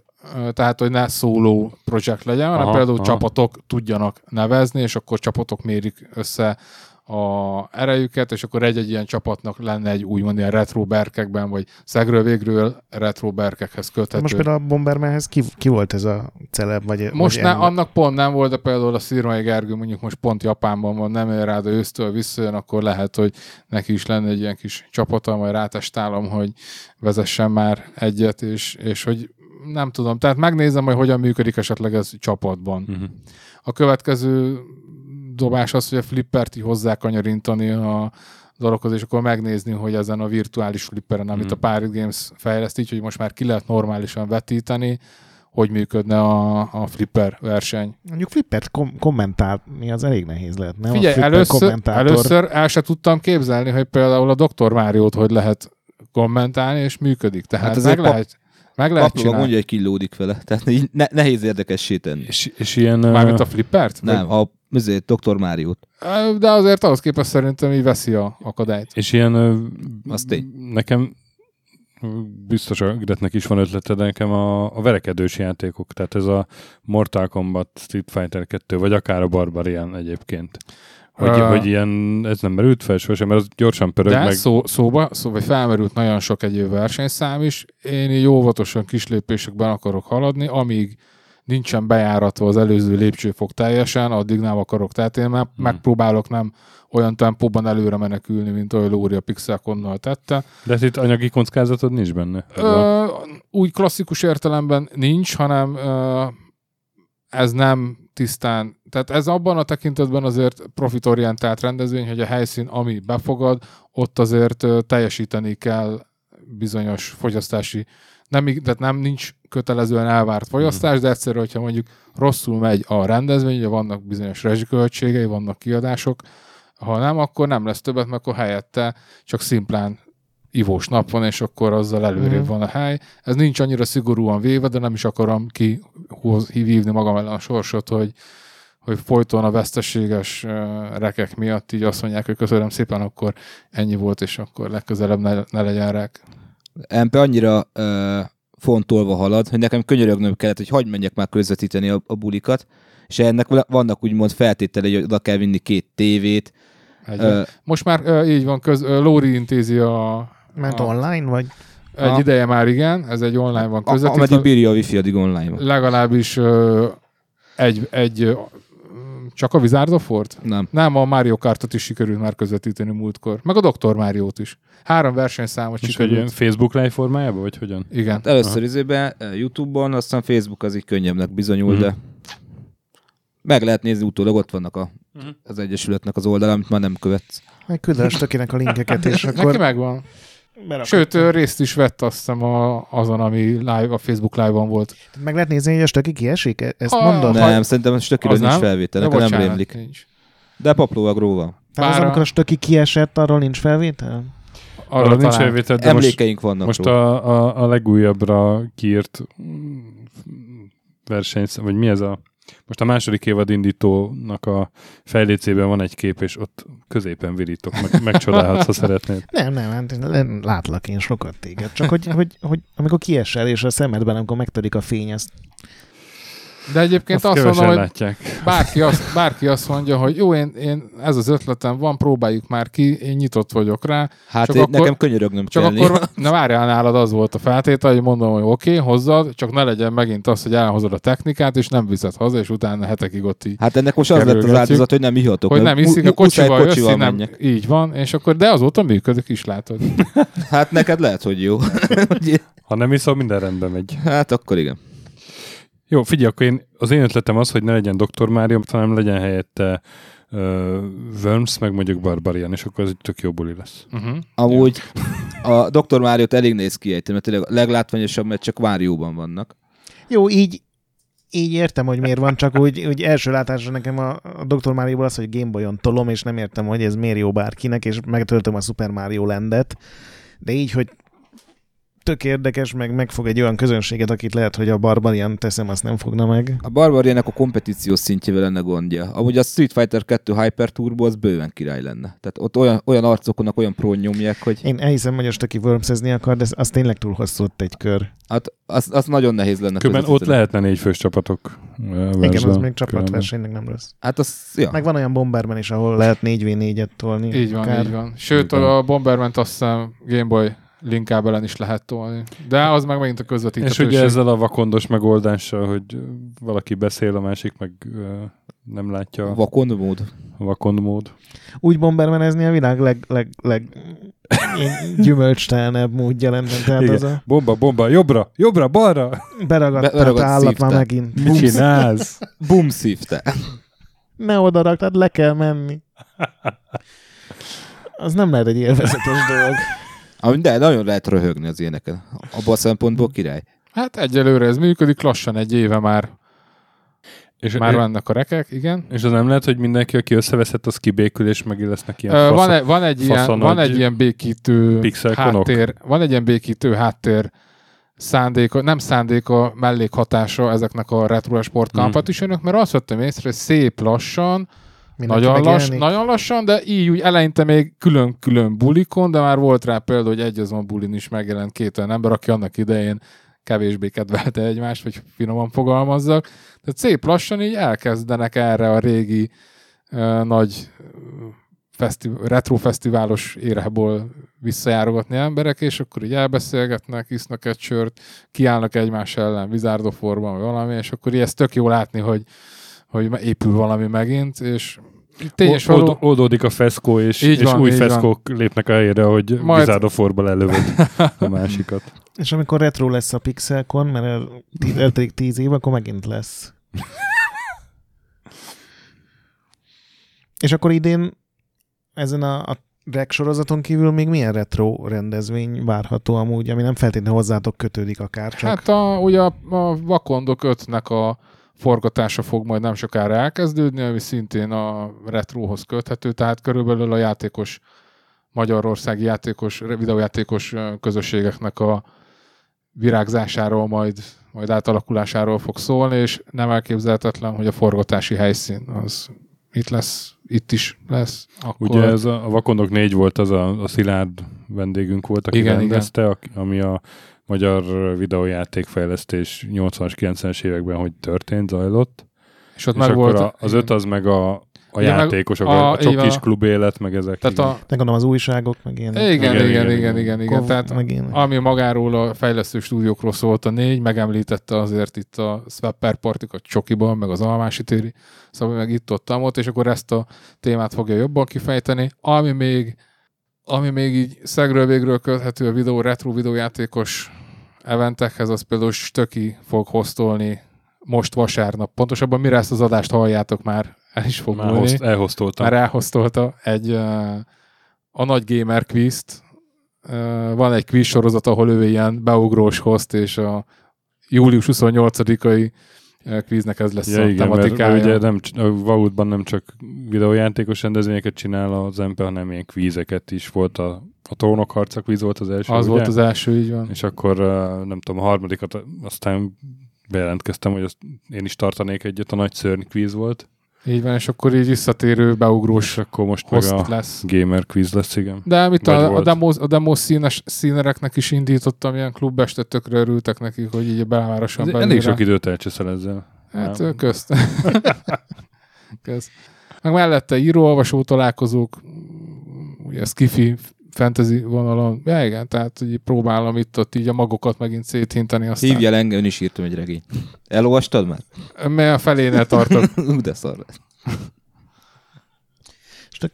tehát hogy ne szóló projekt legyen, hanem például csapatok tudjanak nevezni, és akkor csapatok mérik össze a erejüket, és akkor egy-egy ilyen csapatnak lenne egy úgymond ilyen retro berkekben, vagy szegről végről retro berkekhez köthető. Most például a Bombermanhez ki volt ez a celeb? Vagy most nem, annak pont nem volt, de például a Szirmai Gergő mondjuk most pont Japánban van, nem ér rá, de ősztől visszajön, akkor lehet, hogy neki is lenne egy ilyen kis csapata, majd rátestálom, hogy vezessen már egyet, és hogy nem tudom, tehát megnézem, hogy hogyan működik esetleg ez csapatban. Uh-huh. A következő dobás az, hogy a flippert így hozzákanyarintani a dologhoz, és akkor megnézni, hogy ezen a virtuális flipperen, amit a Pirate Games fejleszt, így, hogy most már ki lehet normálisan vetíteni, hogy működne a flipper verseny. Mondjuk flippert kommentálni az elég nehéz lehet, nem? Figyelj, először el se tudtam képzelni, hogy például a Dr. Máriót hogy lehet kommentálni, és működik. Tehát hát meg lehet csinálni. Mondja, hogy kilódik vele. Tehát nehéz érdekessé tenni. És ilyen... Mármint a flippert? Nem, azért Dr. Máriót. De azért ahhoz képest szerintem így veszi a akadályt. És ilyen... Nekem biztos a Gretnek is van ötlete, de nekem a verekedős játékok, tehát ez a Mortal Kombat, Street Fighter 2, vagy akár a Barbarian egyébként. Hogy ilyen, ez nem merült fel sosem, mert az gyorsan pörög meg. De szóval felmerült nagyon sok egyéb versenyszám is. Én így óvatosan kis lépésekben akarok haladni, amíg nincsen bejáratva az előző lépcsőfok teljesen, addig nem akarok. Tehát én már megpróbálok nem olyan tempóban előre menekülni, mint ahogy Lóri a Pixelkonnal tette. De itt anyagi kockázatod nincs benne? Úgy klasszikus értelemben nincs, hanem ez nem tisztán. Tehát ez abban a tekintetben azért profitorientált rendezvény, hogy a helyszín, ami befogad, ott azért teljesíteni kell bizonyos fogyasztási... Tehát nincs kötelezően elvárt fogyasztás, de egyszerűen, hogyha mondjuk rosszul megy a rendezvény, ugye vannak bizonyos rezsiköltségei, vannak kiadások, ha nem, akkor nem lesz többet, mert akkor helyette csak szimplán ivós nap van, és akkor azzal előrébb van a hely. Ez nincs annyira szigorúan véve, de nem is akarom kihívni magam ellen a sorsot, hogy folyton a veszteséges rekek miatt így azt mondják, hogy köszönöm szépen, akkor ennyi volt, és akkor legközelebb ne legyen rek. MP annyira fontolva halad, hogy nekem könyörögnöm kellett, hogy hagyd menjek már közvetíteni a bulikat, és ennek vannak úgymond feltételei, hogy oda kell vinni 2 tévét. Most már így van, Lóri intézi a... Mert online vagy? Egy ideje már igen, ez egy online van közvetítve. Ameddig bírja a wifi, addig online van. Legalábbis csak a Wizard of Fort? Nem, a Mario Kartot is sikerült már közvetíteni múltkor. Meg a Dr. Máriót is. 3 versenyszámot és sikerült. És Facebook live formájában, vagy hogyan? Igen. Hát először izében YouTube-on, aztán Facebook az így könnyebbnek bizonyul, de meg lehet nézni utólag, ott vannak az Egyesületnek az oldalán, amit már nem követsz. Meg küldösd akinek a linkeket, és akkor... Neki megvan. Sőt, részt is vett azt hiszem azon, ami live, a Facebook live-on volt. Meg lehet nézni, hogy a stöki kiesik? Ezt mondod? Nem, szerintem a stökiről nincs felvétel, nekem nem rémlik. Nincs. De paplóagróval. Tehát az, amikor a stöki kiesett, arról nincs felvétel? Arról nincs felvétel, de emlékeink vannak. Most a legújabbra kiírt versenyszám, vagy mi ez a... Most a második évad indítónak a fejlécében van egy kép, és ott középen virítok, megcsodálhatsz, ha szeretnéd. Nem, látlak én sokat téged. Csak hogy amikor kiesel, és a szemedben, amikor megtörik a fény, ezt... De egyébként azt mondom, hogy látják. Bárki azt mondja, hogy jó, én ez az ötletem van, próbáljuk már ki, én nyitott vagyok rá. Hát én, nekem könyörögnöm kell. Csak akkor, na várjál, nálad az volt a feltétel, hogy mondom, hogy oké, hozzad, csak ne legyen megint az, hogy elhozod a technikát, és nem viszed haza, és utána hetekig ott így. Hát ennek most az lett az áldozat, hogy nem ihatok. Hogy nem iszik, a kocsival nem, így van, és akkor, de azóta működik is, látod. Hát neked lehet, hogy jó. Ha nem iszol, minden rendben megy. Hát akkor igen. Jó, figyelj, akkor az én ötletem az, hogy ne legyen Dr. Mário, hanem legyen helyette Worms, meg mondjuk Barbarian, és akkor ez egy tök jó buli lesz. Uh-huh. Amúgy a Dr. Máriót elég néz kiejteni, mert tényleg leglátványosabb, mert csak Márióban vannak. Jó, így értem, hogy miért van, csak úgy első látásra nekem a Dr. Márióból az, hogy Gameboyon tolom, és nem értem, hogy ez miért jó bárkinek, és megtöltöm a Super Mario Landet, de így, hogy tök érdekes, meg megfog egy olyan közönséget, akit lehet, hogy a Barbarian teszem, azt nem fogna meg. A Barbariannek a kompetíciós szintjével lenne gondja. Amúgy a Street Fighter 2 Hyper Turbo az bőven király lenne. Tehát ott olyan arcokonnak olyan prón nyomják, hogy... Én elhiszem, hogy most aki wormsezni akar, de az tényleg túl hosszú ott egy kör. Hát az nagyon nehéz lenne. Különben ott lehetne 4 fős csapatok. Igen, az még csapatversenynek nem lesz. Hát az, ja. Meg van olyan Bomberman is, ahol lehet 4v4-et tolni. Így van, akár. Így van. Sőt, a Bomberman-t azt hiszem Game Boy Linkább ellen is lehet tolni. De az meg megint a közvetíthetőség. És ugye ezzel a vakondos megoldással, hogy valaki beszél, a másik meg nem látja. Vakond mód. Úgy bombermenezni a világ leg gyümölcstelenebb módja lenne. Tehát az a... Bomba, jobbra, balra. Beragadt állat már megint. Mit csinálsz? Bum szívte. Ne odarak, tehát le kell menni. Az nem lehet egy élvezetes dolog. De nagyon lehet röhögni az éneken. Abban a szempontból király. Hát egyelőre ez működik, lassan 1 éve már. És már vannak a rekek, igen. És az nem lehet, hogy mindenki, aki összeveszett, az kibékül, és megint lesznek ilyen Van egy ilyen békítő háttér szándéka, nem szándéka, mellékhatása ezeknek a retro sport kampetitionok, mert azt vettem észre, hogy szép lassan, nagyon lassan, de így úgy eleinte még külön-külön bulikon, de már volt rá példa, hogy egy azon bulin is megjelent 2 olyan ember, aki annak idején kevésbé kedvelte egymást, vagy finoman fogalmazzak. Tehát szép lassan így elkezdenek erre a régi nagy retrofesztiválos érából visszajárogatni emberek, és akkor így elbeszélgetnek, isznak egy sört, kiállnak egymás ellen vizárdoforban, vagy valami, és akkor így ez tök jó látni, hogy épül valami megint, és tényleg oldódik a feszkó, és új feszkók lépnek a helyére, hogy Wizard of Warba lelövöd a másikat. És amikor retro lesz a Pixelkon, mert eltelik 10 év, akkor megint lesz. És akkor idén ezen a reg sorozaton kívül még milyen retro rendezvény várható amúgy, ami nem feltétlenül hozzátok kötődik akárcsak? Hát ugye a Vakondok 5-nek a forgatása fog majd nem sokára elkezdődni, ami szintén a retrohoz köthető, tehát körülbelül a játékos magyarországi játékos, videójátékos közösségeknek a virágzásáról, majd átalakulásáról fog szólni, és nem elképzelhetetlen, hogy a forgatási helyszín az itt lesz, itt is lesz. Akkor... Ugye ez a Vakondok 4 volt, az a Szilárd vendégünk volt, aki rendezte, ami a magyar videójátékfejlesztés 80-as, 90-es években hogy történt, zajlott. És ott és meg volt... Az 5 az meg a játékosok, a sok kis klub élet, meg ezek. Tehát gondolom az újságok, meg ilyen. Igen. Tehát ami magáról a fejlesztő stúdiókról szólt a 4, megemlítette azért itt a Swapper Partik a Csokiban, meg az Almási téri, szóval meg itt-ott, és akkor ezt a témát fogja jobban kifejteni. Ami még így szegről végről köthető a videó, retro videójátékos eventekhez, az például Stöki fog hoztolni most vasárnap. Pontosabban mire ezt az adást halljátok, már el is fog múlni. Már elhoztolta egy a nagy gamer quiz-t. Van egy quiz sorozat, ahol ő ilyen beugrós host, és a július 28-ai quiznek ez lesz a tematikája. Ugye nem, a Vault-ban nem csak videójátékos rendezvényeket csinál az ember, hanem ilyen quizeket is volt. A trónokharca quiz volt az első. Az ugye? Volt az első, így van. És akkor nem tudom, a harmadikat aztán bejelentkeztem, hogy én is tartanék egyet, a nagy szörny quiz volt. Így van, és akkor így visszatérő, beugrós, akkor most meg a lesz. Gamer quiz lesz, igen. De mit a demo színereknek is indítottam, ilyen klubestet, tökre örültek nekik, hogy így belvárosan belőle. Elég sok időt elcseszel ezzel. Hát közt. Meg mellette író-olvasó találkozók, ugye skifi, fantasy vonalon. Ja, igen, tehát így próbálom itt-ott így a magokat megint széthinteni. Aztán... Hívjál engem, ön is írtam egy regényt. Elolvastad már? Mert a felénél tartok. De szar lesz.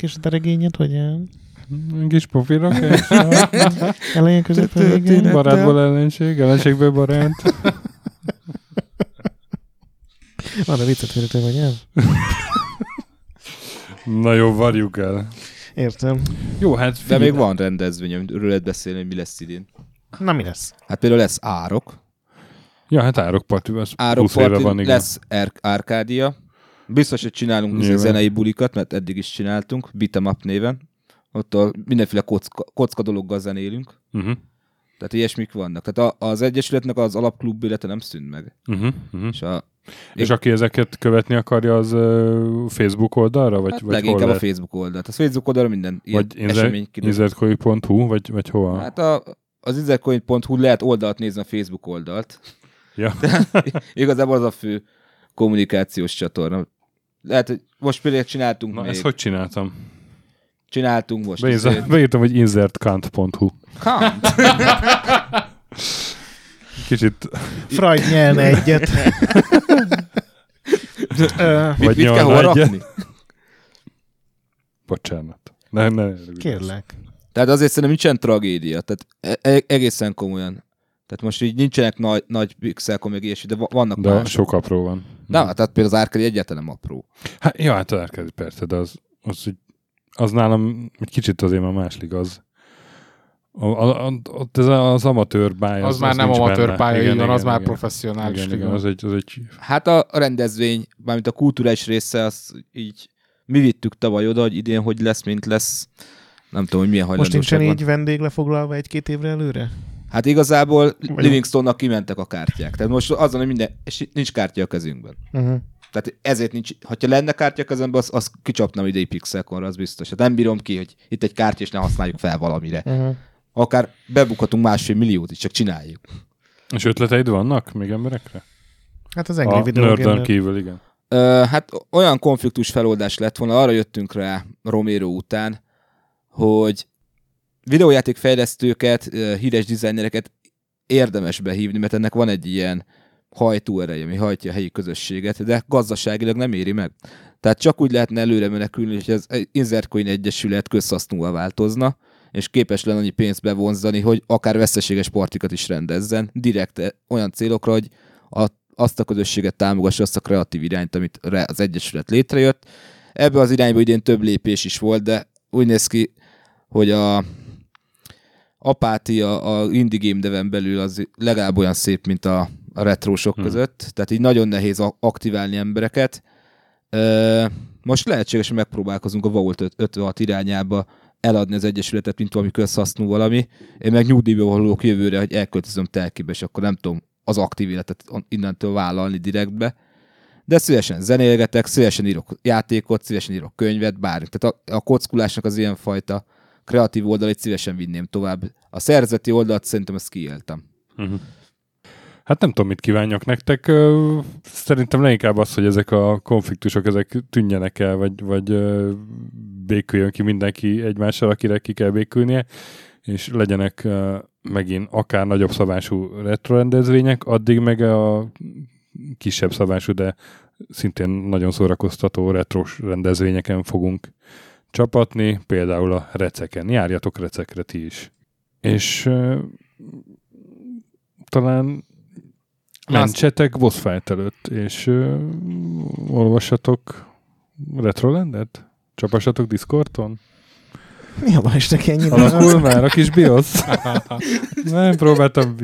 És a regényed, hogy egy kis pofira kell. Elején középen regény. Barátból ellenség, ellenségből barát. Van a viccet félhető, vagy el? Na jó, varjuk el. Értem. Jó, hát figyelj. De még van rendezvény, amiről lehet beszélni, hogy mi lesz idén. Na, mi lesz? Hát például lesz Árok. Ja, hát Árok Parti lesz. Árok Parti van, lesz Árkádia. Biztos, hogy csinálunk zenei bulikat, mert eddig is csináltunk, Beat'em Up néven. Ott mindenféle kocka dologgal zenélünk. Uh-huh. Tehát ilyesmik vannak. Tehát az Egyesületnek az alapklub élete nem szűnt meg. Uh-huh. És aki ezeket követni akarja, az Facebook oldalra? Vagy, hát vagy leginkább a Facebook oldalt. A Facebook oldalra minden ilyen esemény kiderül. Izercoin.hu, vagy hova? Hát az izercoin.hu lehet oldalt nézni, a Facebook oldalt. Ja. Igazából az a fő kommunikációs csatorna. Lehet, hogy most például csináltunk. Na, még. Ezt hogy csináltam? Csináltunk most. Beírtam, hogy insertkant.hu. Kant? Kicsit... Freud nyelne egyet. Mit kell hol rakni? Bocsánat. Ne, kérlek. Tehát azért szerintem nincsen tragédia. Tehát egészen komolyan. Tehát most így nincsenek nagy pixelkom meg ilyesmi, de vannak. De mások. Sok apró van. Na, tehát például az Árkádi egyáltalán nem apró. Hát, jó, hát az Árkádi persze, de az nálam egy kicsit azért már máslik az. Ez az amatőr pálya. Az már nem amatőr pálya, igen, az már professzionális. Igen. Az egy... Hát a rendezvény, mármint a kulturális része, az így mi vittük tavaly oda, hogy idén hogy lesz, mint lesz. Nem tudom, hogy milyen hajlandóság. Most nincsen így vendég lefoglalva egy-két évre előre? Hát igazából Livingstone-nak kimentek a kártyák. Tehát most azon, hogy minden... És nincs kártya a kezünkben. Uh-huh. Tehát ezért nincs, ha lenne kártya közemben, azt kicsapnám idei Pixelconra, az biztos. Hát nem bírom ki, hogy itt egy kártya, és ne használjuk fel valamire. Uh-huh. Akár bebukhatunk 1,5 milliót is, csak csináljuk. És ötleteid vannak még emberekre? Hát az Angry Video Gamer kívül, igen. Hát olyan konfliktus feloldás lett volna, arra jöttünk rá Romero után, hogy videójátékfejlesztőket, híres dizájnereket érdemes behívni, mert ennek van egy ilyen hajtóereje, ami hajtja a helyi közösséget, de gazdaságilag nem éri meg. Tehát csak úgy lehetne előre menekülni, hogy az Insertcoin Egyesület közhasznúvá változna, és képes lenne annyi pénzt bevonzani, hogy akár veszteséges partikat is rendezzen, direkt olyan célokra, hogy azt a közösséget támogassa, azt a kreatív irányt, amit az Egyesület létrejött. Ebbe az irányba idén több lépés is volt, de úgy néz ki, hogy a Apátia a Indie Game Deven belül az legalább olyan szép, mint a retrósok között, tehát így nagyon nehéz aktiválni embereket. Most lehetséges, hogy megpróbálkozunk a Vault 56 irányába eladni az egyesületet, mint valami közhasznú valami. Én meg nyugdíjba valók jövőre, hogy elköltözöm telkibe, és akkor nem tudom az aktív életet innentől vállalni direktbe. De szívesen zenélgetek, szívesen írok játékot, szívesen írok könyvet, bármi. Tehát a kockulásnak az ilyenfajta kreatív oldalait szívesen vinném tovább. A szerzeti oldalt szerintem ezt kiéltem. Uh-huh. Hát nem tudom, mit kívánjak nektek. Szerintem leginkább az, hogy ezek a konfliktusok ezek tűnjenek el, vagy béküljön ki mindenki egymással, akire ki kell békülnie, és legyenek megint akár nagyobb szabású retrorendezvények, addig meg a kisebb szabású, de szintén nagyon szórakoztató retros rendezvényeken fogunk csapatni, például a Receken. Járjatok Recekre ti is. És talán mentsetek boss fight előtt, és olvassatok Retrolandet? Csapassatok Discordon? Mi a baj, és neki ennyi bizony? Alakul már a kis BIOS? Nem próbáltam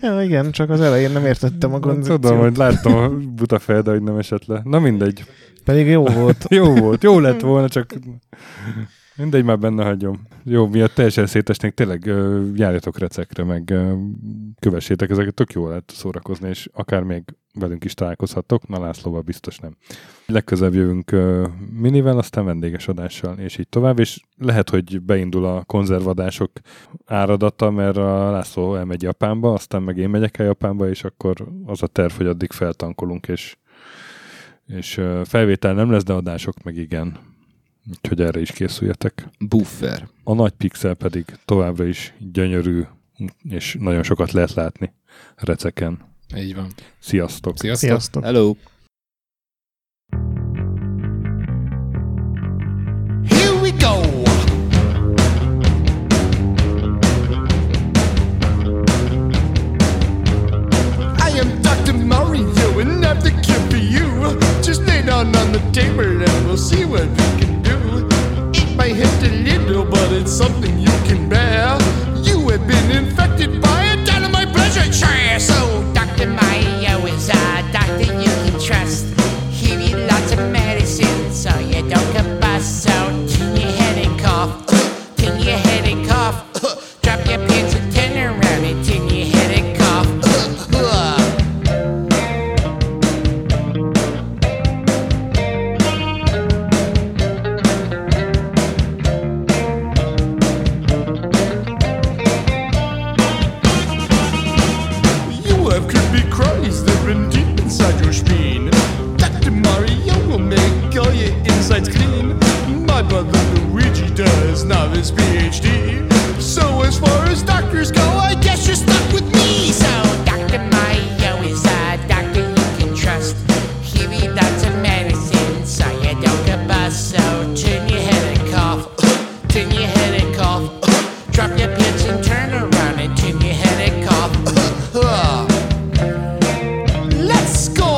Ja, igen, csak az elején nem értettem a koncepciót. Tudom, hogy láttam a buta fejed, hogy nem esett le. Na mindegy. Pedig jó volt. Jó lett volna, csak mindegy, már benne hagyom. Jó, miatt teljesen szétesnék, tényleg járjatok Recekre, meg kövessétek ezeket, tök jó lehet szórakozni, és akár még velünk is találkozhatok, na Lászlóval biztos nem. Legközebb jövünk minivel, aztán vendéges adással, és így tovább, és lehet, hogy beindul a konzervadások áradata, mert a László elmegy Japánba, aztán meg én megyek el Japánba, és akkor az a terv, hogy addig feltankolunk, és felvétel nem lesz, de adások meg igen. Úgyhogy erre is készüljetek. Buffer. A nagy pixel pedig továbbra is gyönyörű, és nagyon sokat lehet látni Receken. Így van. Sziasztok. Sziasztok. Hello. Here we go. I am Dr. Mario and I'm the kid for you. Just lay down on the table and we'll see what we can do. It might hit a little, but it's something you can bear. You have been infected by a dynamite pleasure chair. So Dr. Mario is a doctor you can trust. He'll give you lots of medicine so you don't combust. So turn your head and cough, turn your head and cough. Drop your pants and turn around and turn your head and cough. Clean. My brother Luigi does not have his PhD. So as far as doctors go, I guess you're stuck with me. So Dr. Mario is a doctor you can trust. Give you lots of medicine so you don't combust. So turn your head and cough, turn your head and cough. Drop your pants and turn around and turn your head and cough. Let's go!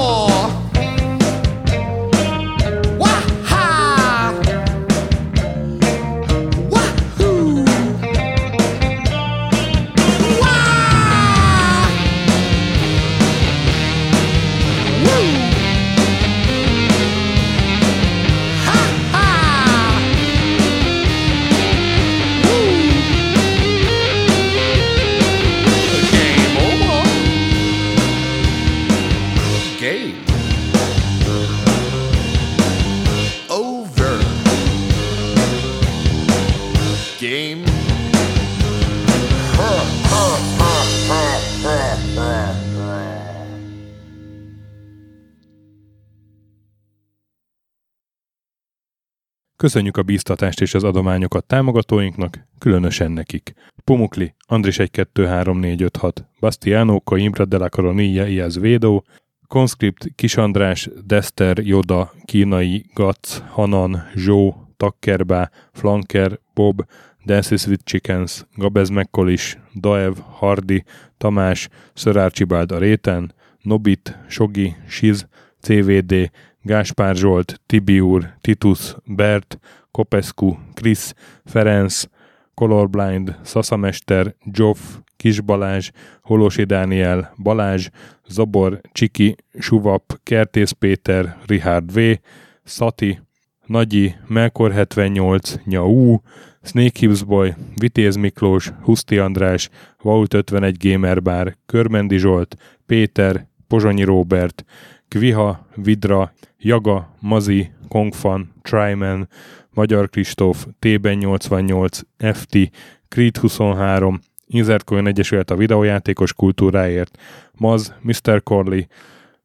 Köszönjük a bíztatást és az adományokat támogatóinknak, különösen nekik. Pumukli, Andris 123456, Bastiano, Coimbra de la Coronilla y Azvedo, Conscript, Kisandrás, Dester, Joda, Kínai, Gac, Hanan, Zsó, Takkerbá, Flanker, Bob, Dances with Chickens, Gabez Mekkolis, Daev, Hardi, Tamás, Szörárcsibáld a réten, Nobit, Sogi, Siz, CVD, Gáspár Zsolt, Tibiur, Titus, Bert, Kopescu, Krisz, Ferenc, Colorblind, Szaszamester, Zsoff, Kisbalázs, Holosi Dániel, Balázs, Zabor, Csiki, Suvap, Kertész Péter, Richard V, Szati, Nagyi, Melkor 78, Nyau, Snake Hips Boy, Vitéz Miklós, Huszti András, Vault 51 Gamer Bar, Körmendi Zsolt, Péter, Pozsonyi Róbert, Kviha, Vidra, Jaga, Mazi, Kongfan, Tryman, Magyar Kristóf, Tében 88, FT, Creed 23, Inzertcoin Egyesület a videójátékos kultúráért, Maz, Mr. Corley,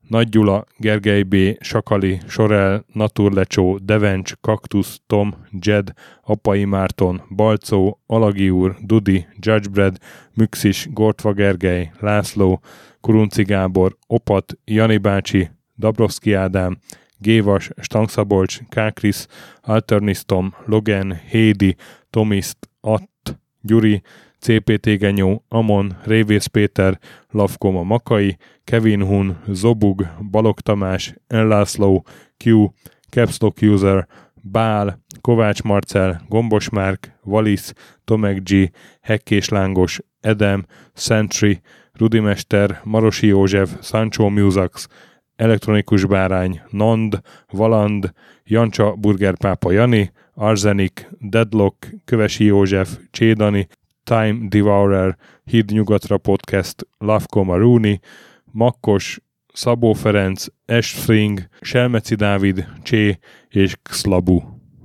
Nagy Gyula, Gergely B., Sakali, Sorel, Naturlecsó, Devencs, Kaktusz, Tom, Jed, Apai Márton, Balcó, Alagi úr, Dudi, Judgebred, Müxis, Gortva Gergely, László, Kurunci Gábor, Opat, Jani bácsi, Dabrowski Ádám, Gévas, Stangszabolcs, Kákris, Alternisztom, Logan, Hédi, Tomiszt, Att, Gyuri, CPT Genyó, Amon, Révész Péter, Lavkoma Makai, Kevin Hun, Zobug, Balog Tamás, Enlászló, Q, Capstock User, Bál, Kovács Marcell, Gombos Márk, Valisz, Tomek G, Hekkés Lángos, Edem, Sentry, Rudimester, Marosi József, Sancho Musax, Elektronikus Bárány, Nand, Valand, Jancsa Burgerpápa Jani, Arzenik, Deadlock, Kövesi József, Csédani, Time Devourer, Híd Nyugatra Podcast, Lavko Maruni, Makkos, Szabó Ferenc, Esfring, Selmeci Dávid, Csé és Xlabu.